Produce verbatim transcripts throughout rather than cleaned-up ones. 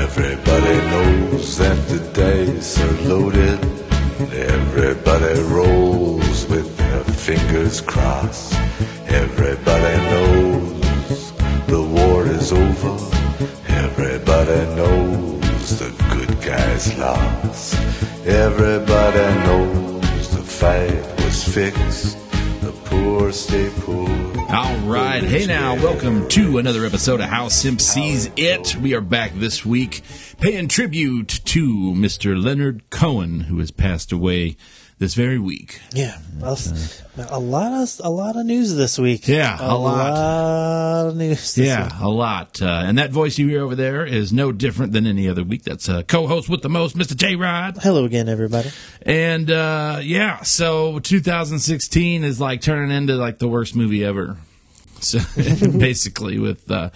Everybody knows that the dice are loaded. Everybody rolls with their fingers crossed. Everybody knows the war is over. Everybody knows the good guys lost. Everybody knows the fight was fixed. The poor stay poor. All right. Hey now, welcome to another episode of How Simp Sees It. We are back this week paying tribute to Mister Leonard Cohen, who has passed away this very week. Yeah. Well, uh, a lot of a lot of news this week. Yeah, a, a lot. lot of news this yeah, week. Yeah, a lot. Uh, and that voice you hear over there is no different than any other week. That's uh, co-host with the most, Mister J-Rod. Hello again, everybody. And, uh, yeah, so two thousand sixteen is like turning into like the worst movie ever. So basically with... Uh,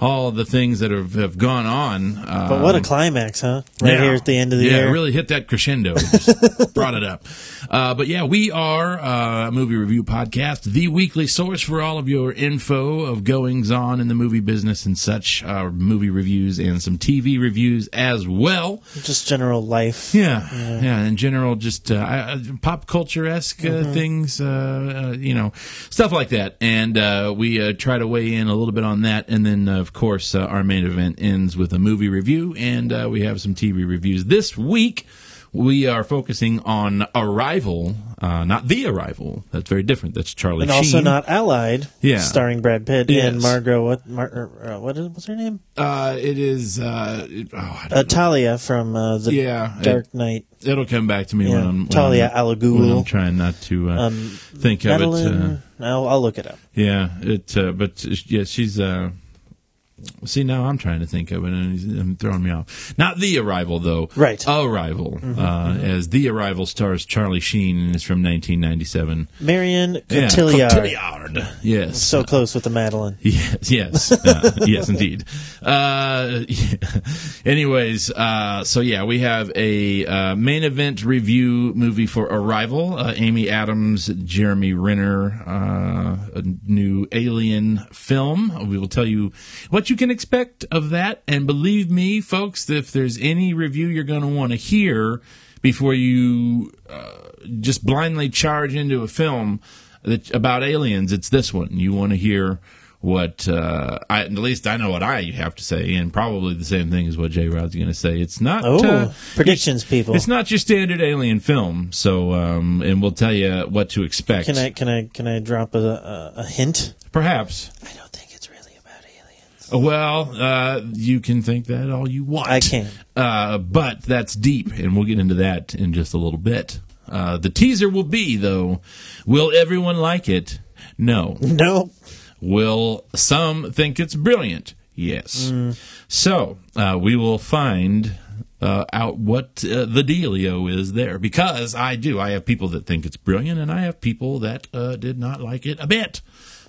all the things that have, have gone on. Um, but what a climax, huh? Right yeah, here at the end of the yeah, year. Yeah, really hit that crescendo. Just brought it up. Uh, but yeah, we are uh, a movie review podcast, the weekly source for all of your info of goings on in the movie business and such, uh, movie reviews and some T V reviews as well. Just general life. Yeah. Yeah, yeah in general, just uh, pop culture-esque uh, mm-hmm. things, uh, uh, you know, stuff like that. And uh, we uh, try to weigh in a little bit on that and then uh, of course, uh, our main event ends with a movie review, and uh, we have some T V reviews. This week, we are focusing on Arrival, uh, not The Arrival. That's very different. That's Charlie and Sheen. And also not Allied, yeah. starring Brad Pitt yes. and Margot, what, Mar- uh, what is, what's her name? Uh, it is... Uh, it, oh, I don't uh, Talia from uh, The yeah, Dark it, Knight. It'll come back to me yeah. when, I'm, when, Talia I'm, when I'm trying not to uh, um, think Madeline, of it. Uh, no, I'll look it up. Yeah, it. Uh, but yeah, she's... Uh, See, now I'm trying to think of it, and it's throwing me off. Not The Arrival, though. Right. Arrival, mm-hmm, uh, mm-hmm. as The Arrival stars Charlie Sheen, and is from nineteen ninety-seven. Marion Cotillard. Yeah, Cotillard. Yes. So uh, close with the Madeline. Yes, yes. Uh, yes, indeed. Uh, yeah. Anyways, uh, so yeah, we have a uh, main event review movie for Arrival. Uh, Amy Adams, Jeremy Renner, uh, a new Alien film. We will tell you what you you can expect of that, and believe me, folks, if there's any review you're going to want to hear before you uh, just blindly charge into a film that about aliens, it's this one. You want to hear what, uh, I, at least I know what I have to say, and probably the same thing is what J. Rod's going to say. It's not oh, uh, predictions, people. It's not your standard alien film, so um, and we'll tell you what to expect. Can I can I can I drop a, a hint? Perhaps. I don't think. Well, uh, you can think that all you want. I can. Uh, but that's deep, and we'll get into that in just a little bit. Uh, the teaser will be, though, will everyone like it? No. No. Will some think it's brilliant? Yes. Mm. So, uh, we will find uh, out what uh, the dealio is there, because I do. I have people that think it's brilliant, and I have people that uh, did not like it a bit.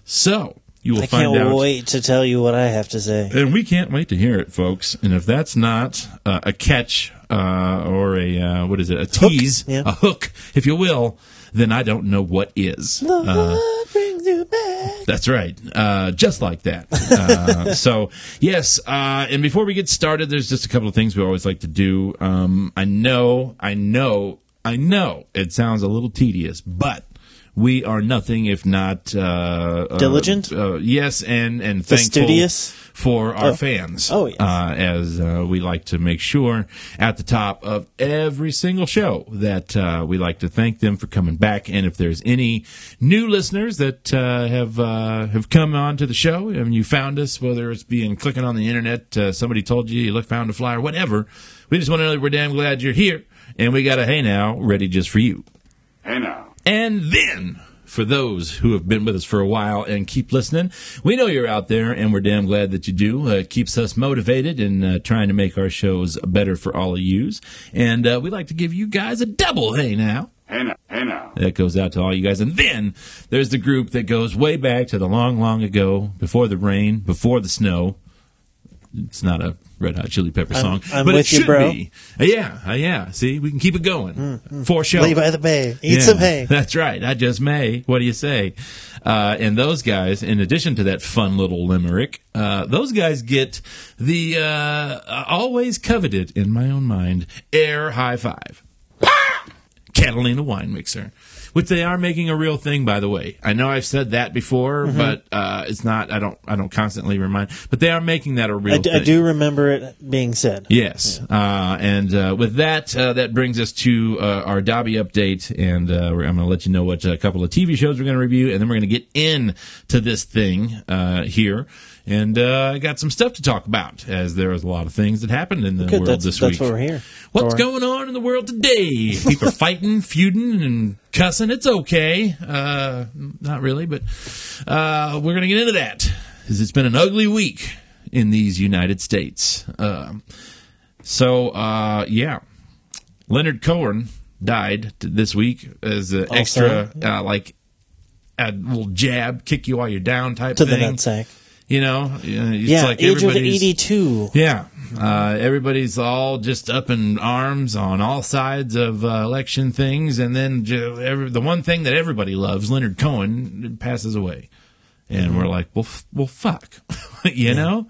So... You will I find can't out. Wait to tell you what I have to say. And we can't wait to hear it, folks. And if that's not uh, a catch uh, or a, uh, what is it, a tease, hook. Yeah. a hook, if you will, then I don't know what is. Lord uh, brings you back. That's right. Uh, just like that. uh, so, yes. Uh, and before we get started, there's just a couple of things we always like to do. Um, I know, I know, I know it sounds a little tedious, but... We are nothing if not uh, diligent. Uh, uh, yes, and and thankful fastidious. For our oh. fans. Oh, yes. Uh, as uh, we like to make sure at the top of every single show that uh, we like to thank them for coming back. And if there's any new listeners that uh, have uh, have come on to the show and you found us, whether it's being clicking on the internet, uh, somebody told you you look found a flyer, whatever. We just want to know that we're damn glad you're here, and we got a hey now ready just for you. Hey now. And then, for those who have been with us for a while and keep listening, we know you're out there, and we're damn glad that you do. Uh, it keeps us motivated and uh, trying to make our shows better for all of yous. And uh, we'd like to give you guys a double hey now Hey now, hey now. That goes out to all you guys. And then there's the group that goes way back to the long, long ago, before the rain, before the snow. It's not a Red Hot Chili Pepper song, I'm, I'm but with it should you, bro. Be. Yeah, yeah. See, we can keep it going. Mm-hmm. For sure. Levi the Bay. Eat yeah, some hay. That's right. I just may. What do you say? Uh, and those guys, in addition to that fun little limerick, uh, those guys get the uh, always coveted, in my own mind, air high five. Catalina wine mixer, which they are making a real thing, by the way. I know I've said that before, mm-hmm. but uh, it's not. I don't. I don't constantly remind. But they are making that a real I d- thing. I do remember it being said. Yes, yeah. uh, and uh, with that, uh, that brings us to uh, our Dobby update, and uh, I'm going to let you know what a couple of T V shows we're going to review, and then we're going to get into this thing uh, here. And uh, I got some stuff to talk about, as there was a lot of things that happened in the Good, world that's, this that's week. That's why we're here. What's or... going on in the world today? People are fighting, feuding, and cussing. It's okay. Uh, not really, but uh, we're going to get into that, because it's been an ugly week in these United States. Um, so, uh, yeah. Leonard Cohen died this week as an extra, uh, like, a little jab, kick you while you're down type to thing. To the nutsack. You know, it's yeah, like age of eighty-two. Yeah, uh, everybody's all just up in arms on all sides of uh, election things, and then ju- every, the one thing that everybody loves, Leonard Cohen, passes away, and mm-hmm. we're like, well, f- well, fuck, you yeah. know,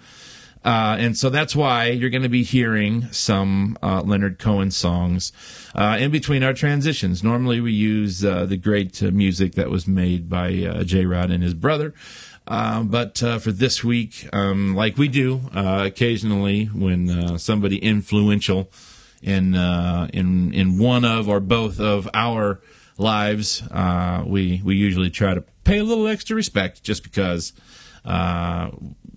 uh, and so that's why you're going to be hearing some uh, Leonard Cohen songs uh, in between our transitions. Normally, we use uh, the great uh, music that was made by uh, J-Rod and his brother. Uh, but uh, for this week, um, like we do uh, occasionally, when uh, somebody influential in uh, in in one of or both of our lives, uh, we we usually try to pay a little extra respect, just because uh,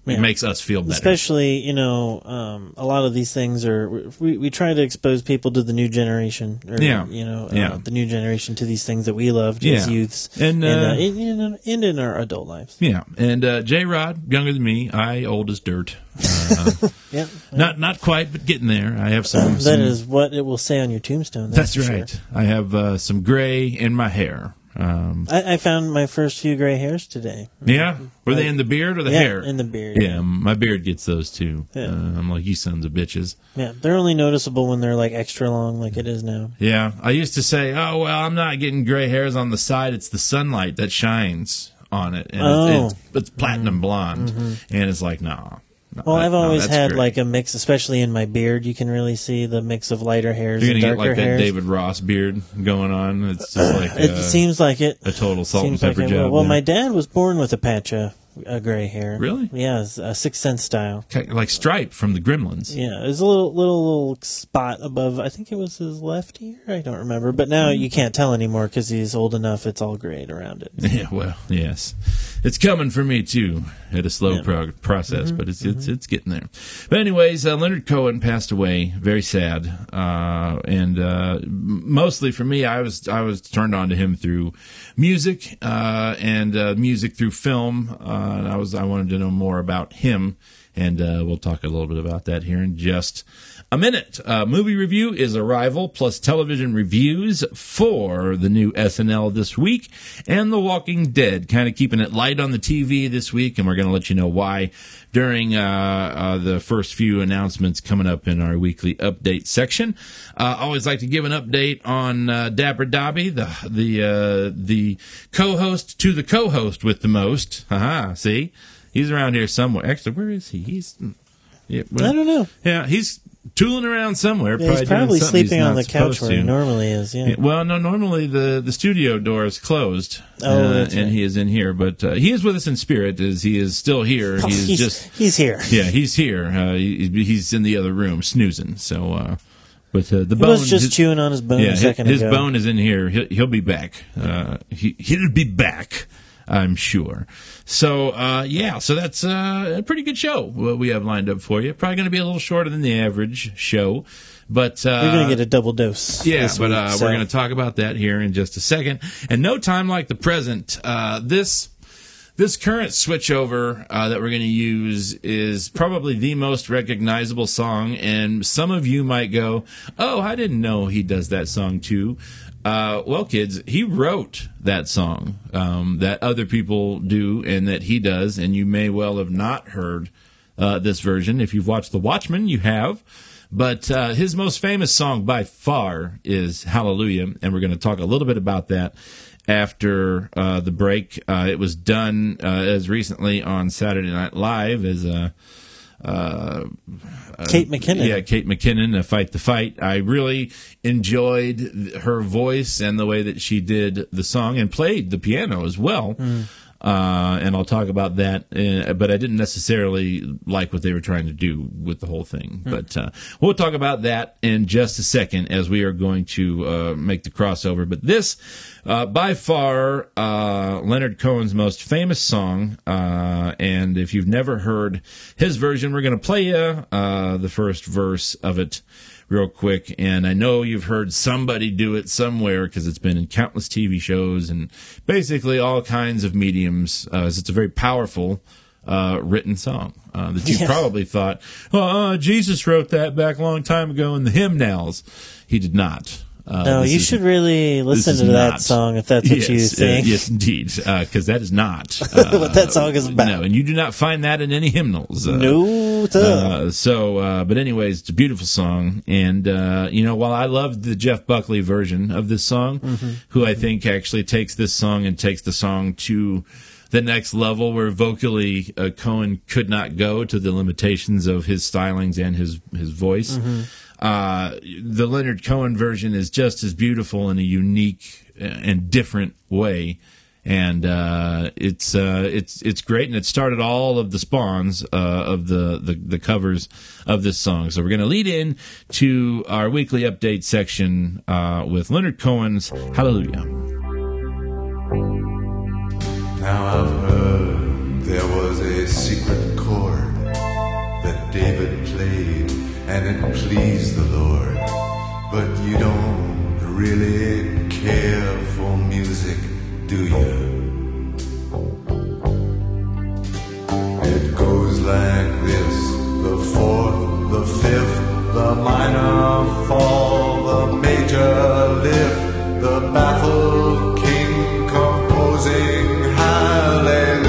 yeah. it makes us feel better. Especially, you know, um, a lot of these things are we, we try to expose people to the new generation. Or, yeah, you know, uh, yeah. the new generation to these things that we loved yeah. as youths, and and, uh, uh, in, in, and in our adult lives. Yeah, and uh, J. Rod, younger than me, I old as dirt. Uh, yeah, not not quite, but getting there. I have some. Uh, that some, is what it will say on your tombstone. That's, that's right. Sure. I have uh, some gray in my hair. Um, I, I found my first few gray hairs today. Yeah? Were they in the beard or the yeah, hair? in the beard. Yeah. yeah, my beard gets those too. Yeah. Uh, I'm like, you sons of bitches. Yeah, they're only noticeable when they're like extra long like it is now. Yeah, I used to say, oh, well, I'm not getting gray hairs on the side. It's the sunlight that shines on it. And oh. It's, it's, it's platinum mm-hmm. blonde. Mm-hmm. And it's like, nah. No, well, that, I've always no, had great. like a mix, especially in my beard. You can really see the mix of lighter hairs and darker hairs. You're going to get like hairs. That David Ross beard going on. It's just like it a, seems like it. A total salt seems and pepper like job. Well, yeah. my dad was born with a patch of uh, gray hair. Really? Yeah, a Sixth Sense style, like Stripe from the Gremlins. Yeah, there's a little, little little spot above. I think it was his left ear. I don't remember, but now mm. you can't tell anymore because he's old enough. It's all grayed around it. Yeah. Well, yes. It's coming for me, too, at a slow yeah. pro- process, mm-hmm, but it's, mm-hmm. it's it's getting there. But anyways, uh, Leonard Cohen passed away. Very sad. Uh, and uh, mostly for me, I was I was turned on to him through music uh, and uh, music through film. Uh, I was I wanted to know more about him, and uh, we'll talk a little bit about that here in just a minute. Uh, movie review is Arrival, plus television reviews for the new S N L this week and The Walking Dead. Kind of keeping it light on the T V this week, and we're going to let you know why during uh, uh, the first few announcements coming up in our weekly update section. I uh, always like to give an update on uh, Dapper Dobby, the the uh, the co-host to the co-host with the most. Haha, see? He's around here somewhere. Actually, where is he? He's yeah, well, I don't know. Yeah, he's tooling around somewhere. Yeah, probably he's probably sleeping on the couch where he normally is. Yeah. Well, no, normally the, the studio door is closed, oh, uh, that's right. and he is in here. But uh, he is with us in spirit, as he is still here. Oh, he is he's, just he's here. Yeah, he's here. Uh, he, he's in the other room snoozing. So, uh, but uh, the bone was just his, chewing on his bone. Yeah, a second his, ago. His bone is in here. He'll, he'll be back. Uh, he, he'll be back. I'm sure. So, uh, yeah, so that's uh, a pretty good show what we have lined up for you. Probably going to be a little shorter than the average show. But uh, you're going to get a double dose. Yeah, this but week, uh, so. We're going to talk about that here in just a second. And no time like the present. Uh, this This current switchover uh, that we're going to use is probably the most recognizable song, and some of you might go, oh, I didn't know he does that song too. Uh, well, kids, he wrote that song um, that other people do and that he does, and you may well have not heard uh, this version. If you've watched The Watchmen, you have. But uh, his most famous song by far is Hallelujah, and we're going to talk a little bit about that after uh, the break. Uh, it was done uh, as recently on Saturday Night Live as a, uh, a, Kate McKinnon. Yeah, Kate McKinnon, a Fight the Fight. I really enjoyed her voice and the way that she did the song and played the piano as well. Mm. Uh, and I'll talk about that, uh, but I didn't necessarily like what they were trying to do with the whole thing. Mm. But uh, we'll talk about that in just a second as we are going to uh, make the crossover. But this, uh, by far, uh, Leonard Cohen's most famous song, uh, and if you've never heard his version, we're going to play you uh, the first verse of it real quick. And I know you've heard somebody do it somewhere because it's been in countless T V shows and basically all kinds of mediums. Uh, so it's a very powerful uh, written song uh, that you yeah. probably thought, oh, Jesus wrote that back a long time ago in the hymnals. He did not. Uh, no, you is, should really listen to that not, song if that's what yes, you think. Uh, yes, indeed, because uh, that is not uh, what that song is about. No, and you do not find that in any hymnals. Uh, no. Uh, so, uh, but anyways, it's a beautiful song. And, uh, you know, while I love the Jeff Buckley version of this song, mm-hmm. who I think actually takes this song and takes the song to the next level where vocally uh, Cohen could not go to the limitations of his stylings and his, his voice. Mm-hmm. Uh, the Leonard Cohen version is just as beautiful in a unique and different way. And, uh, it's, uh, it's, it's great. And it started all of the spawns, uh, of the, the, the covers of this song. So we're going to lead in to our weekly update section, uh, with Leonard Cohen's Hallelujah. Now I've heard there was a secret chord that David played, and it pleased the Lord, but you don't really care for music, do you? It goes like this, the fourth, the fifth, the minor fall, the major lift, the baffled king composing hallelujah.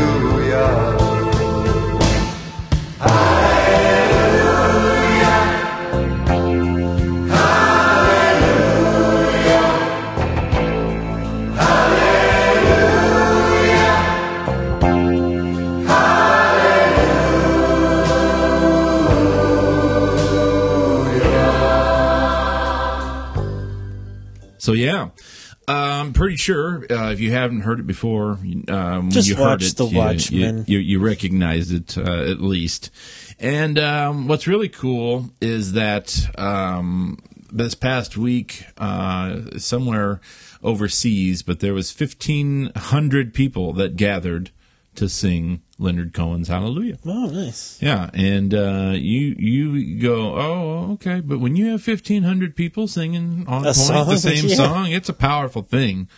So, yeah, I'm pretty sure uh, if you haven't heard it before, um, just you heard it, the Watchmen. You, you, you recognized it uh, at least. And um, what's really cool is that um, this past week, uh, somewhere overseas, but there was fifteen hundred people that gathered to sing Leonard Cohen's Hallelujah. Oh, nice. Yeah, and uh, you you go, oh, okay, but when you have fifteen hundred people singing on point the same yeah. song, it's a powerful thing,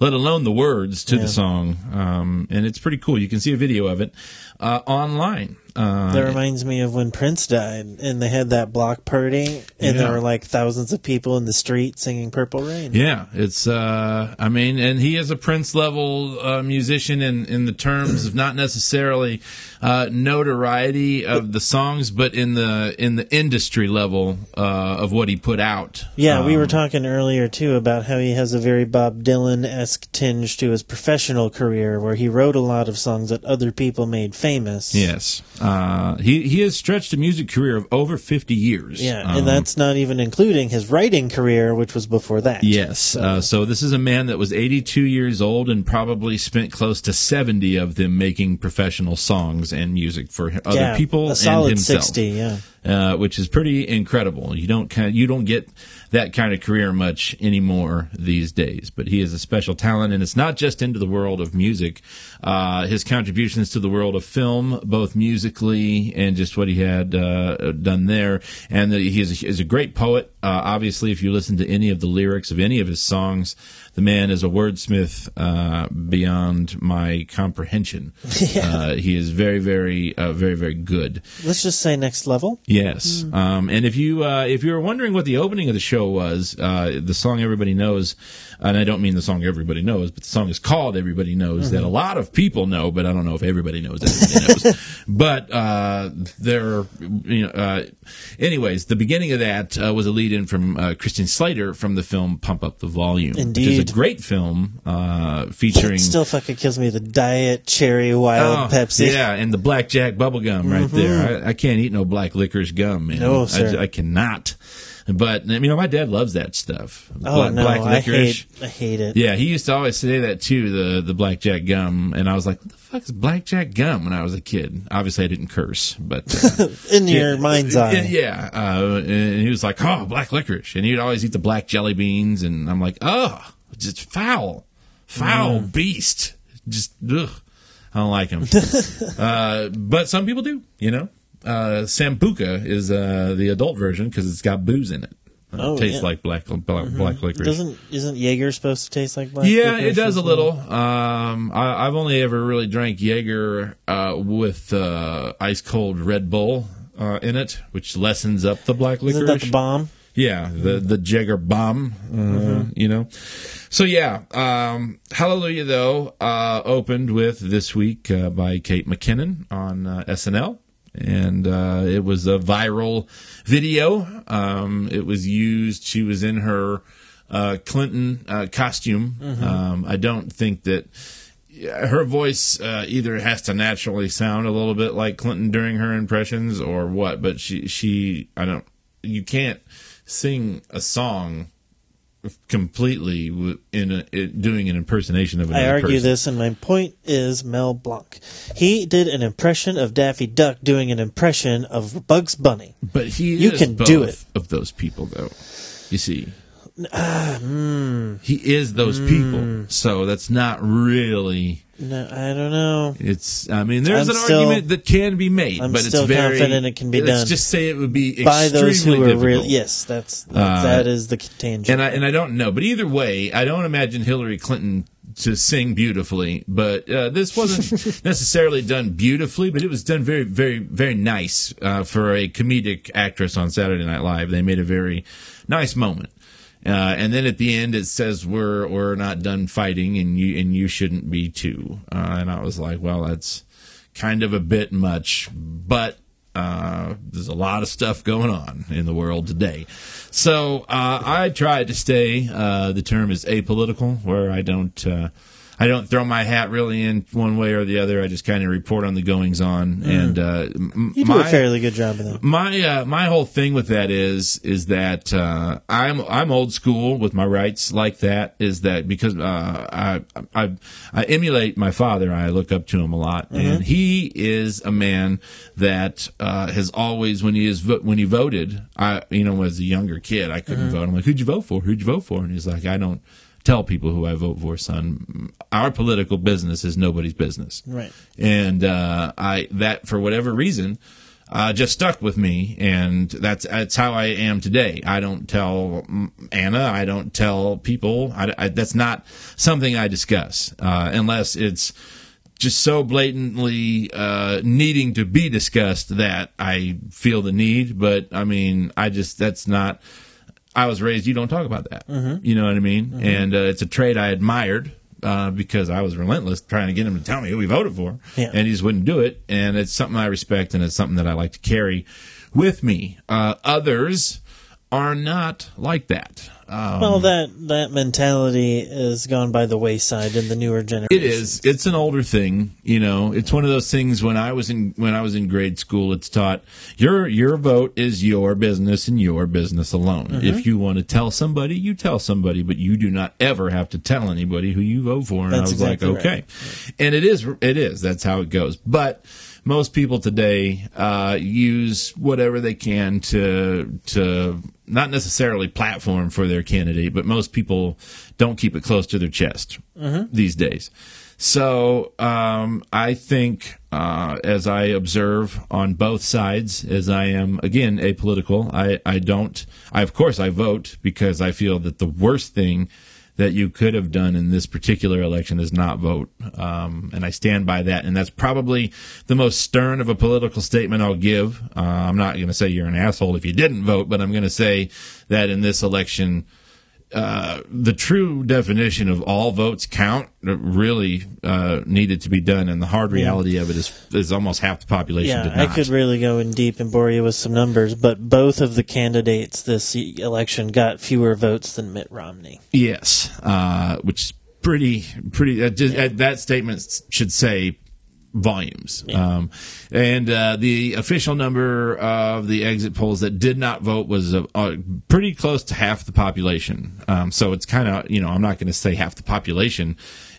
let alone the words to yeah. the song. Um, and it's pretty cool. You can see a video of it uh, online. Uh, that reminds me of when Prince died, and they had that block party, and yeah. there were like thousands of people in the street singing Purple Rain. Yeah, it's, uh, I mean, and he is a Prince-level uh, musician in, in the terms of not necessarily uh, notoriety of the songs, but in the in the industry level uh, of what he put out. Yeah, um, we were talking earlier, too, about how he has a very Bob Dylan-esque tinge to his professional career, where he wrote a lot of songs that other people made famous. Yes. Uh, he, he has stretched a music career of over fifty years. Yeah, and um, that's not even including his writing career, which was before that. Yes. So. Uh, so this is a man that was eighty-two years old and probably spent close to seventy of them making professional songs and music for other yeah, people a solid and himself. sixty, yeah. uh, which is pretty incredible. You don't kind of, you don't get that kind of career much anymore these days. But he is a special talent, and it's not just into the world of music. Uh, his contributions to the world of film, both musically and just what he had uh, done there, and the, he is a, is a great poet. Uh, obviously, if you listen to any of the lyrics of any of his songs, the man is a wordsmith uh, beyond my comprehension. Yeah. Uh, he is very, very, uh, very, very good. Let's just say next level. Yes. Mm. Um, and if you uh, if you were wondering what the opening of the show was, uh, the song everybody knows, and I don't mean the song everybody knows, but the song is called Everybody Knows, mm-hmm. that a lot of people know, but I don't know if everybody knows that. knows. But uh, there, you know, uh, anyways, the beginning of that uh, was a lead-in from uh, Christian Slater from the film Pump Up the Volume. Indeed. Which is a great film uh, featuring... It still fucking kills me, the Diet Cherry Wild oh, Pepsi. Yeah, and the Black Jack bubblegum right mm-hmm. there. I, I can't eat no black licorice gum, man. No, sir. I, I cannot. But, you know, my dad loves that stuff. Oh, black, no, black licorice. I hate, I hate it. Yeah, he used to always say that, too, the, the Black Jack gum. And I was like, what the fuck is Black Jack gum when I was a kid? Obviously, I didn't curse, but... Uh, in yeah, your mind's eye. Yeah. Uh, and he was like, oh, black licorice. And he'd always eat the black jelly beans. And I'm like, oh, just foul. Foul mm. beast. Just, ugh. I don't like him. uh, but some people do, you know? Uh, Sambuca is uh, the adult version because it's got booze in it. Uh, oh, it tastes yeah. like black black, mm-hmm. black licorice. Doesn't isn't Jaeger supposed to taste like black? Yeah, licorice it does a little. Well? Um, I, I've only ever really drank Jaeger uh, with uh, ice cold Red Bull uh, in it, which lessens up the black licorice. Isn't that the bomb? Yeah, the the Jaeger bomb, uh, mm-hmm. you know. So, yeah, um, Hallelujah, though, uh, opened with This Week uh, by Kate McKinnon on uh, S N L. And uh, it was a viral video. Um, it was used. She was in her uh, Clinton uh, costume. Mm-hmm. Um, I don't think that her voice uh, either has to naturally sound a little bit like Clinton during her impressions or what. But she, she, I don't. You can't sing a song completely in a, it, doing an impersonation of another I argue person. This, and my point is Mel Blanc. He did an impression of Daffy Duck doing an impression of Bugs Bunny. But he you is can both do it. Of those people, though. You see. Uh, mm, he is those mm, people, so that's not really... No, I don't know. It's. I mean, there's I'm an still, argument that can be made, I'm but it's very. I'm still confident it can be let's done. Let's just say it would be by extremely those who are real. Yes, that's, that's uh, that is the tangent. And I and I don't know, but either way, I don't imagine Hillary Clinton to sing beautifully. But uh, this wasn't necessarily done beautifully, but it was done very, very, very nice uh, for a comedic actress on Saturday Night Live. They made a very nice moment. Uh, and then at the end it says we're we're not done fighting and you and you shouldn't be too. Uh, and I was like, well, that's kind of a bit much, but uh, there's a lot of stuff going on in the world today. So uh, I try to stay. Uh, the term is apolitical, where I don't uh, I don't throw my hat really in one way or the other. I just kind of report on the goings on. Mm. And uh, m- you do my, a fairly good job of that. My uh, my whole thing with that is is that uh, I'm I'm old school with my rights like that. Is that because uh, I, I I emulate my father. I look up to him a lot, mm-hmm. and he is a man that uh, has always when he is when he voted. I you know as a younger kid I couldn't mm-hmm. vote. I'm like, who'd you vote for? Who'd you vote for? And he's like, I don't. Tell people who I vote for, son. Our political business is nobody's business. Right. And uh, I that, for whatever reason, uh, just stuck with me, and that's that's how I am today. I don't tell Anna. I don't tell people. I, I, that's not something I discuss, uh, unless it's just so blatantly uh, needing to be discussed that I feel the need. But, I mean, I just – that's not – I was raised, you don't talk about that. Mm-hmm. You know what I mean? Mm-hmm. And uh, it's a trait I admired uh, because I was relentless trying to get him to tell me who he voted for. Yeah. And he just wouldn't do it. And it's something I respect, and it's something that I like to carry with me. Uh, others are not like that. Um, well, that, that mentality is gone by the wayside in the newer generation. It is. It's an older thing, you know. It's one of those things. When I was in when I was in grade school, it's taught your your vote is your business and your business alone. Mm-hmm. If you want to tell somebody, you tell somebody, but you do not ever have to tell anybody who you vote for. And That's I was exactly like, okay. Right. And it is. It is. That's how it goes. But most people today uh, use whatever they can to to not necessarily platform for their candidate, but most people don't keep it close to their chest uh-huh. these days. So um, I think uh, as I observe on both sides, as I am, again, apolitical, I, I don't – I of course I vote because I feel that the worst thing that you could have done in this particular election is not vote. Um, and I stand by that. And that's probably the most stern of a political statement I'll give. Uh, I'm not going to say you're an asshole if you didn't vote, but I'm going to say that in this election – Uh, the true definition of all votes count really uh, needed to be done, and the hard reality of it is is almost half the population yeah, did not. I could really go in deep and bore you with some numbers, but both of the candidates this election got fewer votes than Mitt Romney. Yes, uh, which is pretty, pretty. Uh, just, yeah. uh, that statement should say volumes. Yeah. Um, and uh, the official number of the exit polls that did not vote was uh, uh, pretty close to half the population. Um, so it's kind of, you know, I'm not going to say half the population.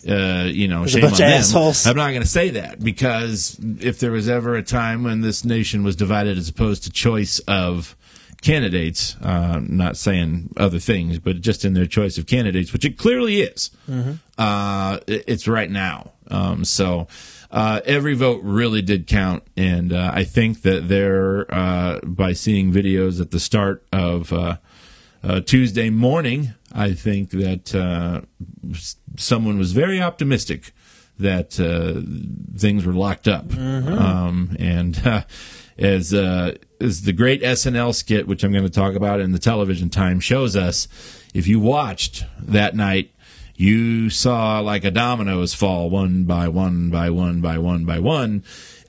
Uh, you know, shame on them. Assholes. I'm not going to say that, because if there was ever a time when this nation was divided as opposed to choice of candidates, uh, not saying other things, but just in their choice of candidates, which it clearly is, mm-hmm. uh, it, it's right now. Um, so Uh, every vote really did count, and uh, I think that there, uh, by seeing videos at the start of uh, uh, Tuesday morning, I think that uh, someone was very optimistic that uh, things were locked up. Mm-hmm. Um, and uh, as, uh, as the great S N L skit, which I'm going to talk about in the television time, shows us, if you watched that night, you saw like a dominoes fall one by one by one by one by one.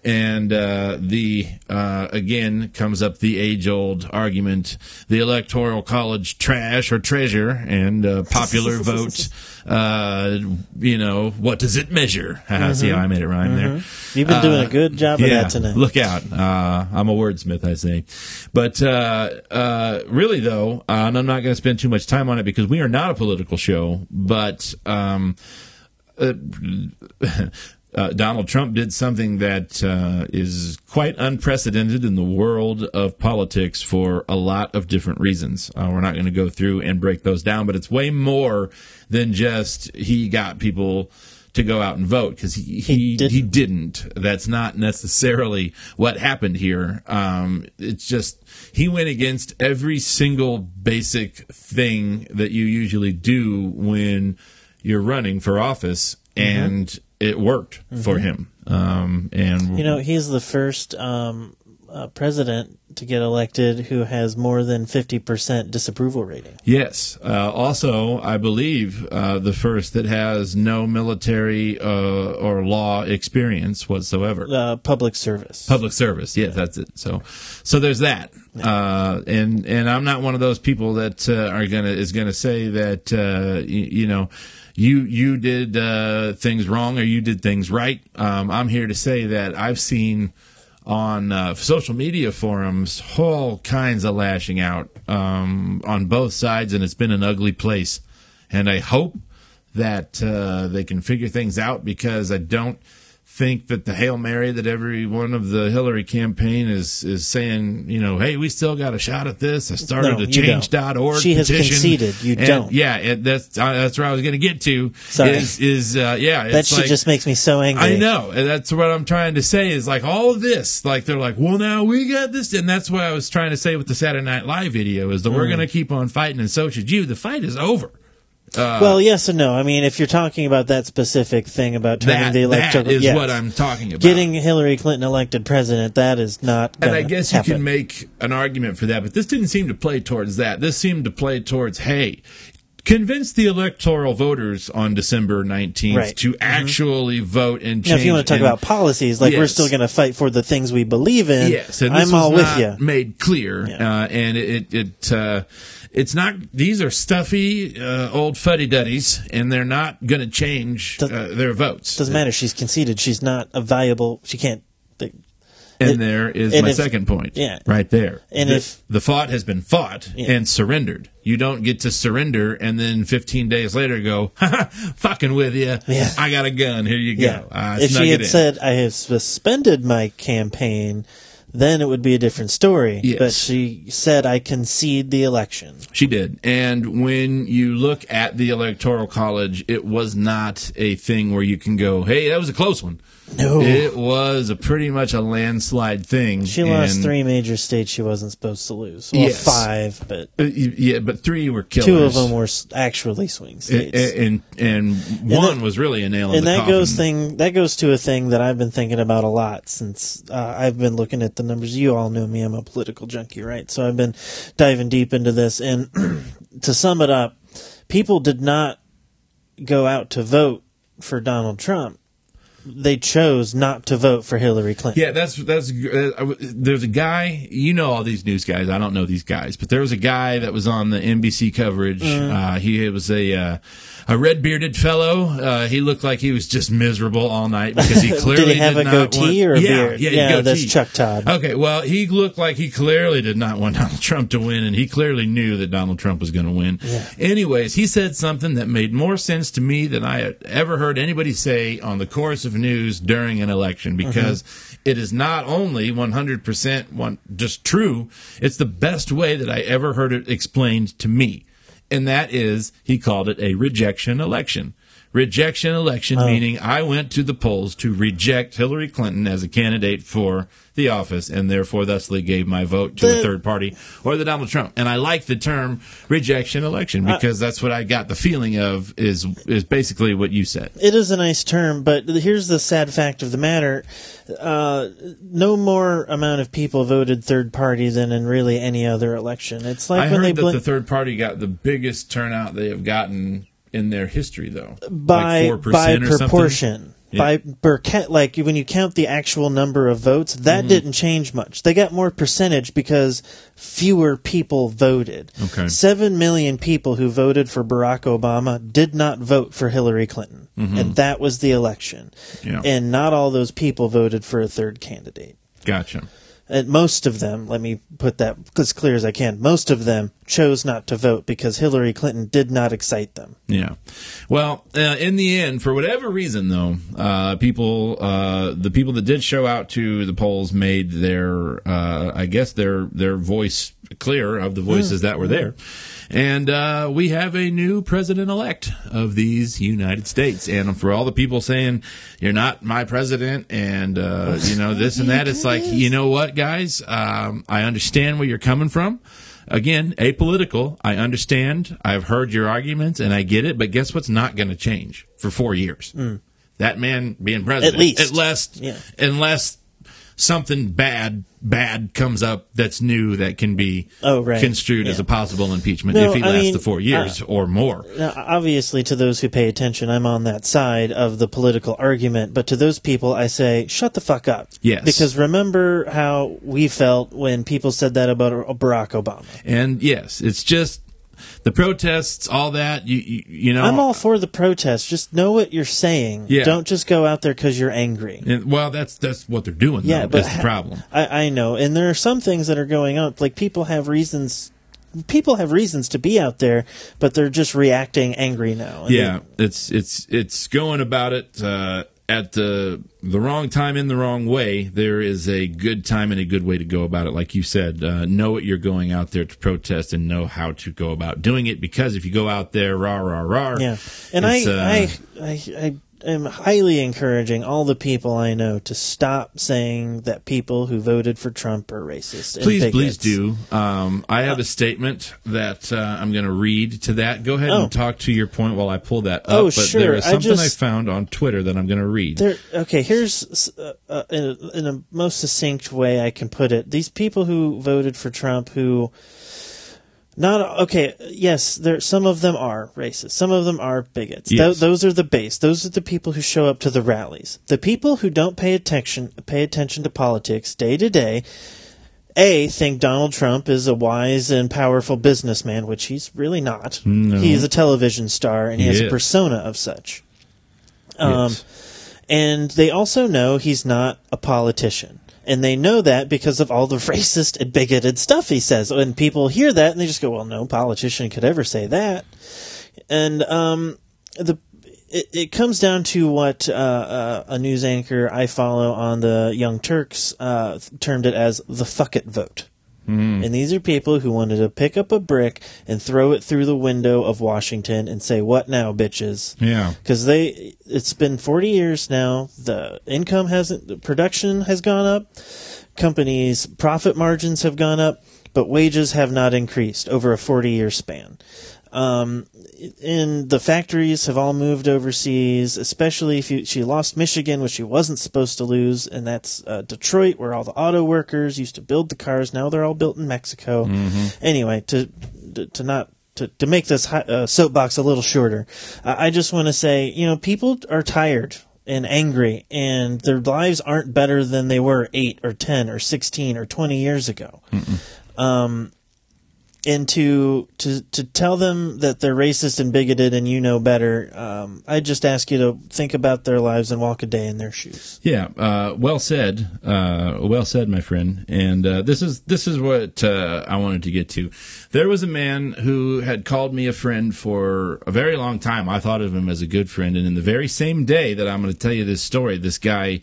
And uh, the uh, again comes up the age-old argument, the Electoral College trash or treasure, and uh, popular vote, uh, you know, what does it measure? Mm-hmm. See how I made it rhyme mm-hmm. there? You've been uh, doing a good job of yeah, that tonight. Look out. Uh, I'm a wordsmith, I say. But uh, uh, really, though, uh, and I'm not going to spend too much time on it because we are not a political show, but um, uh, Uh, Donald Trump did something that uh, is quite unprecedented in the world of politics for a lot of different reasons. Uh, we're not going to go through and break those down, but it's way more than just he got people to go out and vote, because he, he, he, he didn't. That's not necessarily what happened here. Um, it's just he went against every single basic thing that you usually do when you're running for office, mm-hmm. and it worked mm-hmm. for him. Um, and you know, he's the first um, uh, president to get elected who has more than fifty percent disapproval rating. Yes. Uh, also, I believe uh, the first that has no military uh, or law experience whatsoever. Uh, public service. Public service. Yeah, yeah. That's it. So, so there's that. Yeah. Uh, and and I'm not one of those people that uh, are gonna is gonna say that uh, y- you know. You you did uh, things wrong or you did things right. Um, I'm here to say that I've seen on uh, social media forums all kinds of lashing out um, on both sides, and it's been an ugly place. And I hope that uh, they can figure things out, because I don't think that the Hail Mary that every one of the Hillary campaign is is saying, you know, hey, we still got a shot at this. I started no, a change dot org She has petition. conceded. You and, don't. Yeah, and that's uh, that's where I was going to get to. Sorry. Is, is, uh, yeah, that shit like, just makes me so angry. I know. And that's what I'm trying to say is, like, all of this, like, they're like, well, now we got this. And that's what I was trying to say with the Saturday Night Live video is that mm. we're going to keep on fighting, and so should you. The fight is over. Uh, well, yes and no. I mean, if you're talking about that specific thing about turning that, the electoral... That is yes. what I'm talking about. Getting Hillary Clinton elected president, that is not going to happen. And I guess happen. you can make an argument for that, but this didn't seem to play towards that. This seemed to play towards, hey, convince the electoral voters on December nineteenth right. to actually mm-hmm. vote and change. Now, if you want to talk and, about policies, like yes. we're still going to fight for the things we believe in, yes, and this I'm was all not with you. made clear, yeah. uh, and it... it uh, It's not, these are stuffy uh, old fuddy-duddies, and they're not going to change uh, their votes. Doesn't matter. She's conceded. She's not a viable, she can't, they, And it, there is and my if, second point yeah. right there. And the, if, the fought has been fought yeah. and surrendered. You don't get to surrender and then fifteen days later go, ha ha, fucking with you. Yeah. I got a gun. Here you go. Yeah. I if she had in. said, I have suspended my campaign, then it would be a different story. Yes. But she said, I concede the election. She did. And when you look at the Electoral College, it was not a thing where you can go, hey, that was a close one. No. It was a pretty much a landslide thing. She lost three major states she wasn't supposed to lose. Well, yes. five, but... Uh, yeah, but three were killers. Two of them were actually swing states. And and, and one and that, was really a nail in the coffin. And that goes, thing, that goes to a thing that I've been thinking about a lot since uh, I've been looking at the numbers. You all know me. I'm a political junkie, right? So I've been diving deep into this. And to sum it up, people did not go out to vote for Donald Trump. They chose not to vote for Hillary Clinton. Yeah, that's that's. Uh, there's a guy, you know, all these news guys. I don't know these guys, but there was a guy that was on the N B C coverage. Mm. Uh, he was a uh, a red bearded fellow. Uh, he looked like he was just miserable all night because he clearly did he have did a not goatee want, or a yeah, beard. Yeah, yeah, yeah that's Chuck Todd. Okay, well, he looked like he clearly did not want Donald Trump to win, and he clearly knew that Donald Trump was going to win. Yeah. Anyways, he said something that made more sense to me than I had ever heard anybody say on the course of news during an election, because mm-hmm. it is not only one hundred percent one, just true, it's the best way that I ever heard it explained to me. And that is, he called it a rejection election. Rejection election, oh. meaning I went to the polls to reject Hillary Clinton as a candidate for the office, and therefore thusly gave my vote to the, a third party or the Donald Trump. And I like the term rejection election because I, that's what I got the feeling of is is basically what you said. It is a nice term, but here's the sad fact of the matter. Uh, no more amount of people voted third party than in really any other election. It's like I when heard they that bl- the third party got the biggest turnout they have gotten in their history, though. By, like four percent by or proportion. Something. By per like when you count the actual number of votes, that mm-hmm. didn't change much. They got more percentage because fewer people voted. Okay, seven million people who voted for Barack Obama did not vote for Hillary Clinton, mm-hmm. and that was the election. Yeah. And not all those people voted for a third candidate. Gotcha. And most of them, let me put that as clear as I can, most of them chose not to vote because Hillary Clinton did not excite them. Yeah. Well, uh, in the end, for whatever reason, though, uh, people, uh, the people that did show out to the polls made their, uh, I guess, their their voice clear of the voices yeah. that were there. And uh, we have a new president-elect of these United States. And for all the people saying, you're not my president, and, uh, you know, this and that, it's like, you know what, guys? Um, I understand where you're coming from. Again, apolitical. I understand. I've heard your arguments, and I get it. But guess what's not going to change for four years? Mm. That man being president. At least. At least yeah. Unless something bad bad comes up that's new that can be oh, right. construed yeah. as a possible impeachment no, if he lasts I mean, the four years uh, or more. Now, obviously, to those who pay attention, I'm on that side of the political argument, but to those people, I say, shut the fuck up. Yes. Because remember how we felt when people said that about Barack Obama. And yes, it's just the protests, all that, you, you you know. I'm all for the protests. Just know what you're saying. Yeah. Don't just go out there because you're angry. And, well, that's that's what they're doing, yeah, though. But that's the problem. I, I know. And there are some things that are going on. Like, people have reasons... People have reasons to be out there, but they're just reacting angry now. I yeah. mean, it's, it's, it's going about it... Uh, at the the wrong time in the wrong way. There is a good time and a good way to go about it. Like you said, uh, know what you're going out there to protest and know how to go about doing it, because if you go out there rah rah rah yeah and I, uh, I I I am highly encouraging all the people I know to stop saying that people who voted for Trump are racist. Please please do. um I have uh, a statement that uh, I'm going to read to that. Go ahead oh. and talk to your point while I pull that up. Oh, but sure. There is something I, just, I found on Twitter that I'm going to read there. Okay, here's uh, uh, in, a, in a most succinct way I can put it. These people who voted for Trump who Not okay. Yes, there. Some of them are racist. Some of them are bigots. Yes. Th- those are the base. Those are the people who show up to the rallies. The people who don't pay attention pay attention to politics day to day. A, think Donald Trump is a wise and powerful businessman, which he's really not. No. He is a television star, and he yes. has a persona of such. Um, yes. And they also know he's not a politician. And they know that because of all the racist and bigoted stuff he says. And people hear that and they just go, well, no politician could ever say that. And um, the it, it comes down to what uh, uh, a news anchor I follow on the Young Turks uh, termed it as the fuck it vote. Mm. And these are people who wanted to pick up a brick and throw it through the window of Washington and say, what now, bitches? Yeah. Because they, it's been forty years now. The income hasn't, the production has gone up. Companies' profit margins have gone up, but wages have not increased over a forty year span. Um, and the factories have all moved overseas, especially if you, she lost Michigan, which she wasn't supposed to lose. And that's uh, Detroit, where all the auto workers used to build the cars. Now they're all built in Mexico. Mm-hmm. Anyway, to, to, to not, to, to make this hot, uh, soapbox a little shorter, uh, I just want to say, you know, people are tired and angry, and their lives aren't better than they were eight or ten or sixteen or twenty years ago. Mm-mm. Um, And to, to to tell them that they're racist and bigoted and you know better, um, I just ask you to think about their lives and walk a day in their shoes. Yeah, uh, well said, uh, well said, my friend. And uh, this is this is what uh, I wanted to get to. There was a man who had called me a friend for a very long time. I thought of him as a good friend, and in the very same day that I'm going to tell you this story, this guy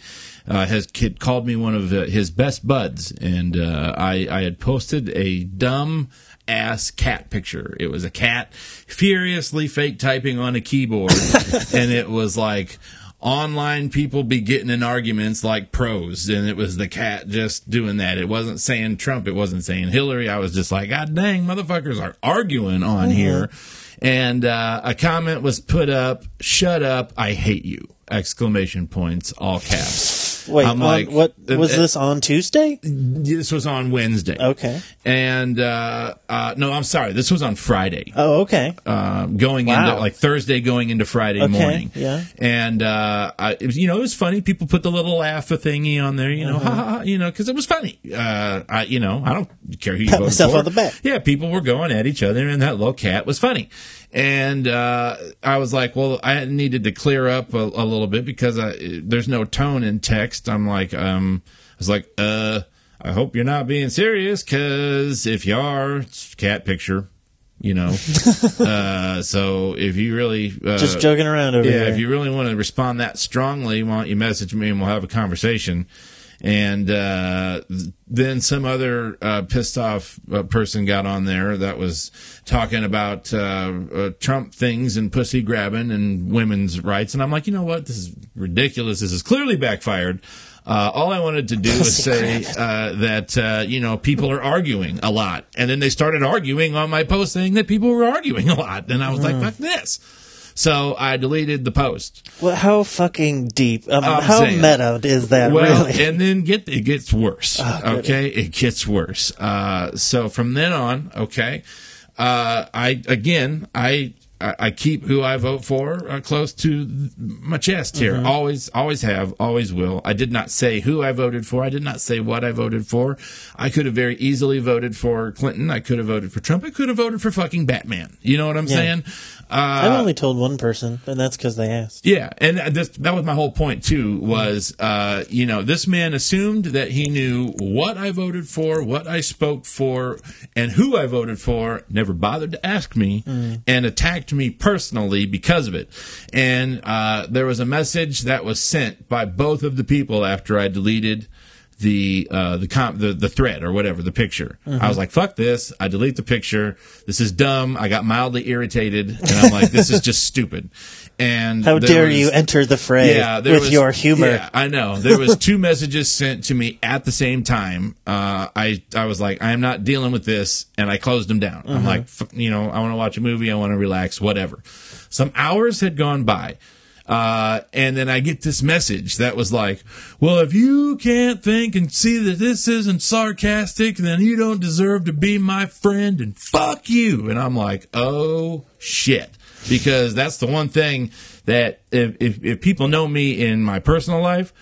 Uh, has kid called me one of uh, his best buds, and uh, I, I had posted a dumb ass cat picture. It was a cat furiously fake typing on a keyboard, and it was like, online people be getting in arguments like pros, and it was the cat just doing that. It wasn't saying Trump, it wasn't saying Hillary. I was just like, God dang, motherfuckers are arguing on mm-hmm. here. And uh, a comment was put up, shut up, I hate you, exclamation points, all caps. Wait, I'm on, like, what was uh, this on Tuesday? This was on Wednesday. Okay. And, uh, uh, no, I'm sorry. This was on Friday. Oh, okay. Uh, going wow. into, like, Thursday going into Friday okay. morning. Yeah. And, uh, I, it was, you know, it was funny. People put the little laugh thingy on there, you know, uh-huh. ha, ha, ha, you know, because it was funny. Uh, I, you know, I don't care who you Pat voted myself for. On the back. Yeah, people were going at each other, and that little cat was funny. And uh, I was like, well, I needed to clear up a, a little bit because I, there's no tone in text. I'm like, um, I was like, uh, I hope you're not being serious, because if you are, it's cat picture, you know. uh, so if you really uh, just joking around over yeah, here. If you really want to respond that strongly, why don't you message me and we'll have a conversation. And uh, then some other uh, pissed off uh, person got on there that was talking about uh, uh, Trump things and pussy grabbing and women's rights. And I'm like, you know what? This is ridiculous. This is clearly backfired. Uh, all I wanted to do was say uh, that, uh, you know, people are arguing a lot. And then they started arguing on my post saying that people were arguing a lot. And I was mm. like, fuck this. So I deleted the post. Well, how fucking deep? I mean, how saying, meta is that? Well, really? And then get it gets worse. Oh, okay, goodness. It gets worse. Uh, so from then on, okay, uh, I again, I I keep who I vote for uh, close to my chest here. Mm-hmm. Always, always have, always will. I did not say who I voted for. I did not say what I voted for. I could have very easily voted for Clinton. I could have voted for Trump. I could have voted for fucking Batman. You know what I'm yeah. saying? Uh, I've only told one person, and that's because they asked. Yeah, and this, that was my whole point, too, was, uh, you know, this man assumed that he knew what I voted for, what I spoke for, and who I voted for, never bothered to ask me, mm. and attacked me personally because of it. And uh, there was a message that was sent by both of the people after I deleted the uh the comp the, the thread or whatever, the picture. Mm-hmm. I was like, fuck this, I delete the picture, this is dumb. I got mildly irritated, and I'm like, this is just stupid. And how dare was, you enter the fray yeah, with was, your humor. Yeah, I know. There was two messages sent to me at the same time. Uh I I was like, I am not dealing with this, and I closed them down. Mm-hmm. I'm like, fuck, you know, I want to watch a movie, I want to relax, whatever. Some hours had gone by. Uh, and then I get this message that was like, well, if you can't think and see that this isn't sarcastic, then you don't deserve to be my friend, and fuck you. And I'm like, oh shit, because that's the one thing that if, if, if people know me in my personal life,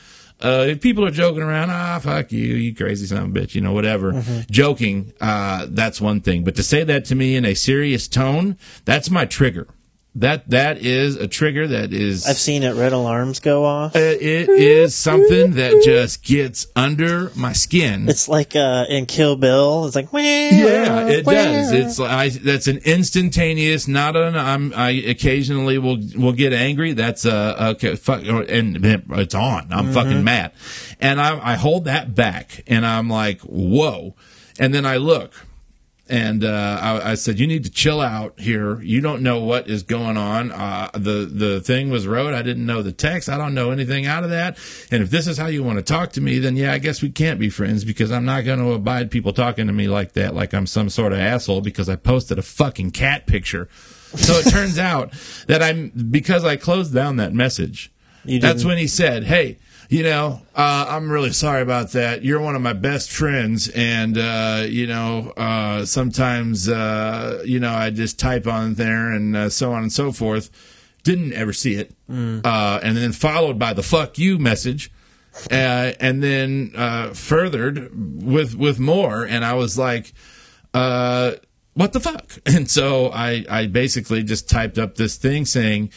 uh, if people are joking around, ah, fuck you, you crazy son of a bitch, you know, whatever, mm-hmm. joking, uh, that's one thing. But to say that to me in a serious tone, that's my trigger. That that is a trigger that is... I've seen it. Red alarms go off. Uh, it is something that just gets under my skin. It's like uh, in Kill Bill. It's like... Wah, yeah, it wah. does. It's like, I, that's an instantaneous, not an... I'm, I occasionally will will get angry. That's a... Okay, fuck, and it's on. I'm mm-hmm. fucking mad. And I, I hold that back. And I'm like, whoa. And then I look... And uh, I, I said, you need to chill out here. You don't know what is going on. Uh, the the thing was wrote. I didn't know the text. I don't know anything out of that. And if this is how you want to talk to me, then, yeah, I guess we can't be friends because I'm not going to abide people talking to me like that, like I'm some sort of asshole because I posted a fucking cat picture. So it turns out that I'm because I closed down that message. That's when he said, hey. You know, uh, I'm really sorry about that. You're one of my best friends. And, uh, you know, uh, sometimes, uh, you know, I just type on there and uh, so on and so forth. Didn't ever see it. Mm. Uh, and then followed by the fuck you message. Uh, and then uh, furthered with with more. And I was like, uh, what the fuck? And so I, I basically just typed up this thing saying,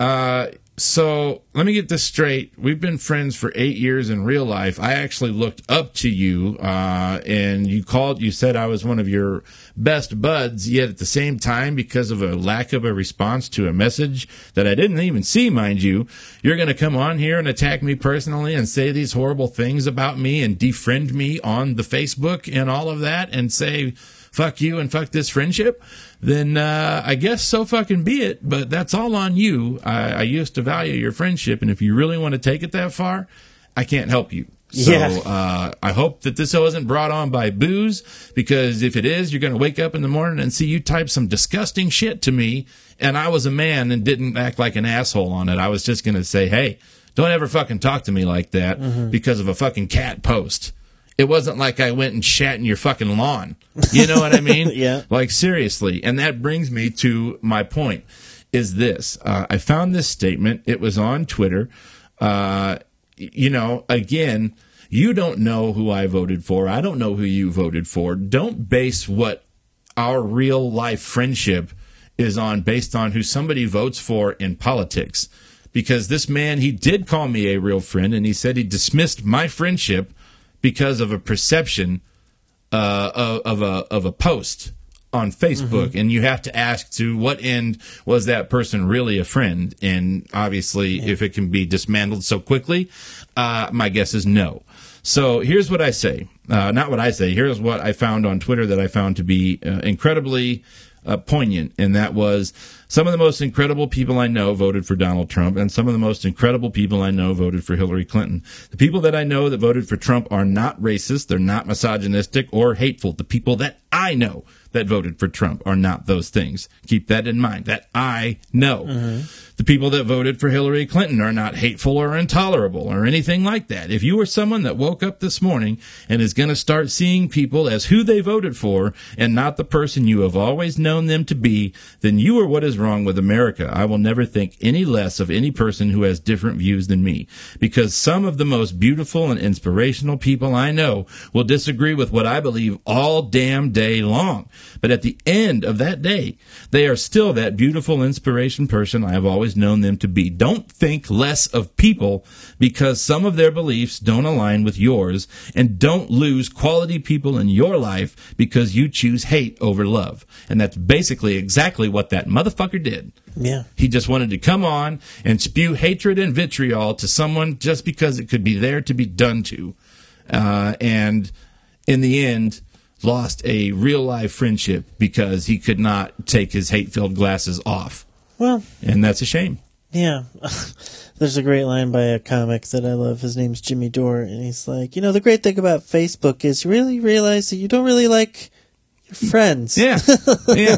uh So let me get this straight. We've been friends for eight years in real life. I actually looked up to you, uh, and you called, you said I was one of your best buds, yet at the same time, because of a lack of a response to a message that I didn't even see, mind you, you're going to come on here and attack me personally and say these horrible things about me and defriend me on the Facebook and all of that and say, fuck you and fuck this friendship, then uh, I guess so fucking be it, but that's all on you. I, I used to value your friendship, and if you really want to take it that far, I can't help you. So yeah. uh, I hope that this wasn't brought on by booze, because if it is, you're going to wake up in the morning and see you type some disgusting shit to me, and I was a man and didn't act like an asshole on it. I was just going to say, hey, don't ever fucking talk to me like that mm-hmm. because of a fucking cat post. It wasn't like I went and shat in your fucking lawn. You know what I mean? Yeah. Like, seriously. And that brings me to my point is this. Uh, I found this statement. It was on Twitter. Uh, you know, again, you don't know who I voted for. I don't know who you voted for. Don't base what our real life friendship is on based on who somebody votes for in politics. Because this man, he did call me a real friend, and he said he dismissed my friendship because of a perception uh, of, of a of a post on Facebook. Mm-hmm. And you have to ask, to what end was that person really a friend? And obviously, yeah. if it can be dismantled so quickly, uh, my guess is no. So here's what I say. Uh, not what I say. Here's what I found on Twitter that I found to be uh, incredibly uh, poignant. And that was, some of the most incredible people I know voted for Donald Trump, and some of the most incredible people I know voted for Hillary Clinton. The people that I know that voted for Trump are not racist, they're not misogynistic or hateful. The people that I know that voted for Trump are not those things. Keep that in mind, that I know. Mm-hmm. The people that voted for Hillary Clinton are not hateful or intolerable or anything like that. If you were someone that woke up this morning and is going to start seeing people as who they voted for and not the person you have always known them to be, then you are what is wrong with America. I will never think any less of any person who has different views than me, because some of the most beautiful and inspirational people I know will disagree with what I believe all damn day long. But at the end of that day, they are still that beautiful inspiration person I have always known them to be. Don't think less of people because some of their beliefs don't align with yours, and don't lose quality people in your life because you choose hate over love. And that's basically exactly what that motherfucker did. Yeah. He just wanted to come on and spew hatred and vitriol to someone just because it could be there to be done to. Uh, and in the end, lost a real life friendship because he could not take his hate-filled glasses off. Well. And that's a shame. Yeah. There's a great line by a comic that I love. His name's Jimmy Dore. And he's like, you know, the great thing about Facebook is you really realize that you don't really like friends. Yeah. Yeah.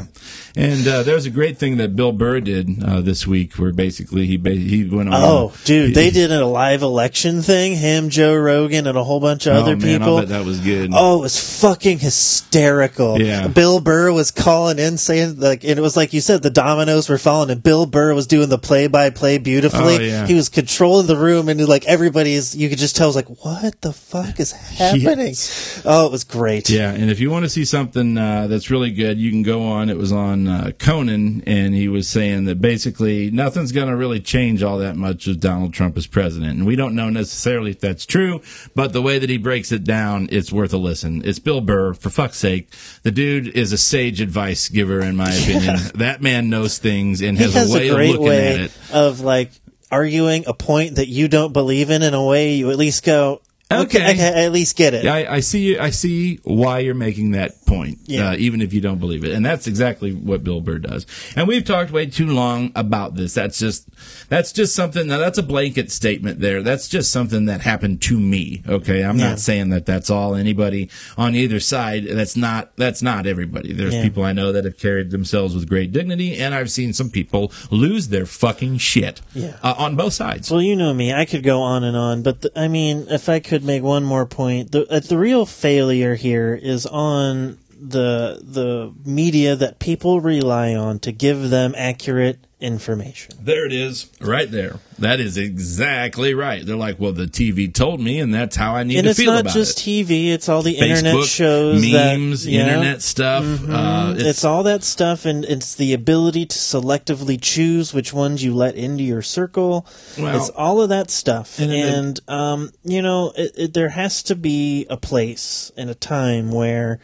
And uh, there was a great thing that Bill Burr did uh, this week where basically he ba- he went on. Oh, dude, he, they did a live election thing. Him, Joe Rogan, and a whole bunch of oh, other man, people. I bet that was good. Oh, it was fucking hysterical. Yeah. Bill Burr was calling in saying, like, and it was like you said, the dominoes were falling, and Bill Burr was doing the play-by-play beautifully. Oh, yeah. He was controlling the room, and like everybody's, you could just tell, was like, what the fuck is happening? Yes. Oh, it was great. Yeah, and if you want to see something uh, uh, that's really good. You can go on. It was on uh, Conan, and he was saying that basically nothing's going to really change all that much if Donald Trump is president. And we don't know necessarily if that's true, but the way that he breaks it down, it's worth a listen. It's Bill Burr, for fuck's sake. The dude is a sage advice giver, in my opinion. Yeah. That man knows things and has, has a way a great of looking way at it. Of, like, arguing a point that you don't believe in in a way you at least go, Okay. okay, okay, I at least get it. I, I see. I see why you're making that point, yeah. uh, even if you don't believe it. And that's exactly what Bill Burr does. And we've talked way too long about this. That's just that's just something. Now that's a blanket statement there. That's just something that happened to me. Okay, I'm yeah. not saying that that's all anybody on either side. That's not that's not everybody. There's yeah. people I know that have carried themselves with great dignity, and I've seen some people lose their fucking shit yeah. uh, on both sides. Well, you know me. I could go on and on, but the, I mean, if I could. Make one more point. The uh, the real failure here is on the the media that people rely on to give them accurate information. There it is, right there. That is exactly right. They're like, well, the T V told me, and that's how I need and to feel about it. And it's not just T V. It's all the Facebook, internet shows. Memes, that, you internet know, stuff. Mm-hmm. Uh, it's, it's all that stuff, and it's the ability to selectively choose which ones you let into your circle. Well, it's all of that stuff. And, and it, um, you know, it, it, there has to be a place and a time where...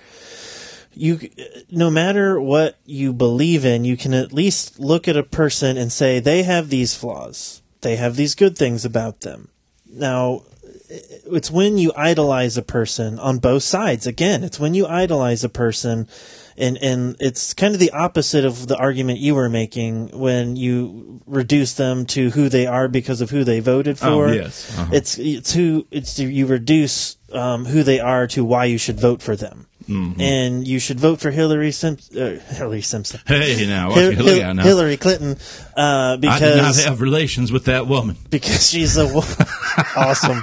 You, no matter what you believe in, you can at least look at a person and say, they have these flaws. They have these good things about them. Now, it's when you idolize a person on both sides. Again, it's when you idolize a person, and, and it's kind of the opposite of the argument you were making when you reduce them to who they are because of who they voted for. Oh, yes. Uh-huh. It's, it's who, it's, you reduce um, who they are to why you should vote for them. Mm-hmm. And you should vote for Hillary Simpson. Uh, Hillary Simpson. Hey, now, Hil- Hil- Hil- now. Hillary Clinton. Uh, because I did not have relations with that woman. Because she's a woman. Awesome.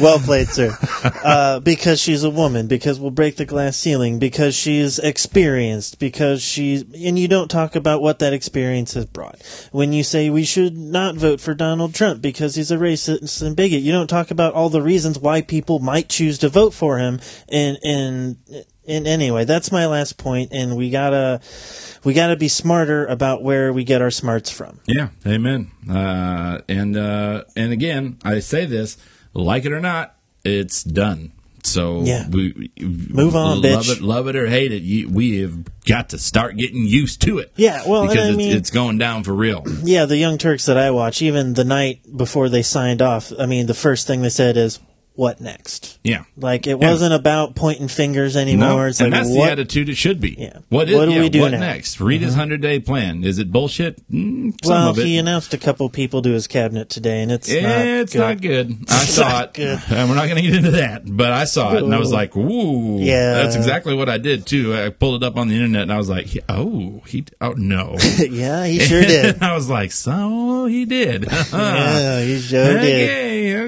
Well played, sir. Uh, because she's a woman. Because we'll break the glass ceiling. Because she's experienced. Because she's. And you don't talk about what that experience has brought. When you say we should not vote for Donald Trump because he's a racist and bigot, you don't talk about all the reasons why people might choose to vote for him. And. and And anyway, that's my last point, and we gotta we gotta be smarter about where we get our smarts from. Yeah, amen. Uh, and uh, and again, I say this, like it or not, it's done. So yeah. we, we move on, love bitch. It, love it or hate it, you, we have got to start getting used to it. Yeah, well, because and I mean, it's, it's going down for real. Yeah, the Young Turks that I watch, even the night before they signed off, I mean, the first thing they said is, what next? Yeah. Like, it wasn't yeah. about pointing fingers anymore. No. It's and like, that's what? the attitude it should be. Yeah. What, is, what do yeah, we do what now? next? Read mm-hmm. his hundred-day plan. Is it bullshit? Mm, well, he announced a couple people to his cabinet today, and it's yeah, not it's good. not good. I saw not it. Good. And we're not going to get into that, but I saw it, and I was like, ooh. Yeah. That's exactly what I did, too. I pulled it up on the internet, and I was like, oh, he, oh, no. yeah, he sure did. I was like, so he did. yeah, he sure okay, did.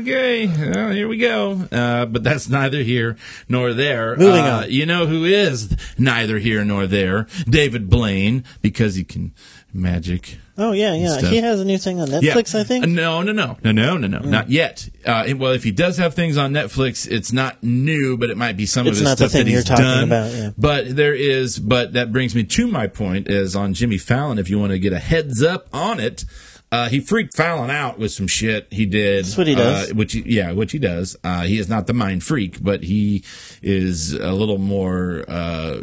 Okay, okay. Well, here we go. Uh, but that's neither here nor there. Moving uh, on. You know who is neither here nor there? David Blaine, because he can magic. Oh, yeah, yeah. He has a new thing on Netflix, yeah. I think? No, no, no. No, no, no, no. Mm. Not yet. Uh, well, if he does have things on Netflix, it's not new, but it might be some it's of his stuff that he's done. It's not the thing you're talking about, yeah. But there is, but that brings me to my point, is on Jimmy Fallon, if you want to get a heads up on it, Uh, he freaked Fallon out with some shit he did. That's what he does. Uh, which, yeah, which he does. Uh, he is not the mind freak, but he is a little more. Uh,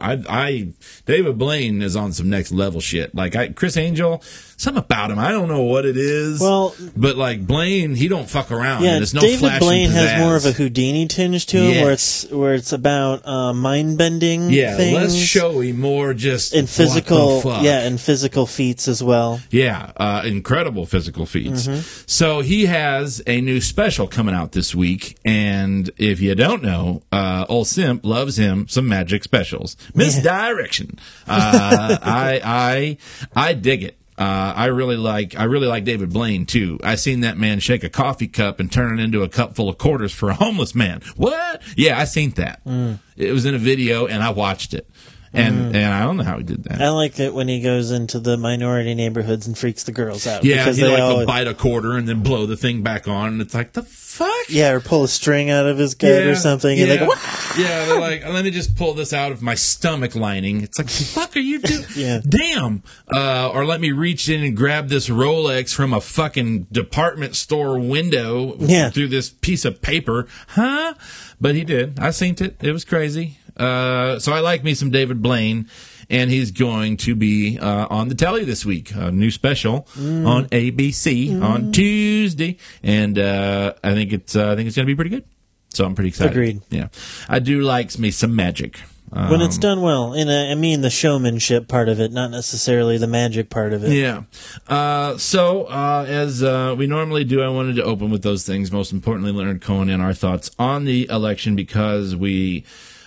I, I, David Blaine is on some next level shit. Like I, Chris Angel, something about him. I don't know what it is. Well, but like Blaine, he don't fuck around. Yeah, there's no David flashing Blaine has pizzazz. More of a Houdini tinge to him, yes. where it's where it's about uh, mind bending. Yeah, things. Less showy, more just and physical. Yeah, and physical feats as well. Yeah. Uh, incredible physical feats. Mm-hmm. So he has a new special coming out this week, and if you don't know, uh, old Simp loves him some magic specials. Misdirection. Yeah. uh, I I I dig it. Uh, I really like I really like David Blaine too. I seen that man shake a coffee cup and turn it into a cup full of quarters for a homeless man. What? Yeah, I seen that. Mm. It was in a video, and I watched it. And mm. and I don't know how he did that. I like it when he goes into the minority neighborhoods and freaks the girls out. Yeah, because he they like always... will bite a quarter and then blow the thing back on, and it's like, the fuck? Yeah, or pull a string out of his gut yeah, or something. Yeah. And like, what? Yeah, they're like, let me just pull this out of my stomach lining. It's like, the fuck are you doing? Yeah. Damn. Uh, or let me reach in and grab this Rolex from a fucking department store window yeah. through this piece of paper. Huh? But he did. I seen it. It was crazy. Uh, so I like me some David Blaine. And he's going to be uh, on the telly this week, a new special mm. on A B C mm. on Tuesday, and uh, I think it's uh, I think it's going to be pretty good. So I'm pretty excited. Agreed. Yeah, I do like me some magic um, when it's done well, and I mean the showmanship part of it, not necessarily the magic part of it. Yeah. Uh, so uh, as uh, we normally do, I wanted to open with those things. Most importantly, Leonard Cohen and our thoughts on the election, because we.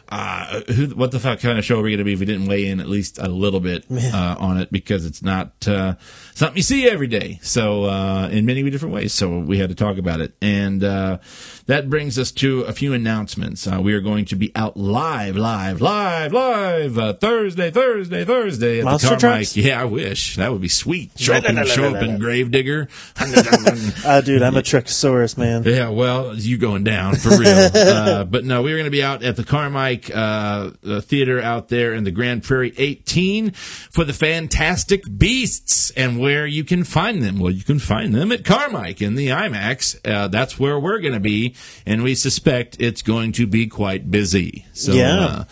Uh, who, what the fuck kind of show are we going to be if we didn't weigh in at least a little bit uh, on it, because it's not uh, something you see every day. So uh, in many different ways. So we had to talk about it. And uh, that brings us to a few announcements. Uh, we are going to be out live, live, live, live uh, Thursday, Thursday, Thursday. At Monster the Trucks? Yeah, I wish. That would be sweet. Show up in Gravedigger. uh, dude, I'm a Truckosaurus, man. Yeah, well, you going down for real. uh, but no, we were going to be out at the Carmike Uh, the theater out there in the Grand Prairie eighteen for the Fantastic Beasts and Where You Can Find Them. Well, you can find them at Carmike in the IMAX. Uh, that's where we're going to be, and we suspect it's going to be quite busy. So, yeah. Uh,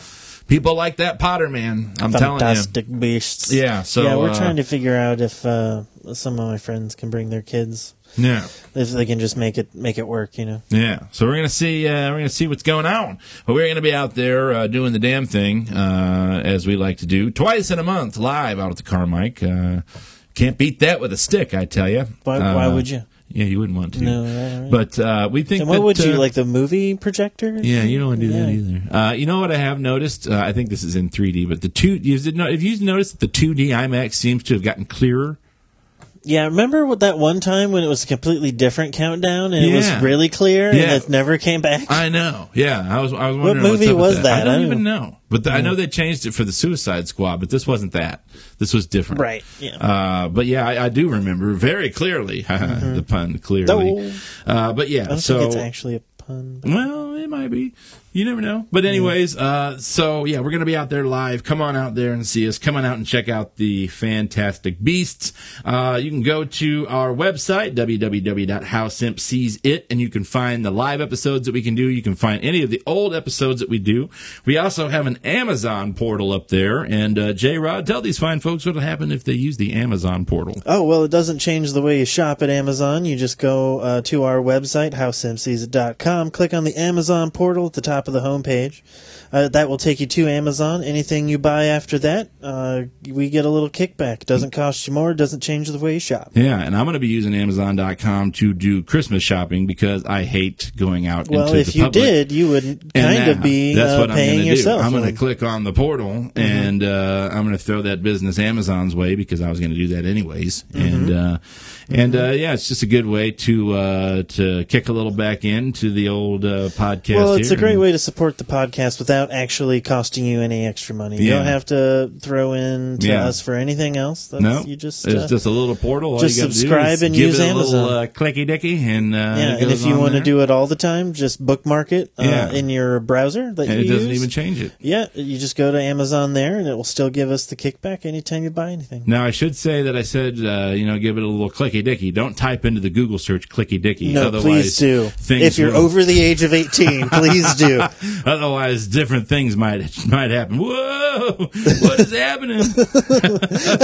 people like that Potter man. I'm Fantastic telling you. Fantastic Beasts. Yeah. So yeah, we're uh, trying to figure out if uh, some of my friends can bring their kids. Yeah, if they can just make it make it work, you know. Yeah, so we're gonna see uh, we're gonna see what's going on. But we're gonna be out there uh, doing the damn thing uh, as we like to do twice in a month, live out at the Carmike. Uh, can't beat that with a stick, I tell you. Why, uh, why would you? Yeah, you wouldn't want to. No, right, right. But uh, we think. And what that, would you uh, like the movie projector? Yeah, you don't want to do yeah. that either. Uh, you know what I have noticed? Uh, I think this is in three D, but the two. If you noticed, the two D IMAX seems to have gotten clearer. Yeah, remember what that one time when it was a completely different countdown and yeah. it was really clear yeah. and it never came back? I know. Yeah, I was I was wondering what movie was that? that. I don't I even know. know. But the, yeah. I know they changed it for the Suicide Squad, but this wasn't that. This was different. Right. Yeah. Uh, but yeah, I, I do remember very clearly mm-hmm. the pun clearly. Uh, but yeah, I don't so think it's actually a pun. Well, it might be. You never know. But anyways, uh, so yeah, we're going to be out there live. Come on out there and see us. Come on out and check out the Fantastic Beasts. Uh, you can go to our website, w w w dot how simp sees it, and you can find the live episodes that we can do. You can find any of the old episodes that we do. We also have an Amazon portal up there. And uh, J-Rod, tell these fine folks what will happen if they use the Amazon portal. Oh, well, it doesn't change the way you shop at Amazon. You just go uh, to our website, how simp sees it dot com, click on the Amazon portal at the top of the homepage. Uh, that will take you to Amazon. Anything you buy after that, uh, we get a little kickback. Doesn't cost you more. Doesn't change the way you shop. Yeah, and I'm going to be using Amazon dot com to do Christmas shopping because I hate going out well, into the public. Well, if you did, you would kind and of be that's uh, what paying I'm gonna yourself. Do. I'm going to click on the portal, mm-hmm. and uh, I'm going to throw that business Amazon's way because I was going to do that anyways. Mm-hmm. And uh, mm-hmm. and uh, yeah, it's just a good way to uh, to kick a little back into the old uh, podcast. Well, it's here. a great way to support the podcast without actually costing you any extra money. You yeah. don't have to throw in to yeah. us for anything else. That's, no, you just, it's uh, just a little portal. All just you subscribe do and give use it a Amazon. Little uh, clicky dicky, and uh, yeah. And if you want to do it all the time, just bookmark it uh, yeah. in your browser. That and you it doesn't use. even change it. Yeah, you just go to Amazon there, and it will still give us the kickback anytime you buy anything. Now I should say that I said uh, you know give it a little clicky dicky. Don't type into the Google search clicky dicky. No, otherwise, please do. If you're will. over the age of eighteen, please do. Otherwise, different things might might happen. Whoa! What is happening?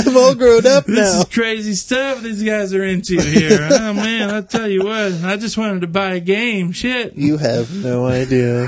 I'm all grown up now. This is crazy stuff these guys are into here. Oh, man, I'll tell you what. I just wanted to buy a game. Shit. You have no idea.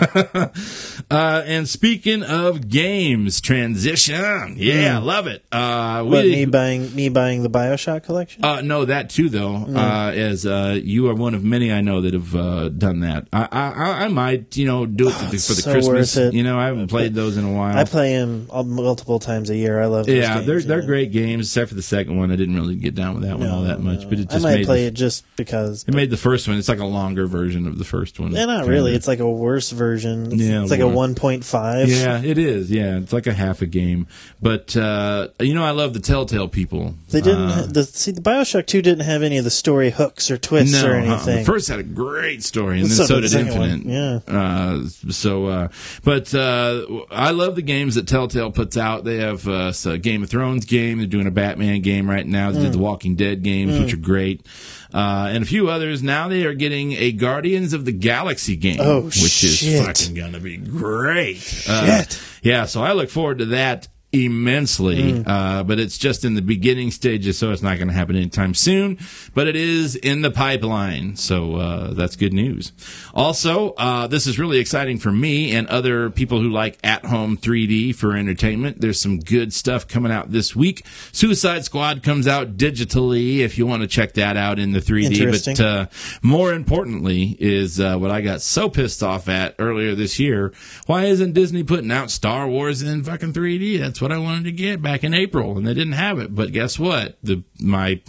uh, and speaking of games, transition. Yeah, I mm. love it. Uh, we, what, me buying, me buying the Bioshock collection? Uh, no, that too, though, mm. uh, as uh, you are one of many I know that have uh, done that. I, I, I might. might, you know, do it for, oh, the, for the so Christmas. You know, I haven't played those in a while. I play them multiple times a year. I love those yeah, games, they're, yeah, they're great games, except for the second one. I didn't really get down with that no, one all that much. No. But it just I might made play the, it just because. It made the first one. It's like a longer version of the first one. Yeah, not really. Of. It's like a worse version. It's, yeah, it's like one. a one point five. Yeah, it is. Yeah, it's like a half a game. But, uh, you know, I love the Telltale people. They didn't. Uh, the, see, the Bioshock two didn't have any of the story hooks or twists no, or anything. Uh, the first had a great story, and then so, so did the Infinite. One. Yeah. Uh, so, uh, but uh, I love the games that Telltale puts out. They have uh, a Game of Thrones game. They're doing a Batman game right now. They mm. did the Walking Dead games, mm. which are great. Uh, and a few others. Now they are getting a Guardians of the Galaxy game, oh, which shit. is fucking going to be great. Shit. Uh, yeah, so I look forward to that immensely, mm. uh, but it's just in the beginning stages, so it's not going to happen anytime soon, but it is in the pipeline, so uh, that's good news. Also, uh, this is really exciting for me and other people who like at-home three D for entertainment. There's some good stuff coming out this week. Suicide Squad comes out digitally if you want to check that out in the three D, but uh, more importantly is uh, what I got so pissed off at earlier this year. Why isn't Disney putting out Star Wars in fucking three D? That's what I wanted to get back in April, and they didn't have it. But guess what? The my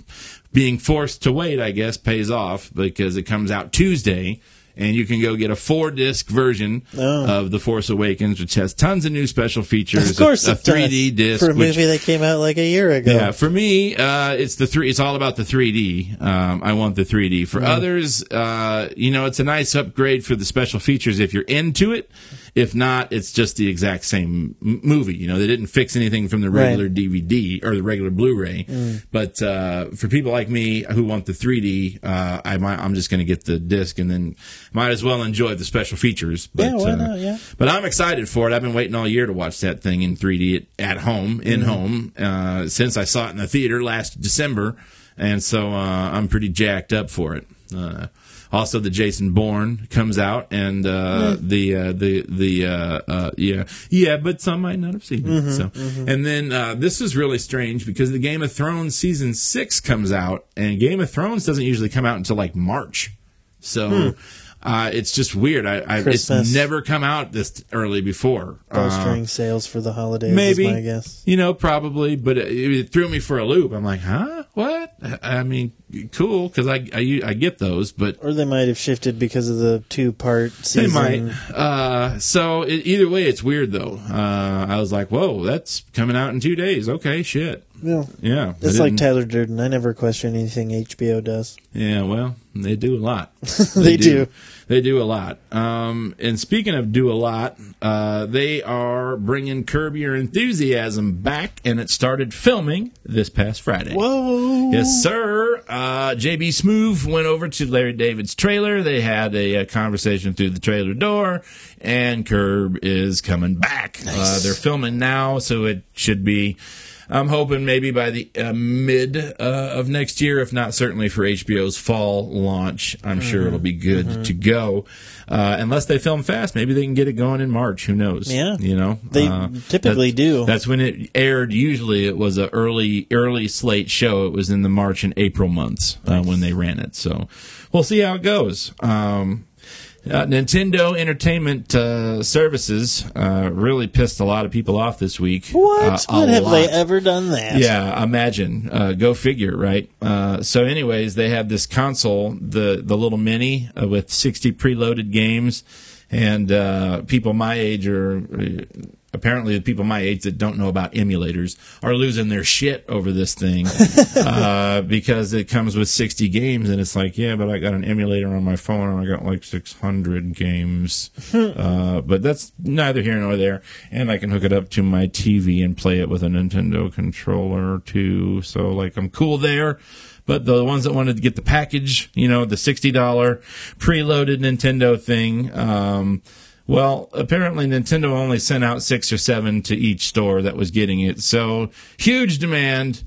being forced to wait, I guess, pays off because it comes out Tuesday, and you can go get a four-disc version oh. of The Force Awakens, which has tons of new special features. Of course a, a it three D does. Disc. For a which, movie that came out like a year ago. Yeah, for me, uh, it's the three. It's all about the three D. Um, I want the three D. For mm. others, uh, you know, it's a nice upgrade for the special features if you're into it. If not, it's just the exact same movie. You know, they didn't fix anything from the regular right. D V D or the regular Blu-ray. Mm. But uh, for people like me who want the three D, uh, I might, I'm just going to get the disc and then might as well enjoy the special features. But, yeah, why uh, not? Yeah. But I'm excited for it. I've been waiting all year to watch that thing in three D at, at home, in mm. home, uh, since I saw it in the theater last December. And so uh, I'm pretty jacked up for it. Uh, Also, the Jason Bourne comes out, and uh, mm. the uh, the the uh, uh, yeah yeah, but some might not have seen it. Mm-hmm, so, mm-hmm. and then uh, this is really strange because the Game of Thrones season six comes out, and Game of Thrones doesn't usually come out until like March, so mm. uh, it's just weird. I, I it's never come out this early before. Bolstering uh, sales for the holidays, maybe is my guess. You know, probably, but it, it threw me for a loop. I'm like, huh, what? I mean. Cool, because I, I, I get those, but or they might have shifted because of the two part season. They might. Uh, so it, either way, it's weird though. Uh, I was like, whoa, that's coming out in two days. Okay, shit. Yeah, yeah. It's like Tyler Durden. I never question anything H B O does. Yeah, well, they do a lot. they they do. do. They do a lot. Um, and speaking of do a lot, uh, they are bringing Curb Your Enthusiasm back, and it started filming this past Friday. Whoa! Yes, sir. Uh, J B Smoove went over to Larry David's trailer. They had a, a conversation through the trailer door, and Curb is coming back. Nice. Uh, they're filming now, so it should be... I'm hoping maybe by the uh, mid uh, of next year, if not certainly for H B O's fall launch. I'm mm-hmm. sure it'll be good mm-hmm. to go. Uh, unless they film fast, maybe they can get it going in March. Who knows? Yeah, you know they uh, typically that, do. That's when it aired. Usually, it was a early early slate show. It was in the March and April months uh, nice. when they ran it. So we'll see how it goes. Um, Uh, Nintendo Entertainment uh, Services uh, really pissed a lot of people off this week. What? Uh, what have lot. they ever done that? Yeah, imagine. Uh, go figure, right? Uh, so anyways, they have this console, the, the little mini uh, with sixty preloaded games. And uh, people my age are... Uh, Apparently, the people my age that don't know about emulators are losing their shit over this thing uh, because it comes with sixty games, and it's like, yeah, but I got an emulator on my phone, and I got like six hundred games. uh, but that's neither here nor there. And I can hook it up to my T V and play it with a Nintendo controller, too. So, like, I'm cool there. But the ones that wanted to get the package, you know, the sixty dollars preloaded Nintendo thing, um... Well, apparently Nintendo only sent out six or seven to each store that was getting it. So, huge demand,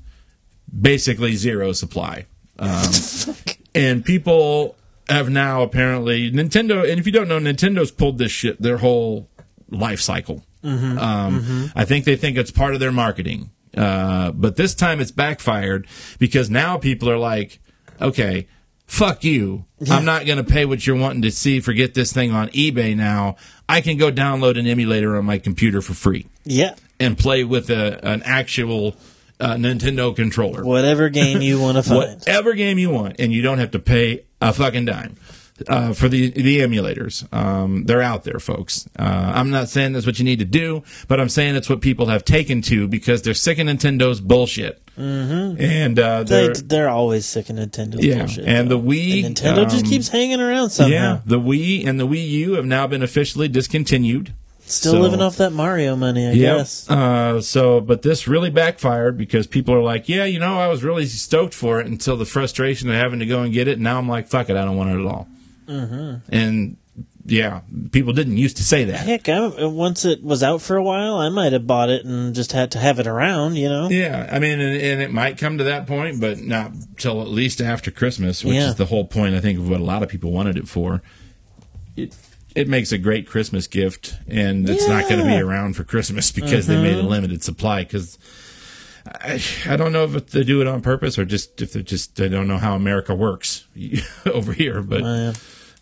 basically zero supply. Um, and people have now apparently... Nintendo, and if you don't know, Nintendo's pulled this shit their whole life cycle. Mm-hmm. Um, mm-hmm. I think they think it's part of their marketing. Uh, but this time it's backfired because now people are like, okay... fuck you. Yeah. I'm not going to pay what you're wanting to see. Forget this thing on eBay now. I can go download an emulator on my computer for free. Yeah. And play with a, an actual uh, Nintendo controller. Whatever game you want to find. Whatever game you want. And you don't have to pay a fucking dime uh, for the, the emulators. Um, they're out there, folks. Uh, I'm not saying that's what you need to do, but I'm saying it's what people have taken to because they're sick of Nintendo's bullshit. Mm-hmm. And uh, they're, they, they're always sick of Nintendo yeah, bullshit. And though. the Wii. And Nintendo um, just keeps hanging around somehow. Yeah, the Wii and the Wii U have now been officially discontinued. Still so, living off that Mario money, I yep. guess. Uh, so, but this really backfired because people are like, yeah, you know, I was really stoked for it until the frustration of having to go and get it. And now I'm like, fuck it, I don't want it at all. Mm-hmm. And yeah, people didn't used to say that. Heck, I, once it was out for a while, I might have bought it and just had to have it around, you know? Yeah, I mean, and, and it might come to that point, but not till at least after Christmas, which yeah. is the whole point, I think, of what a lot of people wanted it for. It, It makes a great Christmas gift, and it's yeah. not going to be around for Christmas because mm-hmm. they made a limited supply. Because I, I don't know if they do it on purpose or just if they just they don't know how America works over here. But oh,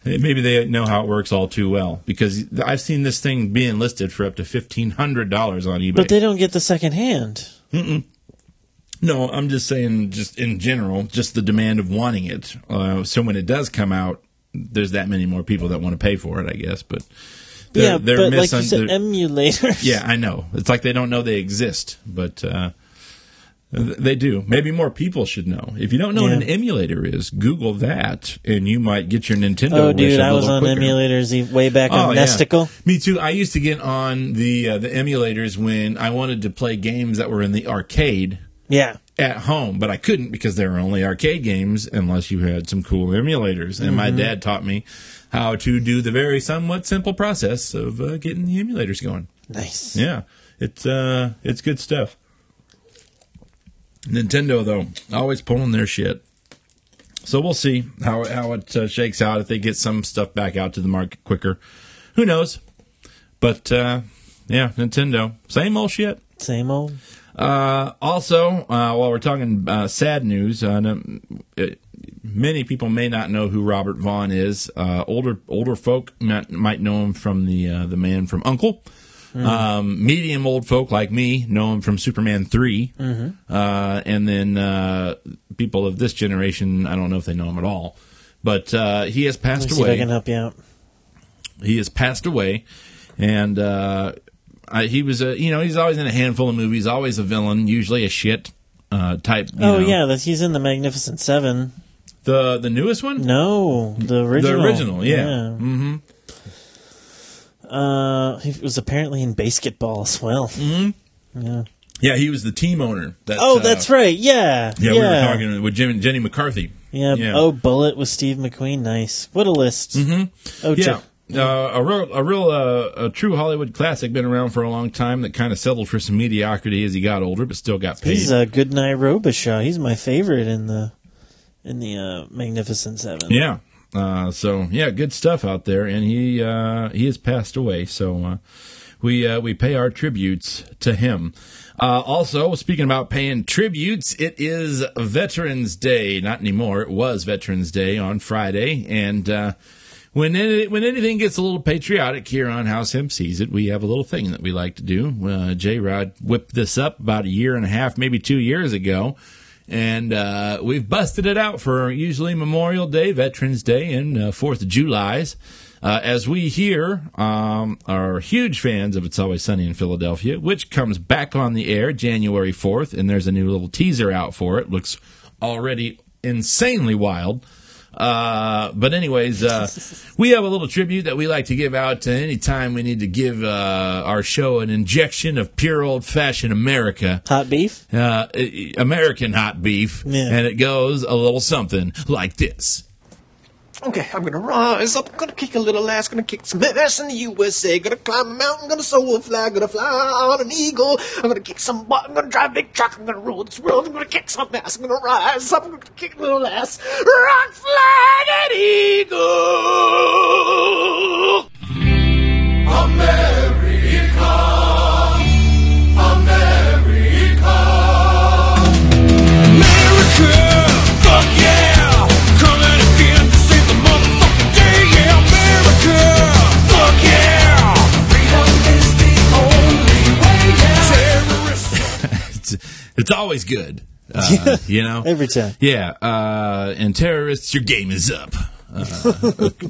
yeah. maybe they know how it works all too well because I've seen this thing being listed for up to fifteen hundred dollars on eBay. But they don't get the second hand. Mm-mm. No, I'm just saying just in general, just the demand of wanting it. Uh, so when it does come out, there's that many more people that want to pay for it, I guess. But they're, yeah, they're but mis- like you said, emulators. Yeah, I know. It's like they don't know they exist, but uh, they do. Maybe more people should know. If you don't know yeah. what an emulator is, Google that, and you might get your Nintendo. Oh, dude, I was on quicker. emulators way back oh, on yeah. Nesticle. Me too. I used to get on the uh, the emulators when I wanted to play games that were in the arcade. Yeah. At home, but I couldn't because there were only arcade games unless you had some cool emulators. And mm-hmm. my dad taught me how to do the very somewhat simple process of uh, getting the emulators going. Nice. Yeah. It's uh, it's good stuff. Nintendo, though, always pulling their shit. So we'll see how, how it uh, shakes out if they get some stuff back out to the market quicker. Who knows? But, uh, yeah, Nintendo. Same old shit. Same old. Uh, also, uh, while we're talking uh, sad news, uh, it, many people may not know who Robert Vaughn is. Uh, older older folk not, might know him from the uh, the man from Uncle. Mm-hmm. Um, medium old folk like me know him from Superman three. Mm-hmm. Uh, and then uh, people of this generation, I don't know if they know him at all. But uh, he has passed away. Let me see if I can help you out. He has passed away, and. Uh, I, he was a, you know, he's always in a handful of movies, always a villain, usually a shit uh, type. You oh know. yeah, that's, he's in the Magnificent Seven. The the newest one? No, the original. The original, yeah. yeah. Mm-hmm. Uh, he was apparently in Basketball as well. Mm-hmm. Yeah. Yeah, he was the team owner. That, oh, uh, that's right. Yeah. Yeah, yeah. We were talking with Jim, Jenny McCarthy. Yeah. yeah. Oh, Bullet with Steve McQueen. Nice. What a list. Mm-hmm. Oh, yeah. Jeff. Uh, a real, a, real uh, a true Hollywood classic, been around for a long time, that kind of settled for some mediocrity as he got older, but still got paid. He's a good Robishaw. He's my favorite in the in the uh, Magnificent Seven. Yeah. Uh, so yeah, good stuff out there, and he uh, he has passed away. So uh, we uh, we pay our tributes to him. Uh, also, speaking about paying tributes, it is Veterans Day. Not anymore. It was Veterans Day on Friday, and. Uh, When it, when anything gets a little patriotic here on House Hemp Sees It, we have a little thing that we like to do. Uh, J-Rod whipped this up about a year and a half, maybe two years ago, and uh, we've busted it out for usually Memorial Day, Veterans Day, and uh, fourth of July's. Uh, as we here um, are huge fans of It's Always Sunny in Philadelphia, which comes back on the air January fourth, and there's a new little teaser out for it. Looks already insanely wild. Uh, but anyways, uh, we have a little tribute that we like to give out to any time we need to give, uh, our show an injection of pure old fashioned America. Hot beef? Uh, American hot beef. Yeah. And it goes a little something like this. Okay, I'm gonna rise up, gonna kick a little ass, gonna kick some ass in the U S A, gonna climb a mountain, gonna soar a flag, gonna fly on an eagle, I'm gonna kick some butt, I'm gonna drive a big truck, I'm gonna rule this world, I'm gonna kick some ass, I'm gonna rise up, I'm gonna kick a little ass, rock, flag, and eagle! America! America! America! Fuck yeah! Come and always good. Uh, you know? Every time. Yeah. Uh, and terrorists, your game is up. Uh,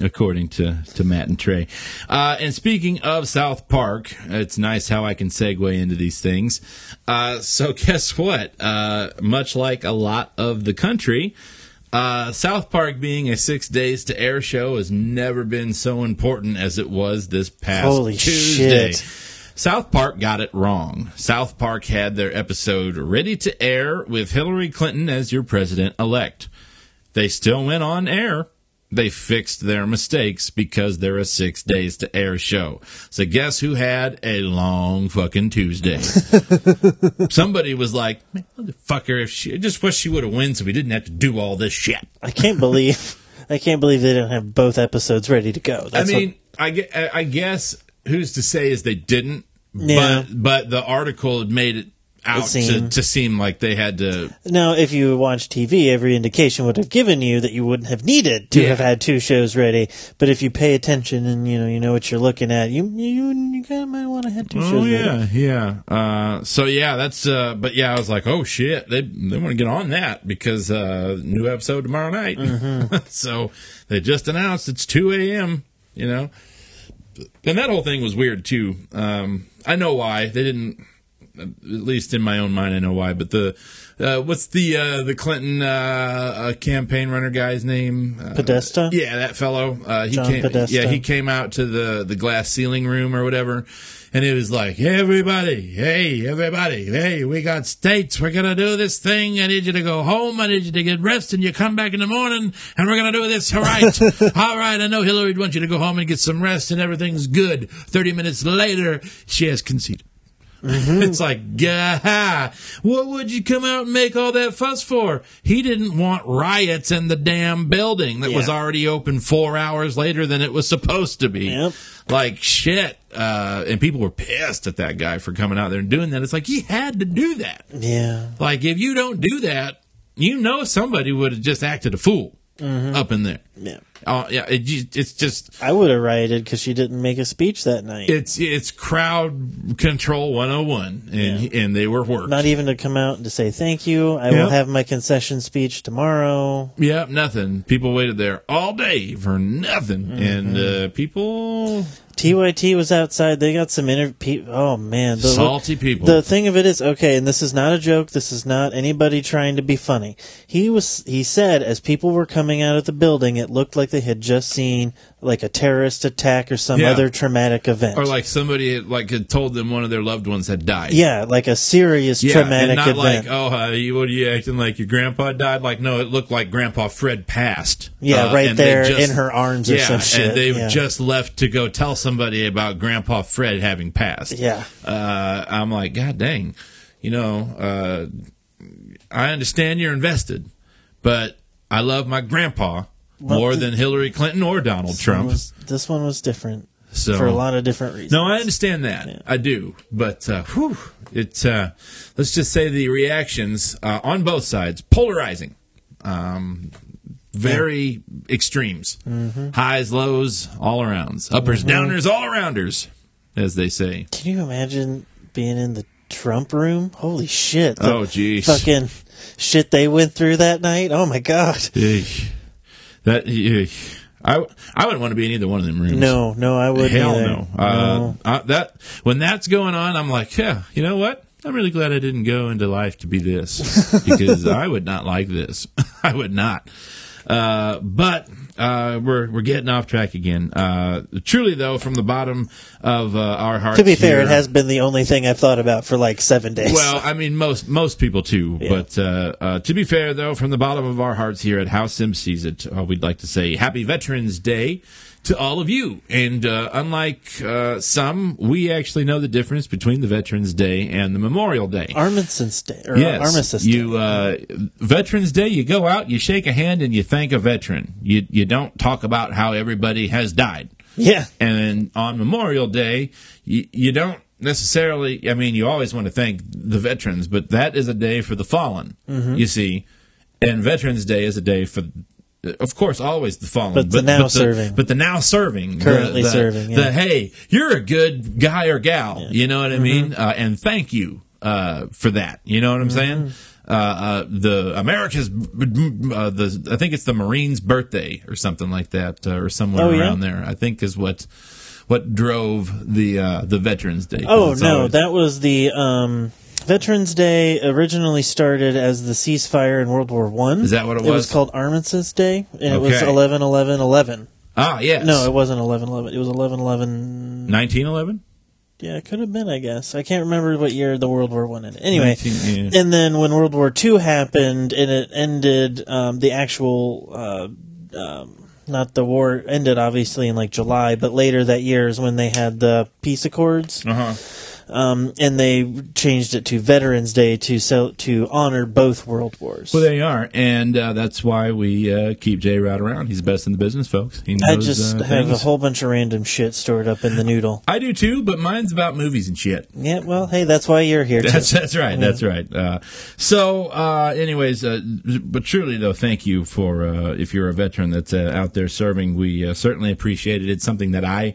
according to, to Matt and Trey. Uh, and speaking of South Park, it's nice how I can segue into these things. Uh, so guess what? Uh, much like a lot of the country, uh, South Park being a six days to air show has never been so important as it was this past Holy Tuesday. Shit. South Park got it wrong. South Park had their episode ready to air with Hillary Clinton as your president-elect. They still went on air. They fixed their mistakes because they're a six days to air show. So guess who had a long fucking Tuesday? Somebody was like, man, motherfucker, if she, I just wish she would have won so we didn't have to do all this shit. I can't believe, I can't believe they don't have both episodes ready to go. That's I mean, what... I, I guess who's to say is they didn't, yeah. but, but the article had made it out to, to seem like they had to. No, if you watch T V, every indication would have given you that you wouldn't have needed to yeah. have had two shows ready. But if you pay attention and you know you know what you're looking at, you you you kind of might want to have two oh, shows yeah, ready. yeah, yeah. Uh, so yeah, that's. Uh, but yeah, I was like, oh shit, they they want to get on that because uh, new episode tomorrow night. Mm-hmm. So they just announced it's two a.m. You know, and that whole thing was weird too. Um, I know why they didn't. At least in my own mind, I know why. But the uh, what's the uh, the Clinton uh, uh, campaign runner guy's name? Uh, Podesta. Yeah, that fellow. Uh, he John came, Podesta. Yeah, he came out to the, the glass ceiling room or whatever, and it was like, hey, everybody, hey, everybody, hey, we got states. We're gonna do this thing. I need you to go home. I need you to get rest, and you come back in the morning, and we're gonna do this. All right, all right. I know Hillary wants you to go home and get some rest, and everything's good. Thirty minutes later, she has conceded. Mm-hmm. It's like, gah, what would you come out and make all that fuss for? He didn't want riots in the damn building that yeah. was already open four hours later than it was supposed to be. Yep. Like, shit. Uh, and people were pissed at that guy for coming out there and doing that. It's like, he had to do that. Yeah. Like, if you don't do that, you know somebody would have just acted a fool mm-hmm. up in there. Yeah. Uh, yeah, it, it's just. I would have rioted because she didn't make a speech that night. It's it's crowd control one oh one, and yeah. and they were worked. Not even to come out and to say thank you. I yep. will have my concession speech tomorrow. Yep, nothing. People waited there all day for nothing, mm-hmm. and uh, people. T Y T was outside. They got some inter. Pe- oh man, the, salty people. The thing of it is, okay, and this is not a joke. This is not anybody trying to be funny. He was. He said as people were coming out of the building, it looked like they had just seen like a terrorist attack or some yeah. other traumatic event, or like somebody had, like had told them one of their loved ones had died. Yeah, like a serious yeah, traumatic and not event. Like, oh, uh, you, what are you acting like your grandpa died? Like, no, it looked like Grandpa Fred passed. Yeah, uh, right there just, in her arms yeah, or some shit. And they yeah. just left to go tell somebody about Grandpa Fred having passed. Yeah, uh, I'm like, God dang, you know, uh, I understand you're invested, but I love my grandpa. Well, more than Hillary Clinton or Donald this Trump. One was, this one was different so, for a lot of different reasons. No, I understand that. Yeah. I do. But uh, whew, it, uh, let's just say the reactions uh, on both sides, polarizing, um, very yeah. extremes, mm-hmm. highs, lows, all arounds, uppers, mm-hmm. downers, all arounders, as they say. Can you imagine being in the Trump room? Holy shit. The oh, geez. Fucking shit they went through that night. Oh, my God. Eesh. That I I wouldn't want to be in either one of them rooms. No, no, I wouldn't. Hell either. no. Uh, no. I, that when that's going on, I'm like, yeah, you know what? I'm really glad I didn't go into life to be this because I would not like this. I would not. Uh, but uh, we're we're getting off track again. Uh, truly, though, from the bottom of uh, our hearts. To be fair, here, it has been the only thing I've thought about for like seven days. Well, I mean, most most people too. Yeah. But uh, uh, to be fair, though, from the bottom of our hearts here at How Sim Sees It, uh, we'd like to say Happy Veterans Day to all of you. And uh, unlike uh, some, we actually know the difference between the Veterans Day and the Memorial Day. Armistice Day. Or yes. Armistice Day. You, uh, Veterans Day, you go out, you shake a hand, and you thank a veteran. You, you don't talk about how everybody has died. Yeah. And on Memorial Day, you, you don't necessarily, I mean, you always want to thank the veterans, but that is a day for the fallen, mm-hmm. you see. And Veterans Day is a day for... Of course, always the fallen. But, but the now but the, serving. But the now serving. Currently the, the, serving. Yeah. The, hey, you're a good guy or gal. Yeah. You know what I mean? Mm-hmm. Uh, and thank you uh, for that. You know what I'm mm-hmm. saying? Uh, uh, the America's, uh, the I think it's the Marines' birthday or something like that, uh, or somewhere oh, around yeah? there. I think is what what drove the uh, the Veterans Day. Oh no, always... that was the um, Veterans Day. Originally started as the ceasefire in World War One. Is that what it was? It was called Armistice Day, and okay. it was eleven eleven eleven. Ah, yes. No, it wasn't eleven eleven. It was eleven eleven. Nineteen eleven. Yeah, it could have been, I guess. I can't remember what year the World War One ended. Anyway, nineteen, yeah. and then when World War Two happened, and it ended, um, the actual, uh, um, not the war, ended obviously in like July, but later that year is when they had the peace accords. Uh-huh. Um, and they changed it to Veterans Day to so, to honor both World Wars. Well, they are, and uh, that's why we uh, keep Jay Rod around. He's best in the business, folks. He knows, I just uh, have things. A whole bunch of random shit stored up in the noodle. I do too, but mine's about movies and shit. Yeah, well, hey, that's why you're here. That's too. That's right. Yeah. That's right. Uh, so, uh, anyways, uh, but truly though, thank you for uh, if you're a veteran that's uh, out there serving. We uh, certainly appreciate it. It's something that I.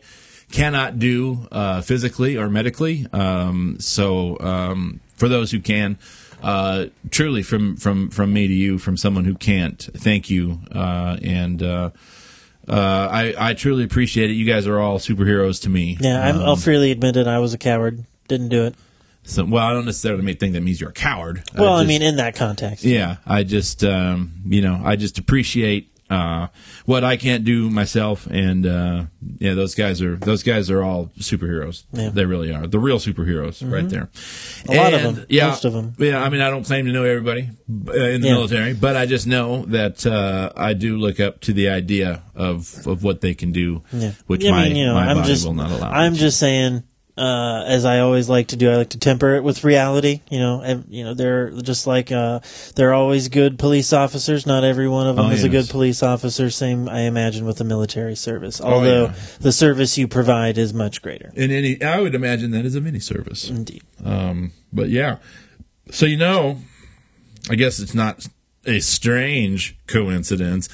Cannot do uh, physically or medically. Um, so um, for those who can, uh, truly from, from, from me to you, from someone who can't, thank you. Uh, and uh, uh, I, I truly appreciate it. You guys are all superheroes to me. Yeah, I'm, um, I'll freely admit it. I was a coward. Didn't do it. So, well, I don't necessarily think that means you're a coward. Well, I, just, I mean, in that context. Yeah, I just, um, you know, I just appreciate Uh, what I can't do myself, and uh, yeah, those guys are those guys are all superheroes. Yeah. They really are the real superheroes, mm-hmm. right there. A and, lot of them, yeah, most of them. Yeah, I mean, I don't claim to know everybody in the yeah. military, but I just know that uh, I do look up to the idea of, of what they can do, yeah. which I my, mean, you know, my body just, will not allow. I'm just saying. Uh, as I always like to do, I like to temper it with reality. You know, and, you know, they're just like uh, they're always good police officers. Not every one of them oh, is yes. a good police officer. Same, I imagine, with the military service. Although oh, yeah. the service you provide is much greater. In any, I would imagine that is a mini service. Indeed. Um, but yeah, so you know, I guess it's not a strange coincidence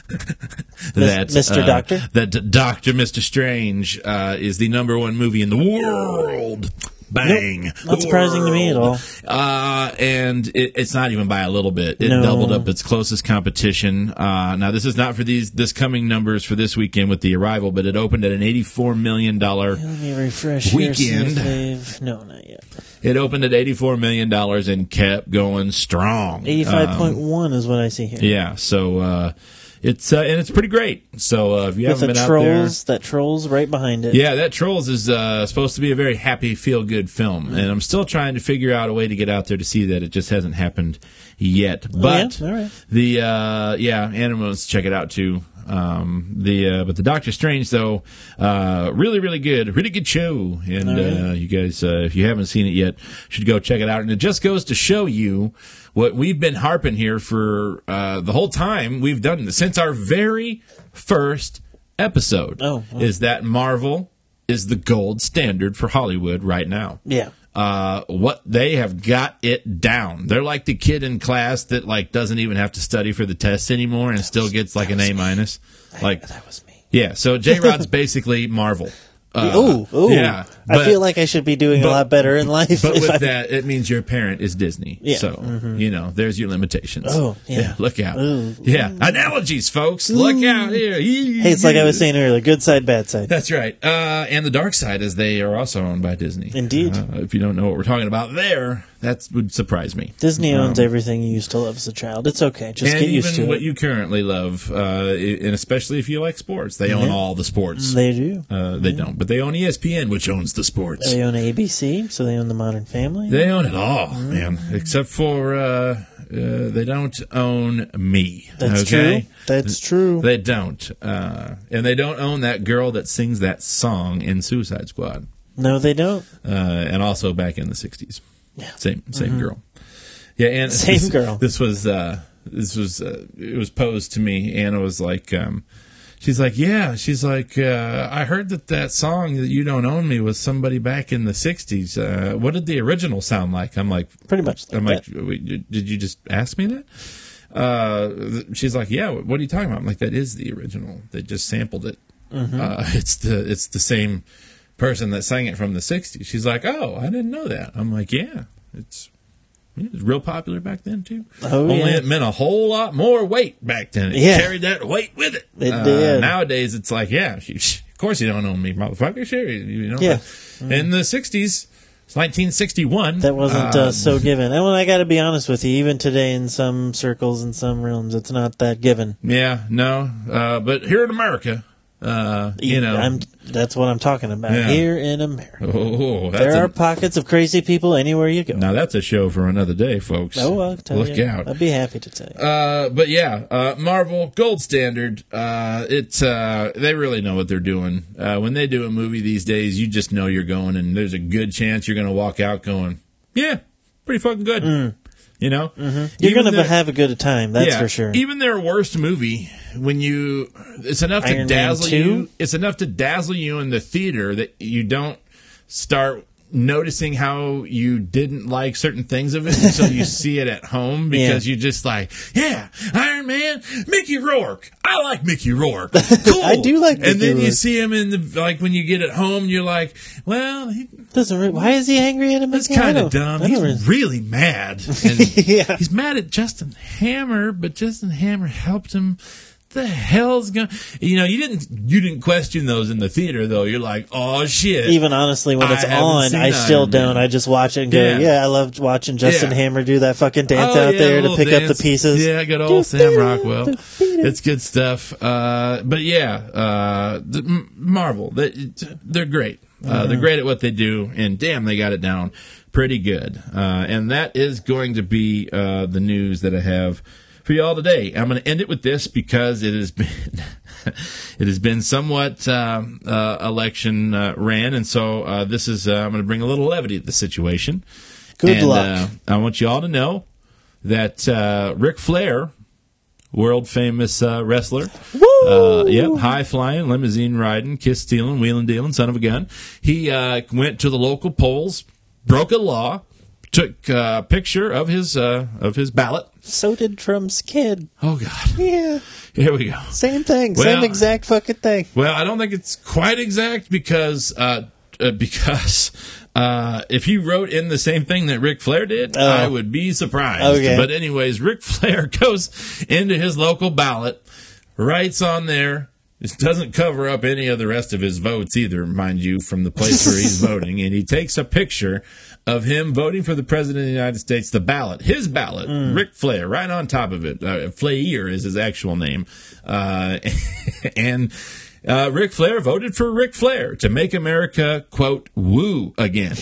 that Mister Uh, Doctor that Doctor Mister Strange uh, is the number one movie in the world. Bang! Nope, not surprising world. To me at all. Uh, and it, it's not even by a little bit. It no. doubled up its closest competition. Uh, now this is not for these this coming numbers for this weekend with the Arrival, but it opened at an eighty-four million dollars Let me refresh weekend. Here, see if they've... No, not yet. It opened at eighty-four million dollars and kept going strong. eighty-five point one um, is what I see here. Yeah, so uh, it's uh, and it's pretty great. So uh, if you With haven't the been Trolls, out there, that Trolls right behind it. Yeah, that Trolls is uh, supposed to be a very happy, feel-good film, mm-hmm. and I'm still trying to figure out a way to get out there to see that. It just hasn't happened yet. But oh, yeah? All right. the uh, yeah, animals check it out too. Um, the uh, but the Doctor Strange though, uh, really really good, really good show, and right. uh, you guys, uh, if you haven't seen it yet, should go check it out. And it just goes to show you what we've been harping here for uh, the whole time we've done this since our very first episode. Oh, wow. Is that Marvel is the gold standard for Hollywood right now? Yeah. Uh, what they have got it down. They're like the kid in class that like doesn't even have to study for the test anymore and that still was, gets like an A minus. Like that was me. Yeah. So J Rod's basically Marvel. Uh, oh, oh, yeah. But, I feel like I should be doing but, a lot better in life. But with I... that, it means your parent is Disney. Yeah. So mm-hmm. you know, there's your limitations. Oh, yeah. yeah look out. Ooh. Yeah. Analogies, folks. Ooh. Look out here. Hey, it's like I was saying earlier: good side, bad side. That's right. Uh, and the dark side, as they are also owned by Disney. Indeed. Uh, if you don't know what we're talking about, there, that would surprise me. Disney owns um, everything you used to love as a child. It's okay. Just get used to it. And even what you currently love, uh, and especially if you like sports, they mm-hmm. own all the sports. They do. Uh, they yeah. don't, but they own E S P N, which owns. The sports. They own A B C, so they own the Modern Family. They own it all, mm-hmm. man, except for uh, uh, they don't own me. That's okay? true. That's true. They don't, uh, and they don't own that girl that sings that song in Suicide Squad. No, they don't. Uh, and also back in the sixties, yeah, same same mm-hmm. girl. Yeah, and same this, girl. This was uh, this was uh, it was posed to me, and it was like. Um, She's like, yeah. She's like, uh, I heard that that song that You Don't Own Me was somebody back in the sixties. Uh, what did the original sound like? I'm like, pretty much. Like I'm that. Like, did you just ask me that? Uh, she's like, yeah. What are you talking about? I'm like, that is the original. They just sampled it. Mm-hmm. Uh, it's the it's the same person that sang it from the sixties. She's like, oh, I didn't know that. I'm like, yeah, it's It was real popular back then, too. Oh, Only yeah. it meant a whole lot more weight back then. It yeah. carried that weight with it. It uh, did. Nowadays, it's like, yeah, of course you don't own me, motherfucker. Sure, you know. Yeah. Mm. In the sixties, it's nineteen sixty-one. That wasn't um, uh, so given. And well, I got to be honest with you, even today in some circles, in some realms, it's not that given. Yeah, no. Uh, but here in America... Uh, you know, I'm, that's what I'm talking about yeah. here in America. Oh, that's there are a, pockets of crazy people anywhere you go. Now that's a show for another day, folks. Oh, I'll tell Look you. out! I'd be happy to tell you. Uh, but yeah, uh, Marvel gold standard. Uh, it's uh, they really know what they're doing. Uh, when they do a movie these days, you just know you're going, and there's a good chance you're going to walk out going, "Yeah, pretty fucking good." Mm. You know, mm-hmm. you're going to have a good time. That's yeah, for sure. Even their worst movie, when you, it's enough Iron to dazzle you. It's enough to dazzle you in the theater that you don't start noticing how you didn't like certain things of it until you see it at home because yeah. you're just like, yeah, Iron Man, Mickey Rourke. I like Mickey Rourke. Cool. I do like Mickey Rourke. And then Rourke. You see him in the, like, when you get at home, you're like, well, he doesn't, re- why is he angry at him? That's kind of dumb. He's re- really mad. And yeah. He's mad at Justin Hammer, but Justin Hammer helped him. The hell's going you know you didn't you didn't question those in the theater though. You're like, oh shit, even honestly when it's I on I still don't man. I just watch it and go yeah, yeah I loved watching Justin yeah. Hammer do that fucking dance oh, out yeah, there to pick dance. Up the pieces yeah good old Sam Rockwell. It's good stuff. Uh but yeah, uh the, Marvel they, they're great. Uh mm-hmm. They're great at what they do, and damn, they got it down pretty good. Uh and that is going to be uh the news that I have for y'all today. I'm going to end it with this because it has been it has been somewhat uh, uh, election uh, ran, and so uh, this is uh, I'm going to bring a little levity to the situation. Good and, luck. Uh, I want y'all to know that uh, Ric Flair, world famous uh, wrestler, woo! Uh, yep, high flying, limousine riding, kiss stealing, wheeling dealing, son of a gun. He uh, went to the local polls, broke a law. Took a picture of his uh, of his ballot. So did Trump's kid. Oh, God. Yeah. Here we go. Same thing. Well, same exact fucking thing. Well, I don't think it's quite exact because uh, uh, because uh, if he wrote in the same thing that Ric Flair did, oh. I would be surprised. Okay. But anyways, Ric Flair goes into his local ballot, writes on there. This doesn't cover up any of the rest of his votes either, mind you, from the place where he's voting. And he takes a picture of him voting for the president of the United States, the ballot, his ballot, mm. Ric Flair, right on top of it. Uh, Flair is his actual name. Uh, and uh, Ric Flair voted for Ric Flair to make America, quote, woo again,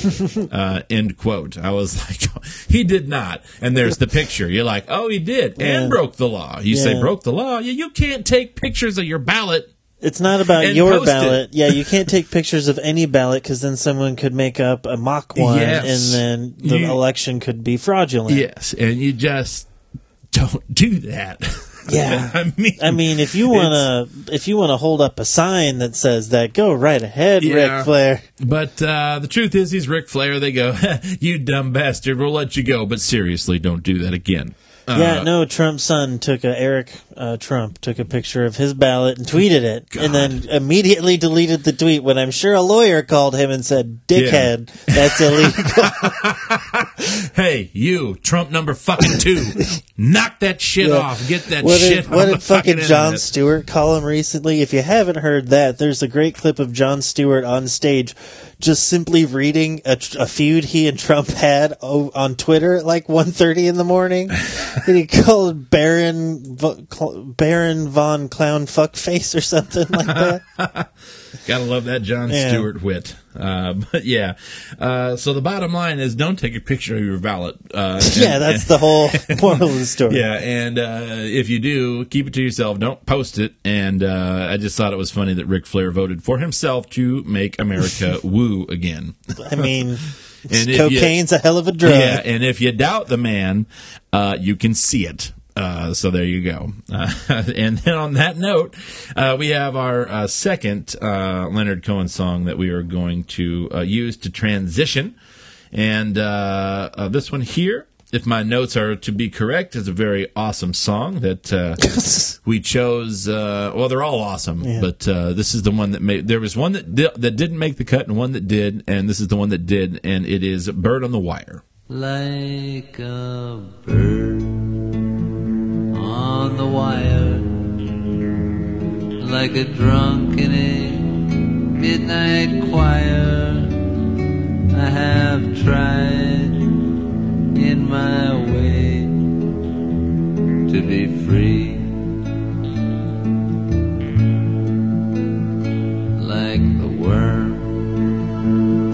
uh, end quote. I was like, he did not. And there's the picture. You're like, oh, he did yeah. and broke the law. You yeah. say broke the law. You can't take pictures of your ballot. It's not about your ballot. It. Yeah, you can't take pictures of any ballot because then someone could make up a mock one yes. and then the you, election could be fraudulent. Yes, and you just don't do that. Yeah. I mean, I mean if you want to if you want to hold up a sign that says that, go right ahead, yeah, Ric Flair. But uh, the truth is he's Ric Flair. They go, you dumb bastard, we'll let you go. But seriously, don't do that again. Yeah, uh, no, Trump's son took a, Eric uh, Trump took a picture of his ballot and tweeted it, God. and then immediately deleted the tweet when I'm sure a lawyer called him and said, dickhead, yeah. that's illegal. Hey, you, Trump number fucking two, knock that shit yeah. off, get that what shit did, off What did fucking, fucking Jon Stewart call him recently? If you haven't heard that, there's a great clip of Jon Stewart on stage just simply reading a, a feud he and Trump had on Twitter at like one thirty in the morning. And he called Baron Baron Von Clown Fuckface or something like that. Gotta love that Jon yeah. Stewart wit. Uh, but yeah, uh, so the bottom line is don't take a picture of your ballot. Uh, and, yeah, that's and, the whole moral of the story. Yeah, and uh, if you do, keep it to yourself. Don't post it. And uh, I just thought it was funny that Ric Flair voted for himself to make America woo again. I mean... And cocaine's you, a hell of a drug. Yeah, and if you doubt the man, uh, you can see it. Uh, so there you go. Uh, and then on that note, uh, we have our uh, second uh, Leonard Cohen song that we are going to uh, use to transition. And uh, uh, this one here, if my notes are to be correct, is a very awesome song that uh, we chose. Uh, well, they're all awesome, yeah. but uh, this is the one that made. There was one that di- that didn't make the cut, and one that did, and this is the one that did, and it is "Bird on the Wire." Like a bird on the wire, like a drunk in a midnight choir, I have tried in my way to be free. Like the worm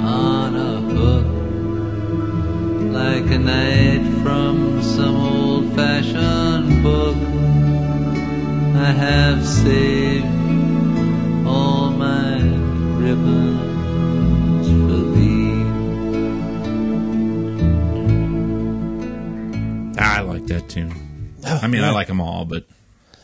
on a hook, like a knight from some old-fashioned book, I have saved all my ribbons for thee. I like that tune. Oh, I mean, yeah. I like them all, but...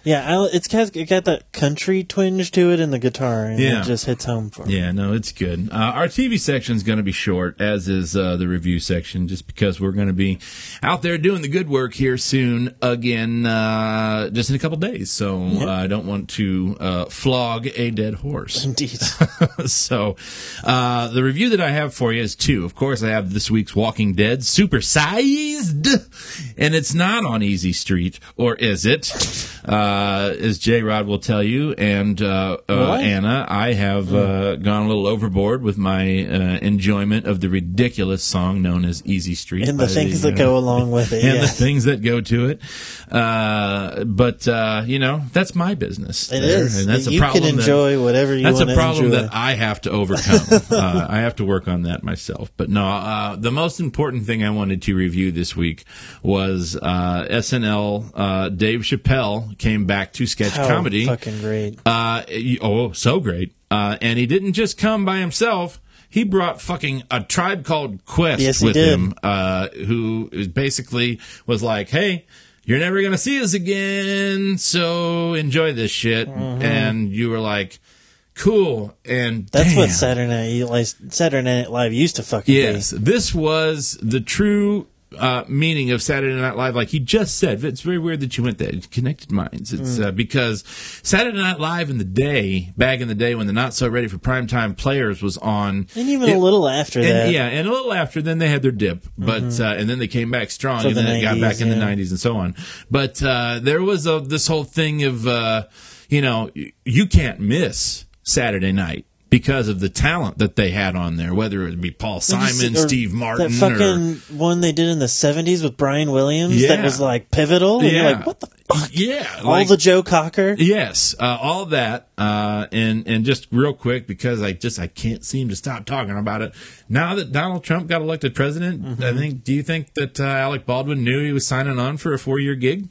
Yeah, it's it got that country twinge to it in the guitar, and yeah. it just hits home for me. Yeah, no, it's good. Uh, our T V section is going to be short, as is uh, the review section, just because we're going to be out there doing the good work here soon again, uh, just in a couple days. So yep. uh, I don't want to uh, flog a dead horse. Indeed. So uh, the review that I have for you is two. Of course, I have this week's Walking Dead, Supersized, and it's not on Easy Street, or is it? Uh, Uh, as J-Rod will tell you, and uh, uh, Anna, I have uh, gone a little overboard with my uh, enjoyment of the ridiculous song known as Easy Street. And the things the, that uh, go along with it. And yes. the things that go to it. Uh, but, uh, you know, that's my business. It there. is. And that's you a problem can enjoy that, whatever you want to enjoy. That's a problem enjoy. that I have to overcome. uh, I have to work on that myself. But no, uh, the most important thing I wanted to review this week was uh, S N L uh, Dave Chappelle came back to sketch How comedy. Fucking great. Uh, oh, so great. Uh, and he didn't just come by himself. He brought fucking A Tribe Called Quest yes, with him, uh, who basically was like, hey, you're never going to see us again, so enjoy this shit. Mm-hmm. And you were like, cool. And that's damn. what Saturday Night, Saturday Night Live used to fucking yes, be. Yes, this was the true... Uh, meaning of Saturday Night Live, like he just said. It's very weird that you went there. It connected minds. It's uh, because Saturday Night Live in the day, back in the day when the Not So Ready for Primetime Players was on. And even it, a little after and, that. Yeah, and a little after, then they had their dip. But mm-hmm. uh, and then they came back strong, so and then the nineties, it got back in yeah. the nineties and so on. But uh, there was a, this whole thing of, uh, you know, you can't miss Saturday night. Because of the talent that they had on there, whether it be Paul Simon, or Steve Martin, that fucking or, one they did in the seventies with Brian Williams yeah. that was like pivotal. And yeah. you're like, what the fuck? Yeah. All like, the Joe Cocker. Yes. Uh, all that. Uh, and, and just real quick, because I just, I can't seem to stop talking about it. Now that Donald Trump got elected president, mm-hmm. I think, do you think that uh, Alec Baldwin knew he was signing on for a four year gig?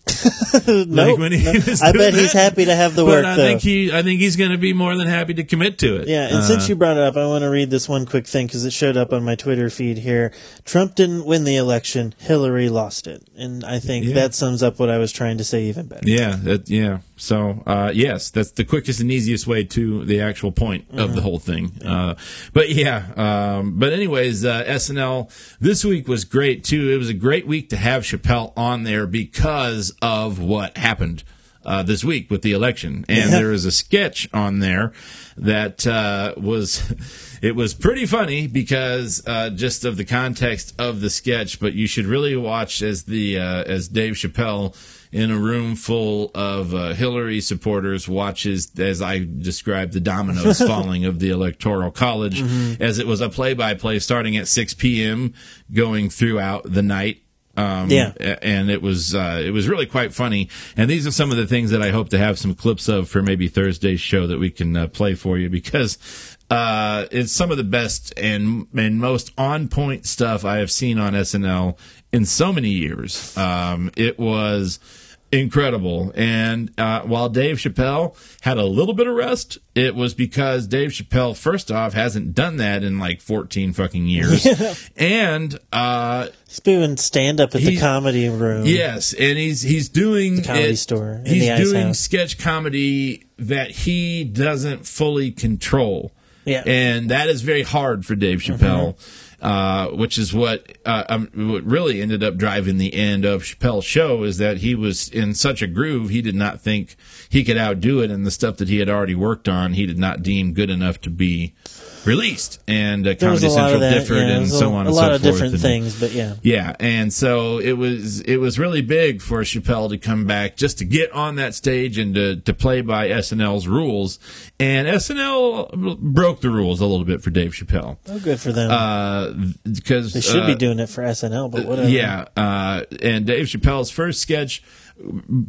Like nope, when he no. was I bet that. he's happy to have the but work. I though. think he, I think he's going to be more than happy to commit to it. Yeah, and uh, since you brought it up, I want to read this one quick thing because it showed up on my Twitter feed here. Trump didn't win the election; Hillary lost it, and I think yeah. that sums up what I was trying to say even better. Yeah, that, yeah. So uh, yes, that's the quickest and easiest way to the actual point of mm-hmm. the whole thing. Yeah. Uh, but yeah, um, but anyways, uh, S N L this week was great too. It was a great week to have Chappelle on there because of of what happened uh, this week with the election. And yeah. there is a sketch on there that uh, was, it was pretty funny because uh, just of the context of the sketch, but you should really watch as the, uh, as Dave Chappelle in a room full of uh, Hillary supporters watches, as I described, the dominoes falling of the Electoral College mm-hmm. as it was a play by play starting at six p.m. going throughout the night. Um, yeah. And it was, uh, it was really quite funny. And these are some of the things that I hope to have some clips of for maybe Thursday's show that we can uh, play for you because, uh, it's some of the best and, and most on point stuff I have seen on S N L in so many years. Um, it was incredible. And, uh, while Dave Chappelle had a little bit of rest, it was because Dave Chappelle, first off, hasn't done that in like fourteen fucking years. Yeah. And, uh, he's doing stand-up at the comedy room. Yes, and he's he's doing the comedy it, store. He's the doing house. sketch comedy that he doesn't fully control. Yeah, and that is very hard for Dave Chappelle. Mm-hmm. uh, which is what uh, um, what really ended up driving the end of Chappelle's show, is that he was in such a groove, he did not think he could outdo it, and the stuff that he had already worked on, he did not deem good enough to be released, and uh, Comedy Central differed, yeah, and so on and so forth. A lot of different and, things, but yeah, yeah, and so it was it was really big for Chappelle to come back just to get on that stage and to to play by S N L's rules, and S N L broke the rules a little bit for Dave Chappelle. Oh, good for them, because uh, they should uh, be doing it for S N L, but whatever. Yeah, uh, and Dave Chappelle's first sketch,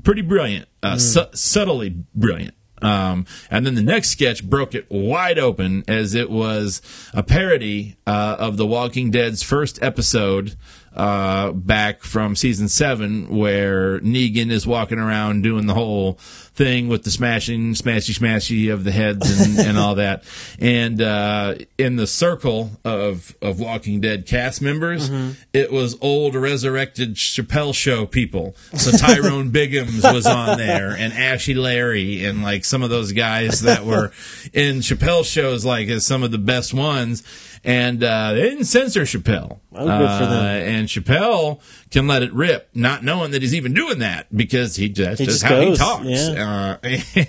pretty brilliant, uh, mm. su- subtly brilliant. Um, and then the next sketch broke it wide open, as it was a parody uh, of The Walking Dead's first episode uh, back from season seven, where Negan is walking around doing the whole thing with the smashing, smashy, smashy of the heads and, and all that. And uh, in the circle of, of Walking Dead cast members, mm-hmm. it was old resurrected Chappelle Show people. So Tyrone Biggums was on there, and Ashy Larry, and like some of those guys that were in Chappelle shows, like as some of the best ones. And uh, they didn't censor Chappelle. Oh, good for them. Uh, and Chappelle can let it rip, not knowing that he's even doing that, because he just, he that's just how goes. He talks. Yeah. Uh,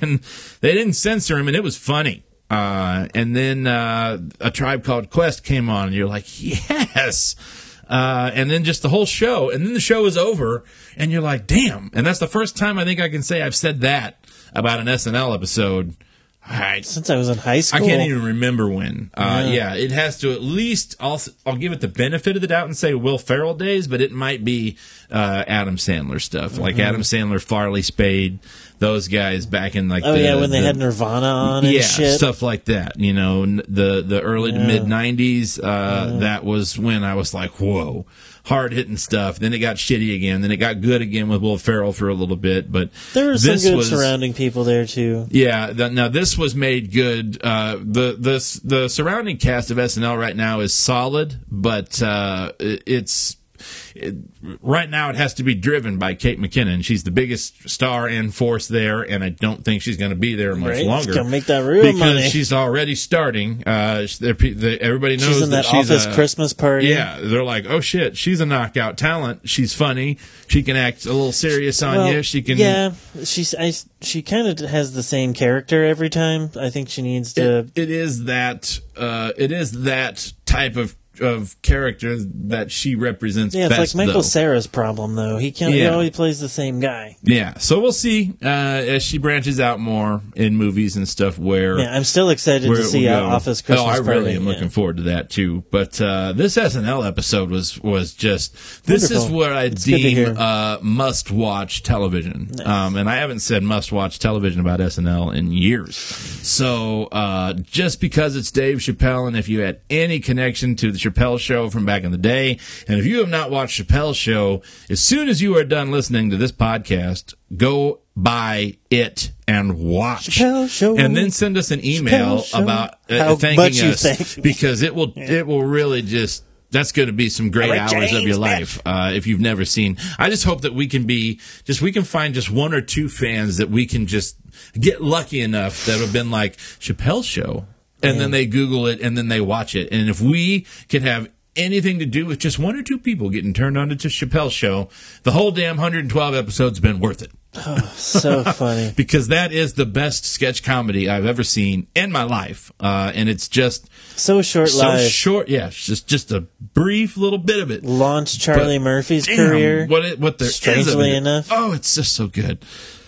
and they didn't censor him, and it was funny. Uh, and then uh, A Tribe Called Quest came on, and you're like, yes. Uh, and then just the whole show. And then the show is over, and you're like, damn. And that's the first time I think I can say I've said that about an S N L episode. I, Since I was in high school. I can't even remember when. Uh, yeah. yeah, it has to at least, I'll, I'll give it the benefit of the doubt and say Will Ferrell days, but it might be uh, Adam Sandler stuff. Mm-hmm. Like Adam Sandler, Farley Spade, those guys back in like oh, the... Oh, yeah, when the, they had Nirvana on and yeah, shit. Yeah, stuff like that. You know, the, the early yeah. to mid-nineties, uh, yeah. that was when I was like, whoa. Hard-hitting stuff. Then it got shitty again. Then it got good again with Will Ferrell for a little bit. But there were some good was, surrounding people there, too. Yeah. The, now, this was made good. Uh, the, the the surrounding cast of S N L right now is solid, but uh, it's... It, right now it has to be driven by Kate McKinnon. She's the biggest star and force there, and I don't think she's going to be there much right. longer. She's going to make that real because money. She's already starting. Uh, they, everybody knows she's in that, that she's office a, Christmas party. Yeah, they're like, oh shit, she's a knockout talent. She's funny. She can act a little serious on well, you. She can. Yeah, she's. I, she kind of has the same character every time. I think she needs to. It, it is that. Uh, it is that type of. of character that she represents. Yeah, it's best, like Michael though. Cera's problem, though. He can't. Yeah. He always plays the same guy. Yeah, so we'll see uh, as she branches out more in movies and stuff. Where yeah, I'm still excited to see uh, Office Christmas. Oh, I really party. am yeah. looking forward to that too. But uh, this S N L episode was was just. This Wonderful. is what I it's deem uh, must watch television. Nice. Um, and I haven't said must watch television about S N L in years. So uh, just because it's Dave Chappelle, and if you had any connection to the Chappelle Show from back in the day, and if you have not watched Chappelle Show, as soon as you are done listening to this podcast, go buy it and watch Chappelle Show, and then send us an email about uh, thanking us thank because it will yeah. it will really just that's going to be some great hours James, of your life uh, if you've never seen. I just hope that we can be just we can find just one or two fans that we can just get lucky enough that have been like Chappelle Show. And then they Google it, and then they watch it. And if we could have anything to do with just one or two people getting turned on to Chappelle's show, the whole damn one hundred twelve episodes have been worth it. Oh, so funny. Because that is the best sketch comedy I've ever seen in my life. Uh, and it's just... So short so life. So short, yeah. Just, just a brief little bit of it. Launched Charlie but, Murphy's damn, career. What, it, what there strangely is enough. Oh, it's just so good.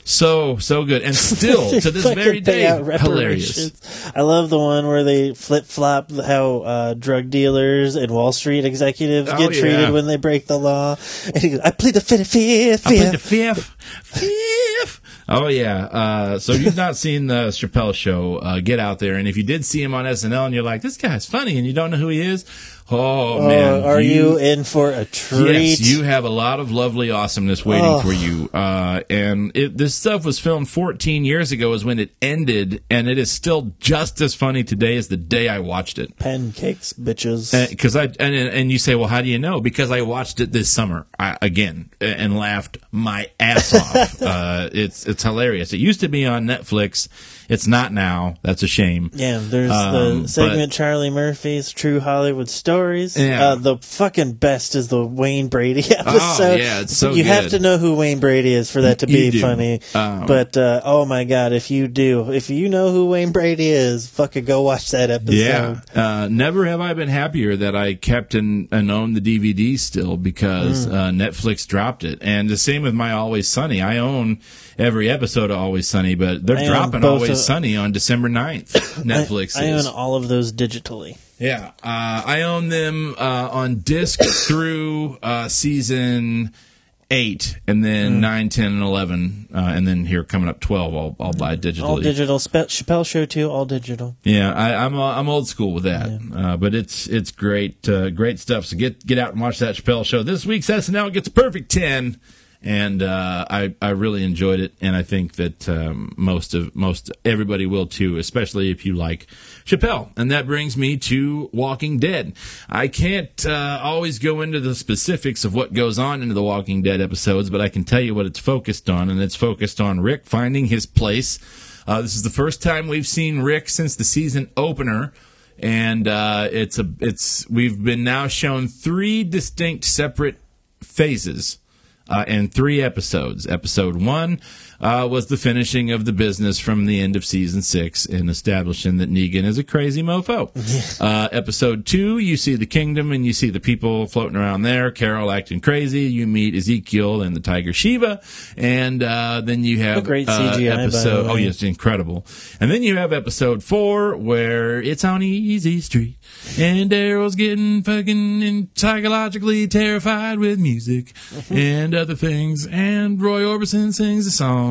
So, so good. And still, to this very day, hilarious. I love the one where they flip-flop how uh, drug dealers and Wall Street executives oh, get yeah. treated when they break the law. And he goes, I plead the fifth. fifth I plead the fifth. Fifth. Oh, yeah. Uh, so if you've not seen the Chappelle Show, uh, get out there. And if you did see him on S N L and you're like, this guy's funny, and you don't know who he is, oh, oh man. Are you, you in for a treat? Yes, you have a lot of lovely awesomeness waiting oh. for you. Uh, and it, this stuff was filmed fourteen years ago is when it ended, and it is still just as funny today as the day I watched it. Pancakes, bitches. Because I and, and you say, well, how do you know? Because I watched it this summer I, again and laughed my ass off. uh, it's, it's hilarious. It used to be on Netflix. It's not now. That's a shame. Yeah, there's um, the segment but, Charlie Murphy's True Hollywood Stories. Yeah. Uh, the fucking best is the Wayne Brady episode. Oh, yeah, it's so You good. Have to know who Wayne Brady is for that to you be do. Funny. Um, but, uh, oh, my God, if you do, if you know who Wayne Brady is, fucking go watch that episode. Yeah. Uh, never have I been happier that I kept and, and owned the D V D still because mm. uh, Netflix dropped it. And the same with my Always Sunny. I own every episode of Always Sunny, but they're I dropping Always of, Sunny on December ninth. Netflix I, I is. own all of those digitally. Yeah. Uh, I own them uh, on disc through uh, season eight, and then mm. nine, ten, and eleven, uh, and then here coming up twelve, I'll, I'll buy digitally. All digital. Spe- Chappelle Show two, all digital. Yeah, I, I'm I'm old school with that, yeah. uh, but it's it's great uh, great stuff, so get, get out and watch that Chappelle Show. This week's S N L gets a perfect ten. And uh, I I really enjoyed it, and I think that um, most of most everybody will too, especially if you like Chappelle. And that brings me to Walking Dead. I can't uh, always go into the specifics of what goes on into the Walking Dead episodes, but I can tell you what it's focused on, and it's focused on Rick finding his place. Uh, this is the first time we've seen Rick since the season opener. And uh, it's a it's we've been now shown three distinct separate phases. Uh, and three episodes. Episode one uh, was the finishing of the business from the end of season six in establishing that Negan is a crazy mofo. Uh, episode two, you see the kingdom and you see the people floating around there. Carol acting crazy. You meet Ezekiel and the tiger Sheba. And uh, then you have a great C G I, uh, episode. By the way. Oh, yes, incredible. And then you have episode four where it's on Easy Street. And Daryl's getting fucking psychologically terrified with music mm-hmm. and other things. And Roy Orbison sings a song.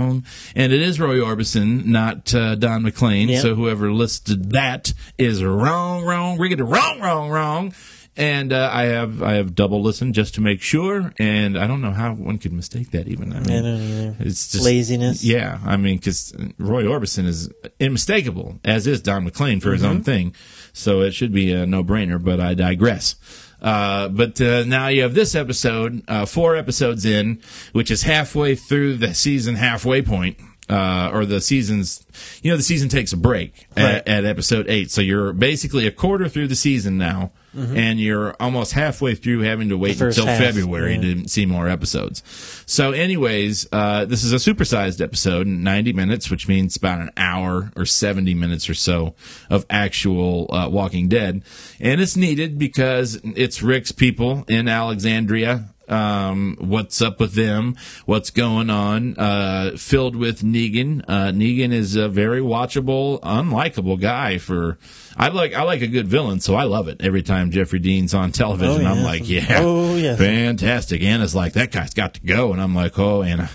And it is Roy Orbison, not uh, Don McLean. Yep. So whoever listed that is wrong, wrong, rigged, wrong, wrong, wrong. And uh, I have I have double listened just to make sure, and I don't know how one could mistake that even. I mean, I don't either. It's just laziness. Yeah, I mean, because Roy Orbison is unmistakable, as is Don McLean for his mm-hmm. own thing, so it should be a no-brainer. But I digress. Uh, but uh, now you have this episode, uh, four episodes in, which is halfway through the season halfway point. Uh, or the season's, you know, the season takes a break right. at, at episode eight. So you're basically a quarter through the season now, mm-hmm. and you're almost halfway through having to wait until half, February yeah. to see more episodes. So anyways, uh, this is a supersized episode, ninety minutes, which means about an hour or seventy minutes or so of actual uh, Walking Dead. And it's needed because it's Rick's people in Alexandria. Um, what's up with them? What's going on? Uh, filled with Negan. Uh, Negan is a very watchable, unlikable guy. For I like I like a good villain, so I love it every time Jeffrey Dean's on television. Oh, yeah. I'm like, yeah, oh, yeah, fantastic. Anna's like, that guy's got to go, and I'm like, oh, Anna.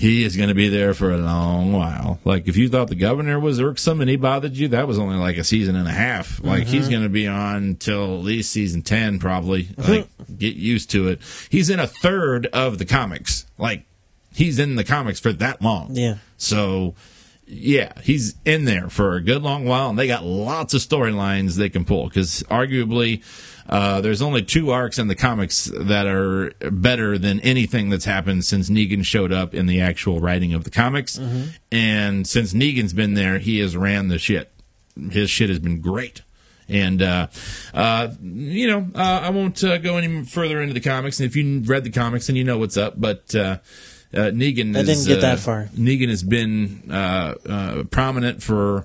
He is going to be there for a long while. Like, if you thought the governor was irksome and he bothered you, that was only like a season and a half. Like, mm-hmm. he's going to be on till at least season ten, probably. Like, get used to it. He's in a third of the comics. Like, he's in the comics for that long. Yeah. So, yeah, he's in there for a good long while, and they got lots of storylines they can pull because arguably uh, there's only two arcs in the comics that are better than anything that's happened since Negan showed up in the actual writing of the comics. Mm-hmm. And since Negan's been there, he has ran the shit. His shit has been great. And, uh, uh, you know, uh, I won't uh, go any further into the comics. And if you read the comics, then you know what's up. But Uh, Uh, Negan I is, didn't get that far. Uh, Negan has been uh, uh, prominent for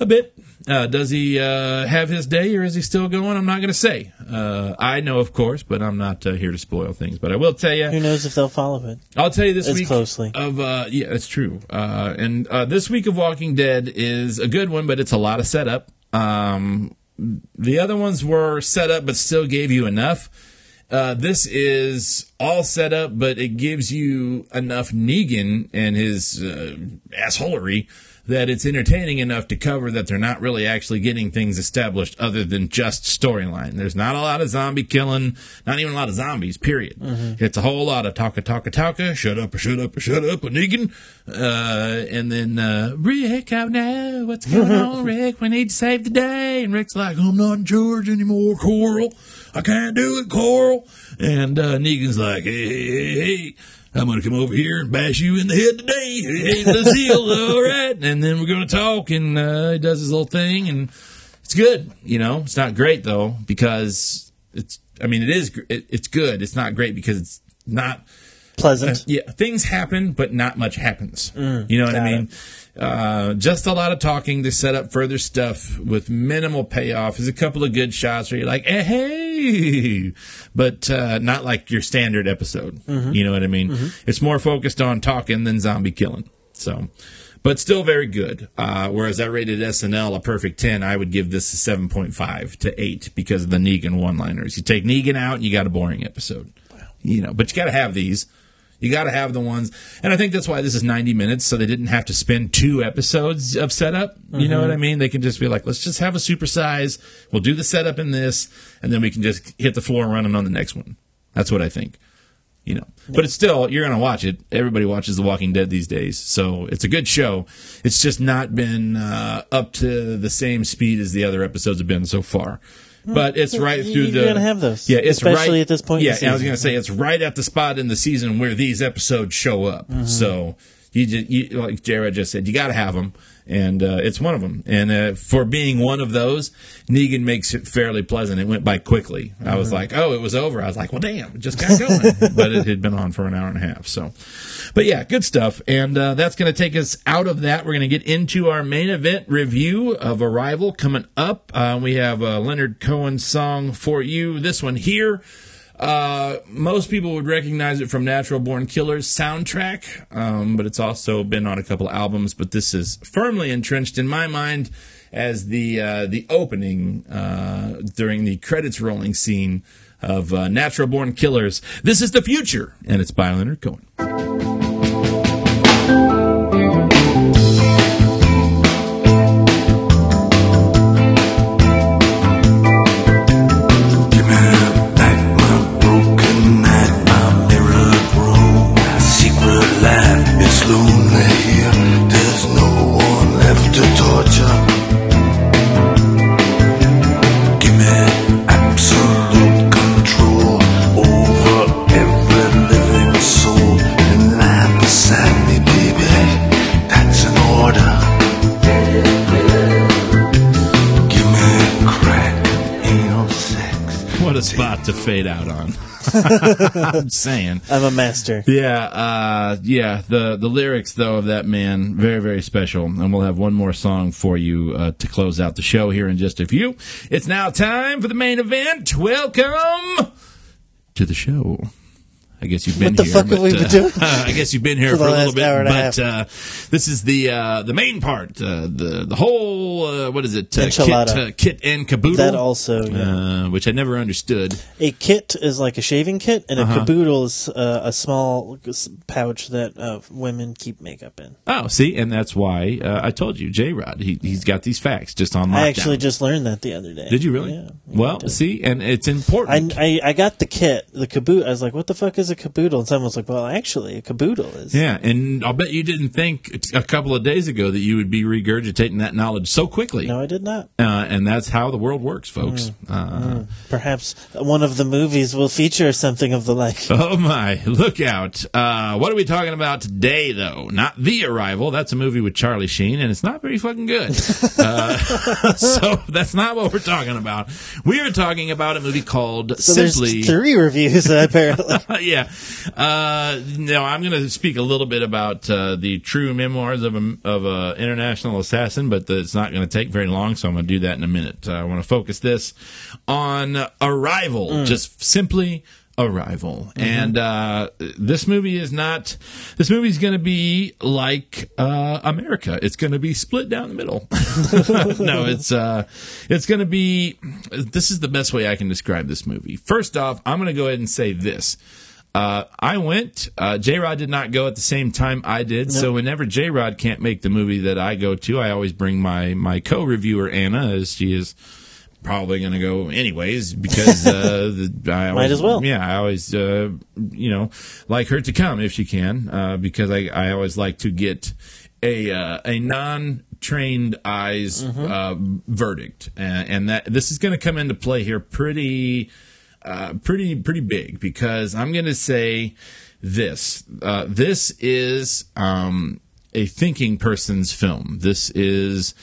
a bit. Uh, does he uh, have his day, or is he still going? I'm not going to say. Uh, I know, of course, but I'm not uh, here to spoil things. But I will tell you. Who knows if they'll follow it? I'll tell you this it's week closely. Of uh, yeah, that's true. Uh, and uh, this week of Walking Dead is a good one, but it's a lot of setup. Um, the other ones were set up, but still gave you enough. Uh, this is all set up, but it gives you enough Negan and his uh, assholery that it's entertaining enough to cover that they're not really actually getting things established other than just storyline. There's not a lot of zombie killing, not even a lot of zombies, period. Mm-hmm. It's a whole lot of talka, talka, talka, shut up, shut up, shut up, Negan. Uh, and then, uh, Rick, I know what's going on, Rick. We need to save the day. And Rick's like, I'm not in charge anymore, Coral. I can't do it, Coral. And uh, Negan's like, hey, hey, hey, hey. I'm going to come over here and bash you in the head today. Hey, let's heal. All right. And then we're going to talk. And uh, he does his little thing. And it's good. You know, it's not great, though, because it's, I mean, it is, it, it's good. It's not great because it's not pleasant. Uh, yeah. Things happen, but not much happens. Mm, you know what I mean? It. Uh, just a lot of talking to set up further stuff with minimal payoff. There's a couple of good shots where you're like, eh, hey, but uh, not like your standard episode. Mm-hmm. You know what I mean? Mm-hmm. It's more focused on talking than zombie killing. So, but still very good. Uh, whereas I rated S N L a perfect ten, I would give this a seven point five to eight because of the Negan one-liners. You take Negan out, and you got a boring episode. Wow. You know, but you got to have these. You got to have the ones. And I think that's why this is ninety minutes, so they didn't have to spend two episodes of setup. You mm-hmm. know what I mean? They can just be like, let's just have a supersize. We'll do the setup in this, and then we can just hit the floor running on the next one. That's what I think. You know, yeah. But it's still, you're going to watch it. Everybody watches The Walking Dead these days. So it's a good show. It's just not been uh, up to the same speed as the other episodes have been so far. But it's right through the. You're going to have those. Yeah, it's especially right, at this point. Yeah, in the I was going to say it's right at the spot in the season where these episodes show up. Mm-hmm. So you just, you, like Jared just said, you got to have them, and uh, it's one of them. And uh, for being one of those, Negan makes it fairly pleasant. It went by quickly. Mm-hmm. I was like, oh, it was over. I was like, well, damn, it just got going, but it had been on for an hour and a half. So, but yeah, good stuff. And uh, that's going to take us out of that. We're going to get into our main event review of Arrival coming up. Uh, we have uh, Leonard Cohen's song For You. This one here. Uh, most people would recognize it from Natural Born Killers soundtrack, um, but it's also been on a couple of albums. But this is firmly entrenched in my mind as the uh, the opening uh, during the credits rolling scene of uh, Natural Born Killers. This is The Future, and it's by Leonard Cohen. To fade out on. I'm saying. I'm a master. Yeah, uh, yeah. The, the lyrics, though, of that man, very, very special. And we'll have one more song for you uh, to close out the show here in just a few. It's now time for the main event. Welcome to the show. I guess you've been here. What the here, fuck but, have we been uh, doing? I guess you've been here for, for a little bit, but uh, this is the uh, the main part, uh, the the whole uh, what is it? Uh, kit, uh, kit and caboodle. That also, yeah. uh, which I never understood. A kit is like a shaving kit, and uh-huh. a caboodle is uh, a small pouch that uh, women keep makeup in. Oh, see, and that's why uh, I told you, J-Rod. He he's got these facts just on lockdown. I actually just learned that the other day. Did you really? Yeah. Well, see, and it's important. I, I I got the kit, the caboodle. I was like, what the fuck is a caboodle? And someone's like, well, actually, a caboodle is. Yeah, and I'll bet you didn't think a couple of days ago that you would be regurgitating that knowledge so quickly. No, I did not. Uh, and that's how the world works, folks. Mm. Uh, mm. Perhaps one of the movies will feature something of the like. Oh, my. Look out. Uh, what are we talking about today, though? Not The Arrival. That's a movie with Charlie Sheen, and it's not very fucking good. uh, so that's not what we're talking about. We are talking about a movie called so Simply... there's three reviews, apparently. Yeah. Uh, now I'm going to speak a little bit about uh, the true memoirs of a of a international assassin, but the, it's not going to take very long, so I'm going to do that in a minute. Uh, I want to focus this on Arrival, mm. just simply Arrival. Mm-hmm. And uh, this movie is not. This movie is going to be like uh, America. It's going to be split down the middle. No, it's uh, it's going to be. This is the best way I can describe this movie. First off, I'm going to go ahead and say this. Uh, I went, uh, J-Rod did not go at the same time I did. Nope. So whenever J-Rod can't make the movie that I go to, I always bring my, my co-reviewer Anna, as she is probably going to go anyways, because, uh, the, I always, might as well. Yeah, I always, uh, you know, like her to come if she can, uh, because I, I always like to get a, uh, a non trained eyes, mm-hmm. uh, verdict. Uh, and that, this is going to come into play here pretty, uh, pretty pretty big, because I'm going to say this. Uh, this is um, a thinking person's film. This is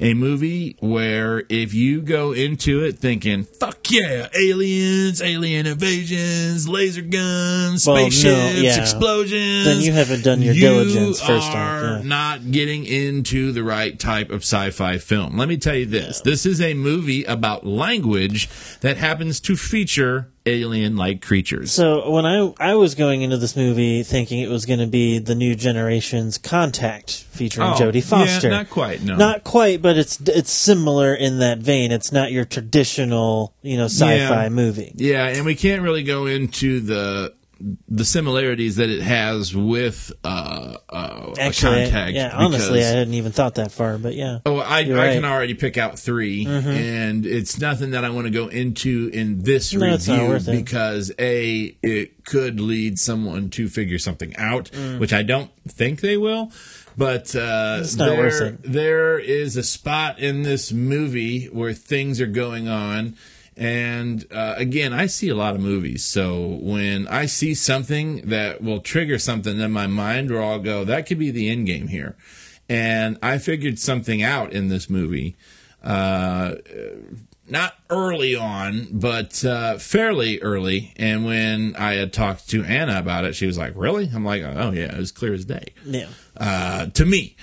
a movie where if you go into it thinking, fuck yeah, aliens, alien invasions, laser guns, well, spaceships, no, yeah. explosions. Then you haven't done your you diligence first time. You are yeah. not getting into the right type of sci-fi film. Let me tell you this. No. This is a movie about language that happens to feature alien-like creatures. So when I, I was going into this movie thinking it was going to be the new generation's Contact featuring oh, Jodie Foster. Yeah, not quite, no. Not quite, but it's it's similar in that vein. It's not your traditional, you know, sci-fi yeah. movie. Yeah, and we can't really go into the the similarities that it has with uh, uh, Actually, Contact. I, yeah, because, honestly, I hadn't even thought that far, but yeah. Oh, I, I right. can already pick out three, mm-hmm. and it's nothing that I want to go into in this no, review because, A, it could lead someone to figure something out, mm. which I don't think they will, but uh, there, there is a spot in this movie where things are going on. And, uh, again, I see a lot of movies, so when I see something that will trigger something in my mind where I'll go, that could be the end game here. And I figured something out in this movie, uh, not early on, but uh, fairly early. And when I had talked to Anna about it, she was like, really? I'm like, oh, yeah, it was clear as day. Yeah. Uh, to me.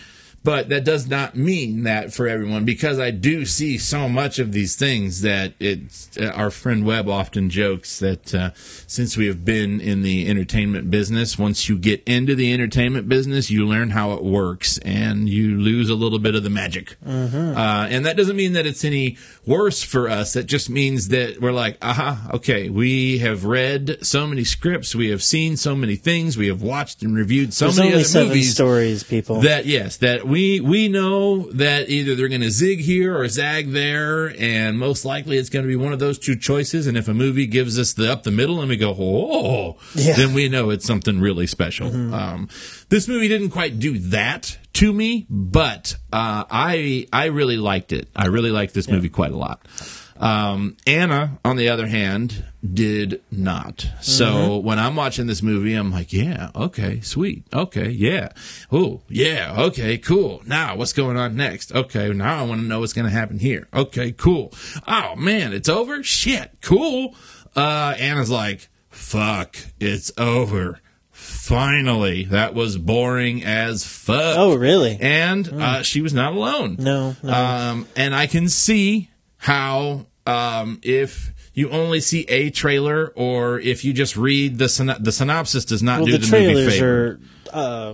But that does not mean that for everyone, because I do see so much of these things that it's, uh, our friend Webb often jokes that uh, since we have been in the entertainment business, once you get into the entertainment business, you learn how it works and you lose a little bit of the magic. Mm-hmm. Uh, and that doesn't mean that it's any worse for us. It just means that we're like, aha, okay, we have read so many scripts, we have seen so many things, we have watched and reviewed so There's many only other seven movies. Stories, people. That, yes, that we We we know that either they're going to zig here or zag there, and most likely it's going to be one of those two choices. And if a movie gives us the up the middle and we go, oh, yeah. then we know it's something really special. Mm-hmm. Um, this movie didn't quite do that to me, but uh, I I really liked it. I really liked this yeah. movie quite a lot. Um, Anna, on the other hand, did not. So mm-hmm. when I'm watching this movie, I'm like, yeah, okay, sweet. Okay, yeah. Oh, yeah, okay, cool. Now, what's going on next? Okay, now I want to know what's going to happen here. Okay, cool. Oh, man, it's over? Shit, cool. Uh, Anna's like, fuck, it's over. Finally, that was boring as fuck. Oh, really? And mm. uh, she was not alone. No, no. Um, and I can see how um, if you only see a trailer, or if you just read the syno- the synopsis, does not well, do the, the trailers movie favor. Are uh,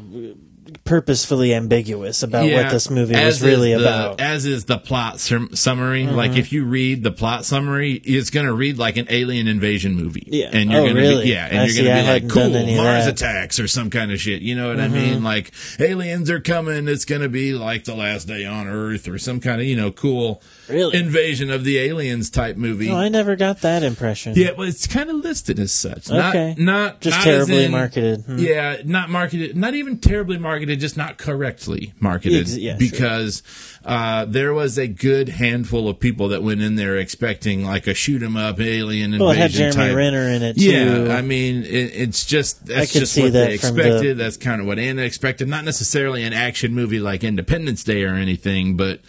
purposefully ambiguous about yeah, what this movie was really the, about. As is the plot sur- summary. Mm-hmm. Like if you read the plot summary, it's going to read like an alien invasion movie. Yeah. And you're oh, going really? to yeah, and I you're going to be I like, cool, Mars attacks or some kind of shit. You know what mm-hmm. I mean? Like aliens are coming. It's going to be like the last day on Earth or some kind of you know cool. Really? Invasion of the Aliens type movie. No, I never got that impression. Yeah, well, it's kind of listed as such. Not, okay. Not just not terribly in, marketed. Hmm. Yeah, not marketed. Not even terribly marketed, just not correctly marketed. Ex- yeah, because sure. uh, there was a good handful of people that went in there expecting like a shoot 'em up alien well, invasion. Well, it had Jeremy type. Renner in it too. Yeah, I mean, it, it's just that's just what that they expected. The... That's kind of what Anna expected. Not necessarily an action movie like Independence Day or anything, but.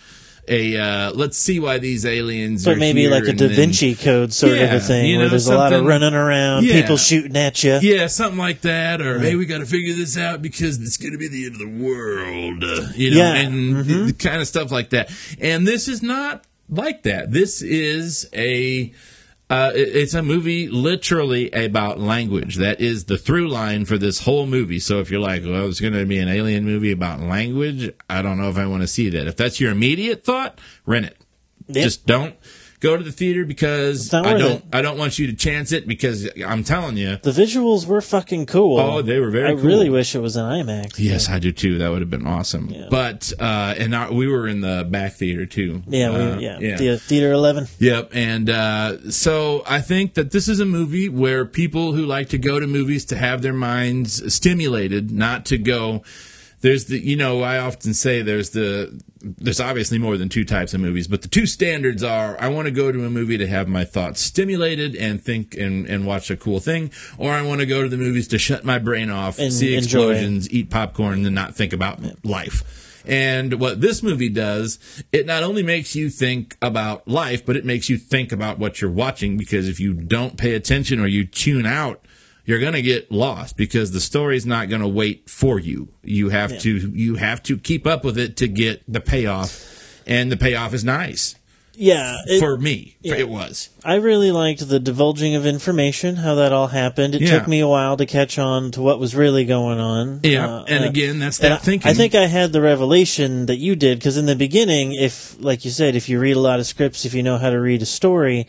A uh, let's see why these aliens but are maybe here like a Da Vinci then, Code sort yeah, of a thing you know, where there's a lot of running around, yeah. people shooting at you. Yeah, something like that. Or, right. hey, we got to figure this out because it's going to be the end of the world. Uh, you know, yeah. and mm-hmm. the kind of stuff like that. And this is not like that. This is a... Uh, it's a movie literally about language. That is the through line for this whole movie. So if you're like, well, it's going to be an alien movie about language, I don't know if I want to see that. If that's your immediate thought, rent it. Yep. Just don't go to the theater because I don't it. I don't want you to chance it because I'm telling you. The visuals were fucking cool. Oh, they were very I cool. I really wish it was an IMAX. Yes, yeah. I do too. That would have been awesome. Yeah. But, uh, and our, we were in the back theater too. Yeah, uh, we, yeah. yeah. The, theater eleven. Yep. And uh, so I think that this is a movie where people who like to go to movies to have their minds stimulated, not to go... there's the, you know, I often say there's the, there's obviously more than two types of movies, but the two standards are, I want to go to a movie to have my thoughts stimulated and think and, and watch a cool thing, or I want to go to the movies to shut my brain off, and see explosions, enjoy. Eat popcorn, and not think about life. And what this movie does, it not only makes you think about life, but it makes you think about what you're watching, because if you don't pay attention or you tune out, you're going to get lost, because the story's not going to wait for you. You have yeah. to you have to keep up with it to get the payoff, and the payoff is nice. Yeah. It, for me, yeah. it was. I really liked the divulging of information, how that all happened. It yeah. took me a while to catch on to what was really going on. Yeah, uh, and uh, again, that's that I, thinking. I think I had the revelation that you did, because in the beginning, if, like you said, if you read a lot of scripts, if you know how to read a story,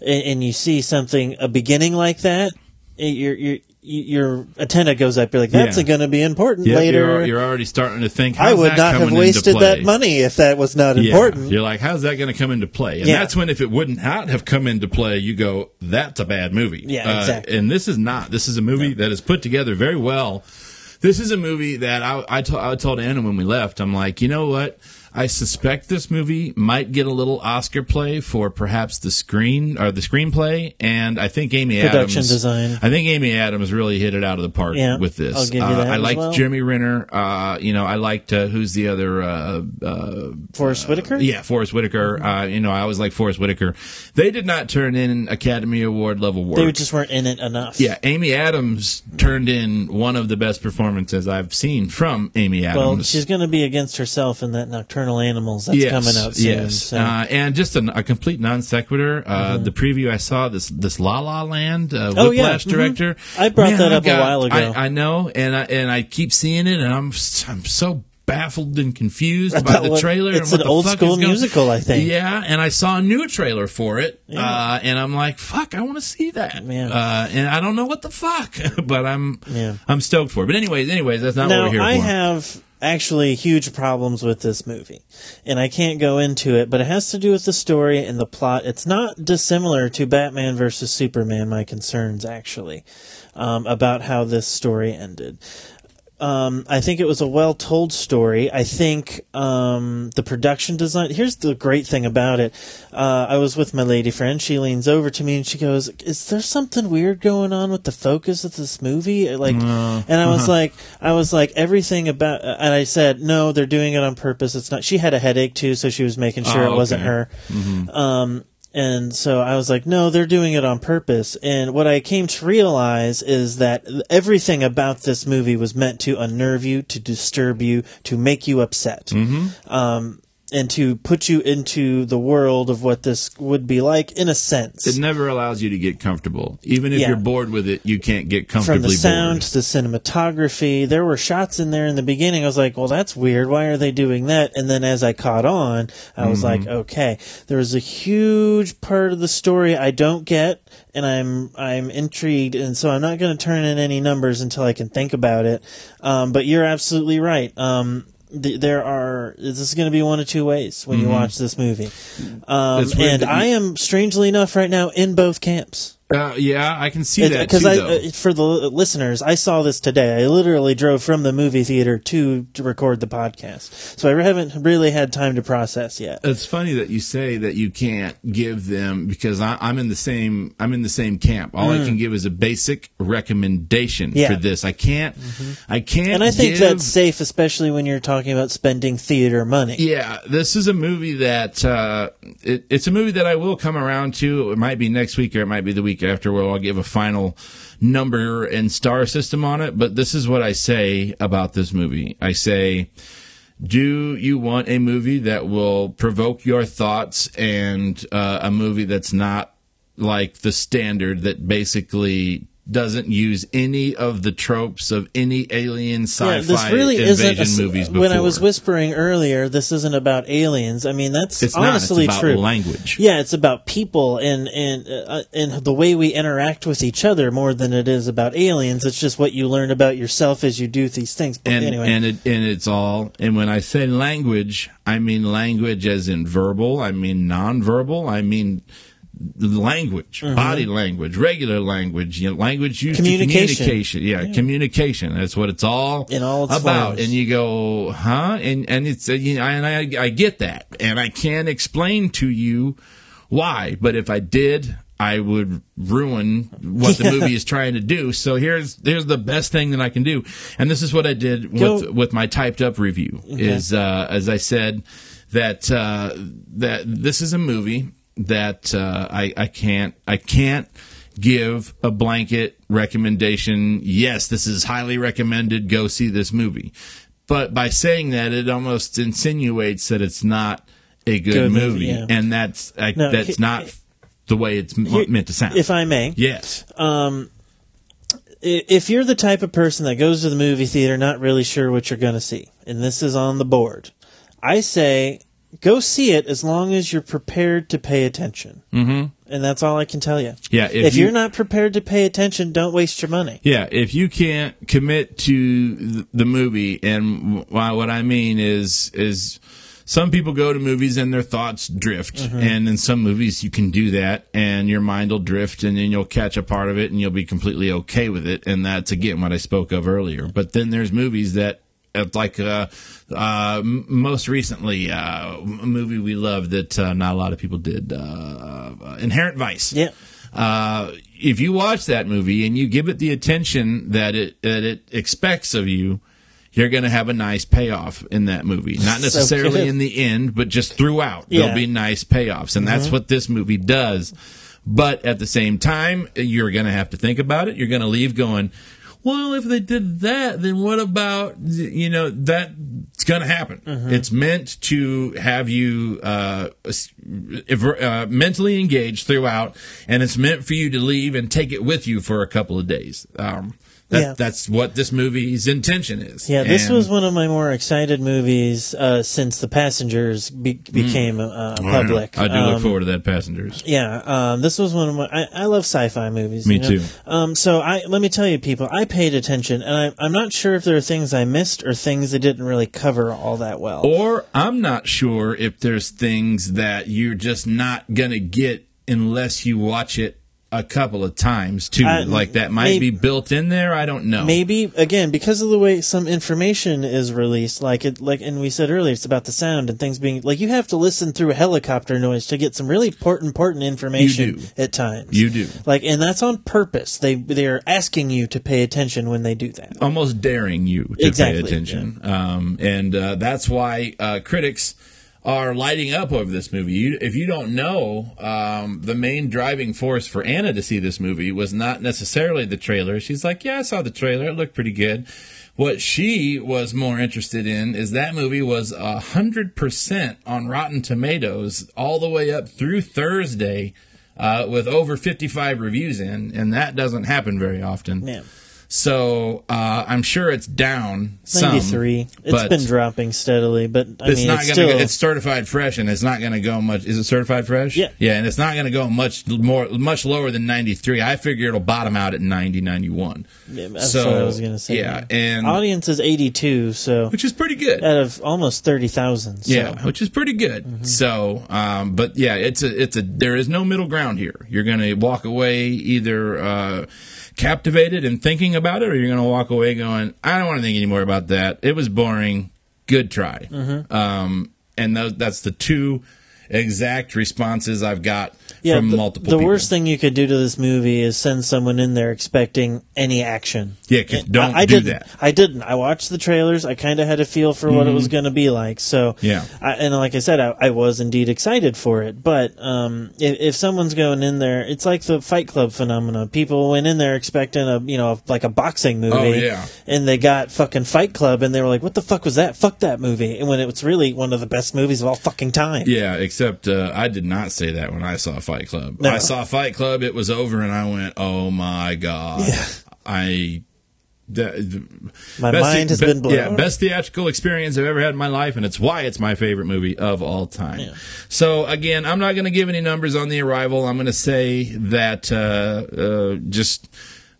and, and you see something, a beginning like that, you're... you're your antenna goes up. You're like, that's yeah. going to be important yep, later. You're, you're already starting to think, how's I would that not have wasted that money if that was not yeah. important. You're like, how's that going to come into play? And yeah. that's when, if it would not have come into play, you go, that's a bad movie. Yeah, uh, exactly. And this is not. This is a movie yeah. that is put together very well. This is a movie that I, I, t- I told Anna when we left, I'm like, you know what? I suspect this movie might get a little Oscar play for perhaps the screen or the screenplay, and I think Amy Adams production design. I think Amy Adams really hit it out of the park yeah, with this. I'll give you that uh, I liked well. Jeremy Renner. Uh, you know, I liked uh, who's the other uh, uh, Forrest uh, Whitaker. Yeah, Forrest Whitaker. Mm-hmm. Uh, you know, I always like Forrest Whitaker. They did not turn in Academy Award level work. They just weren't in it enough. Yeah, Amy Adams turned in one of the best performances I've seen from Amy Adams. Well, she's going to be against herself in that nocturnal. Animals that's yes, coming out soon. Yes, so. uh, and just a, a complete non sequitur. Uh, mm-hmm. The preview I saw, this this La La Land uh, Whiplash oh, yeah. mm-hmm. director. I brought Man, that up got, a while ago. I, I know, and I and I keep seeing it, and I'm I'm so baffled and confused about by the trailer. What, it's and what an the old fuck school musical, I think. Yeah, and I saw a new trailer for it, yeah. uh, and I'm like, fuck, I want to see that. Yeah. Uh, and I don't know what the fuck, but I'm yeah. I'm stoked for it. But anyways, anyways, that's not now, what we're here I for. I have. Actually, huge problems with this movie, and I can't go into it, but it has to do with the story and the plot. It's not dissimilar to Batman versus Superman, my concerns, actually, um, about how this story ended. Um, I think it was a well-told story. I think um, the production design... Here's the great thing about it. Uh, I was with my lady friend. She leans over to me and she goes, is there something weird going on with the focus of this movie? Like, no. And I was uh-huh. like, I was like, everything about... And I said, no, they're doing it on purpose. It's not. She had a headache, too, so she was making sure oh, it okay. wasn't her. Mm-hmm. Um, and so I was like, no, they're doing it on purpose. And what I came to realize is that everything about this movie was meant to unnerve you, to disturb you, to make you upset, mm-hmm. um, and to put you into the world of what this would be like, in a sense. It never allows you to get comfortable. Even if yeah. you're bored with it, you can't get comfortably bored. From the sound to the cinematography, there were shots in there in the beginning. I was like, well, that's weird. Why are they doing that? And then as I caught on, I was mm-hmm. like, okay. There was a huge part of the story I don't get, and I'm I'm intrigued, and so I'm not going to turn in any numbers until I can think about it. Um, but you're absolutely right. Um There are. This is going to be one of two ways when mm-hmm. you watch this movie, um, and you... I am strangely enough right now in both camps. Uh, yeah, I can see it, that because I, though. For the listeners, I saw this today. I literally drove from the movie theater to, to record the podcast, so I haven't really had time to process yet. It's funny that you say that you can't give them, because I, I'm in the same. I'm in the same camp. All mm. I can give is a basic recommendation yeah. for this. I can't. Mm-hmm. I can't. And I think give... that's safe, especially when you're talking about spending theater money. Yeah, this is a movie that uh, it, it's a movie that I will come around to. It might be next week, or it might be the week after, where I'll give a final number and star system on it. But this is what I say about this movie. I say, do you want a movie that will provoke your thoughts, and uh, a movie that's not like the standard, that basically doesn't use any of the tropes of any alien sci-fi yeah, this really invasion isn't a, movies before. When I was whispering earlier, this isn't about aliens. I mean, that's it's honestly not, it's about true. Language. Yeah, it's about people and and uh, and the way we interact with each other more than it is about aliens. It's just what you learn about yourself as you do these things. But and anyway. and, it, and it's all. And when I say language, I mean language as in verbal. I mean nonverbal. I mean. language, mm-hmm. body language, regular language, you know, language used communication. to communication. Yeah, yeah, communication. That's what it's all, In all its about. Flavors. And you go, huh? And and it's you know, and I I get that, and I can't explain to you why, but if I did, I would ruin what the movie is trying to do. So here's here's the best thing that I can do, and this is what I did with Go. with my typed up review. Okay. Is uh, as I said that uh, that this is a movie that uh, I I can't I can't give a blanket recommendation. Yes, this is highly recommended. Go see this movie. But by saying that, it almost insinuates that it's not a good, good movie, movie yeah. and that's I, no, that's he, not. He, the way it's meant to sound. If I may. Yes. Um, if you're the type of person that goes to the movie theater not really sure what you're going to see, and this is on the board, I say go see it as long as you're prepared to pay attention. Mm-hmm. And that's all I can tell you. Yeah. If, if you're you, not prepared to pay attention, don't waste your money. Yeah. If you can't commit to the movie, and what I mean is is... some people go to movies and their thoughts drift, mm-hmm. and in some movies you can do that, and your mind will drift, and then you'll catch a part of it, and you'll be completely okay with it, and that's, again, what I spoke of earlier. But then there's movies that, like uh, uh, most recently, uh, a movie we loved that uh, not a lot of people did, uh, Inherent Vice. Yeah. Uh, if you watch that movie and you give it the attention that it that it expects of you, you're going to have a nice payoff in that movie. Not necessarily so in the end, but just throughout. Yeah. There'll be nice payoffs. And mm-hmm. that's what this movie does. But at the same time, you're going to have to think about it. You're going to leave going, well, if they did that, then what about, you know, that's going to happen. Mm-hmm. It's meant to have you uh, uh, mentally engaged throughout, and it's meant for you to leave and take it with you for a couple of days. Um That, yeah. That's what this movie's intention is. Yeah, this and, was one of my more excited movies uh, since The Passengers be- became uh, public. I, I do um, look forward to that, Passengers. Yeah, um, this was one of my... I, I love sci-fi movies. Me you know? too. Um, so I, let me tell you, people, I paid attention, and I, I'm not sure if there are things I missed or things they didn't really cover all that well. Or I'm not sure if there's things that you're just not going to get unless you watch it a couple of times, too. I, like, that might maybe, be built in there. I don't know. Maybe, again, because of the way some information is released, like, it, like, and we said earlier, it's about the sound and things being... Like, you have to listen through helicopter noise to get some really important, important information at times. You do. Like, and that's on purpose. They, they're asking you to pay attention when they do that. Almost daring you to exactly, pay attention. Yeah. Um, and uh, that's why uh, critics... are lighting up over this movie. You, if you don't know, um, the main driving force for Anna to see this movie was not necessarily the trailer. She's like, yeah, I saw the trailer. It looked pretty good. What she was more interested in is that movie was one hundred percent on Rotten Tomatoes all the way up through Thursday uh, with over fifty-five reviews in, and that doesn't happen very often. Yeah. So uh, I'm sure it's down some. ninety-three It's been dropping steadily, but I it's mean, not it's gonna still... go, it's certified fresh, and it's not going to go much. Is it certified fresh? Yeah. Yeah, and it's not going to go much more, much lower than ninety-three I figure it'll bottom out at ninety, ninety-one Yeah, that's so, what I was going to say. Yeah, and audience is eighty-two so which is pretty good out of almost thirty thousand So. Yeah, which is pretty good. Mm-hmm. So, um, but yeah, it's a, it's a. There is no middle ground here. You're going to walk away either uh, captivated and thinking about. About it, or you're going to walk away going, I don't want to think anymore about that. It was boring. Good try. Mm-hmm. Um, and those, that's the two exact responses I've got yeah, from the, multiple the people. The worst thing you could do to this movie is send someone in there expecting any action. Yeah, because don't I, I do that. I didn't. I watched the trailers. I kind of had a feel for mm-hmm. what it was going to be like. So, yeah. I, and like I said, I, I was indeed excited for it. But um, if, if someone's going in there, it's like the Fight Club phenomenon. People went in there expecting a, you know, like a boxing movie. Oh, yeah. And they got fucking Fight Club, and they were like, what the fuck was that? Fuck that movie. And when it was really one of the best movies of all fucking time. Yeah, exactly. Except uh, I did not say that when I saw Fight Club. No. I saw Fight Club. It was over, and I went, "Oh my god!" Yeah. I th- my mind the- has be- been blown. Yeah, best theatrical experience I've ever had in my life, and it's why it's my favorite movie of all time. Yeah. So again, I'm not going to give any numbers on the Arrival. I'm going to say that uh, uh, just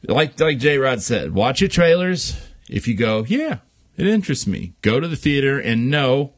like like J-Rod said, watch your trailers. If you go, yeah, it interests me. Go to the theater and know.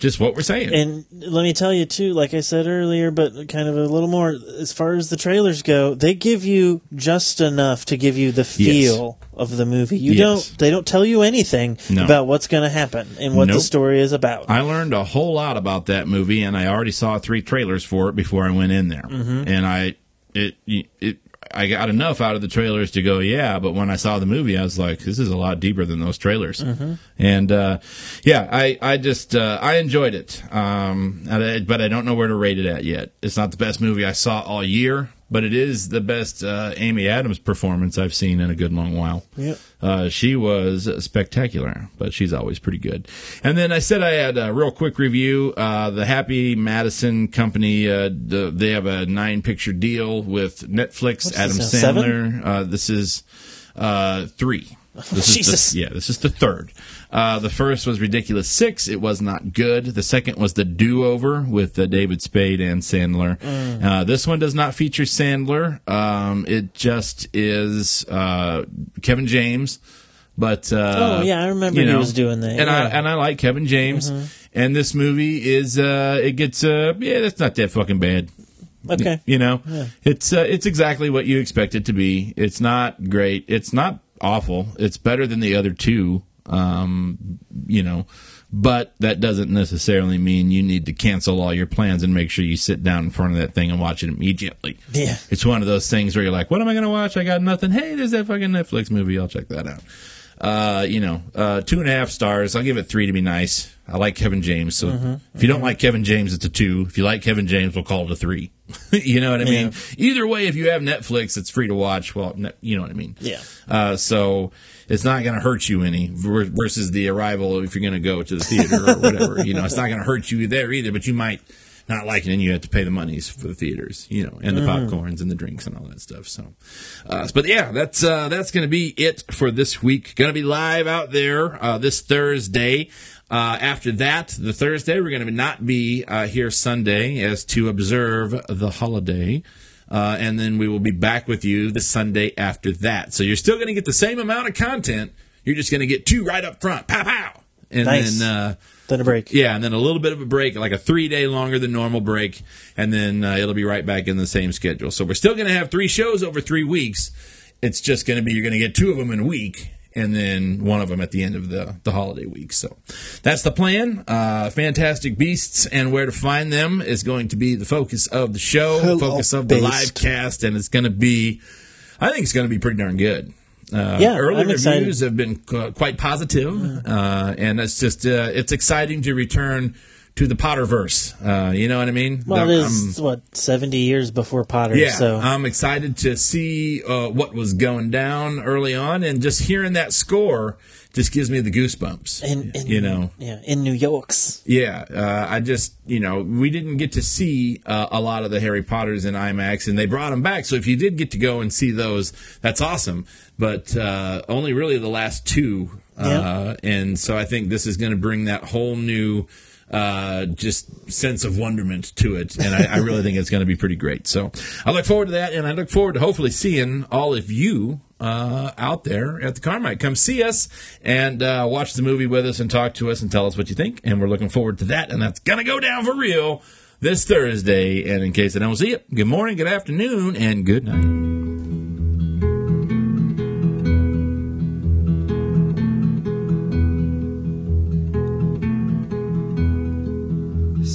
just what we're saying. And let me tell you, too, like I said earlier, but kind of a little more, as far as the trailers go, they give you just enough to give you the feel yes. of the movie. You yes. don't. They don't tell you anything no. about what's going to happen and what nope. the story is about. I learned a whole lot about that movie, and I already saw three trailers for it before I went in there. Mm-hmm. And I it it I got enough out of the trailers to go, yeah, but when I saw the movie, I was like, this is a lot deeper than those trailers. Mm-hmm. And, uh, yeah, I, I just, uh, I enjoyed it. Um, but I don't know where to rate it at yet. It's not the best movie I saw all year, but it is the best, uh, Amy Adams performance I've seen in a good long while. Yep. Uh, she was spectacular, but she's always pretty good. And then I said I had a real quick review. Uh, the Happy Madison Company, uh, the, they have a nine picture deal with Netflix. What's Adam this, Sandler. Uh, this is, uh, three. This Jesus. Is the, yeah, this is the third. Uh, the first was Ridiculous Six. It was not good. The second was The Do-Over with uh, David Spade and Sandler. Mm. Uh, this one does not feature Sandler. Um, it just is uh, Kevin James. But uh, oh yeah, I remember you know, he was doing that. And yeah. I and I like Kevin James. Mm-hmm. And this movie is uh, it gets uh, yeah, that's not that fucking bad. Okay, you know, yeah. it's uh, it's exactly what you expect it to be. It's not great. It's not awful. It's better than the other two, um, you know, but that doesn't necessarily mean you need to cancel all your plans and make sure you sit down in front of that thing and watch it immediately. Yeah. It's one of those things where you're like, what am I going to watch? I got nothing. Hey, there's that fucking Netflix movie. I'll check that out. Uh, you know, uh, two and a half stars. I'll give it three to be nice. I like Kevin James. So mm-hmm, if you mm-hmm. don't like Kevin James, it's a two. If you like Kevin James, we'll call it a three. You know what I mean? Yeah. Either way, if you have Netflix, it's free to watch. Well, ne- you know what I mean? Yeah. Uh, so it's not going to hurt you any versus the Arrival if you're going to go to the theater or whatever. You know, it's not going to hurt you there either, but you might not like it and you have to pay the monies for the theaters, you know, and the mm. popcorns and the drinks and all that stuff. So, uh, but yeah, that's, uh, that's going to be it for this week. Going to be live out there, uh, this Thursday. Uh, after that, the Thursday, we're going to not be, uh, here Sunday as to observe the holiday. Uh, and then we will be back with you the Sunday after that. So you're still going to get the same amount of content. You're just going to get two right up front. Pow, pow. And nice. then, uh, Then a break. Yeah, and then a little bit of a break, like a three-day longer than normal break, and then uh, it'll be right back in the same schedule. So we're still going to have three shows over three weeks. It's just going to be you're going to get two of them in a week, and then one of them at the end of the, the holiday week. So that's the plan. Uh, Fantastic Beasts and Where to Find Them is going to be the focus of the show, the focus of the live cast, and it's going to be, I think it's going to be pretty darn good. Uh, yeah, early I'm reviews excited. have been uh, quite positive, uh, and it's just uh, it's exciting to return to the Potterverse. Uh, you know what I mean? Well, the, it is I'm, what seventy years before Potter. Yeah, so. I'm excited to see uh, what was going down early on, and just hearing that score just gives me the goosebumps. In, in, you know, yeah, in New York's. Yeah, uh, I just you know we didn't get to see uh, a lot of the Harry Potters in IMAX, and they brought them back. So if you did get to go and see those, that's awesome. But uh, only really the last two, uh, yeah. and so I think this is going to bring that whole new uh, just sense of wonderment to it, and I, I really think it's going to be pretty great. So I look forward to that, and I look forward to hopefully seeing all of you uh, out there at the Carmike. Come see us and uh, watch the movie with us and talk to us and tell us what you think, and we're looking forward to that, and that's going to go down for real this Thursday. And in case I don't see it, good morning, good afternoon, and good night.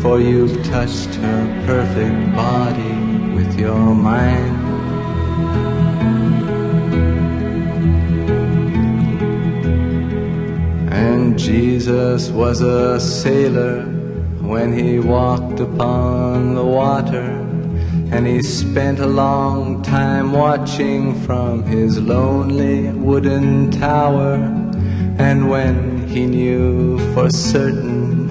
for you've touched her perfect body with your mind. And Jesus was a sailor when he walked upon the water, and he spent a long time watching from his lonely wooden tower. And when he knew for certain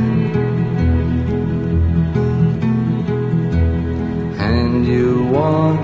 And you want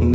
and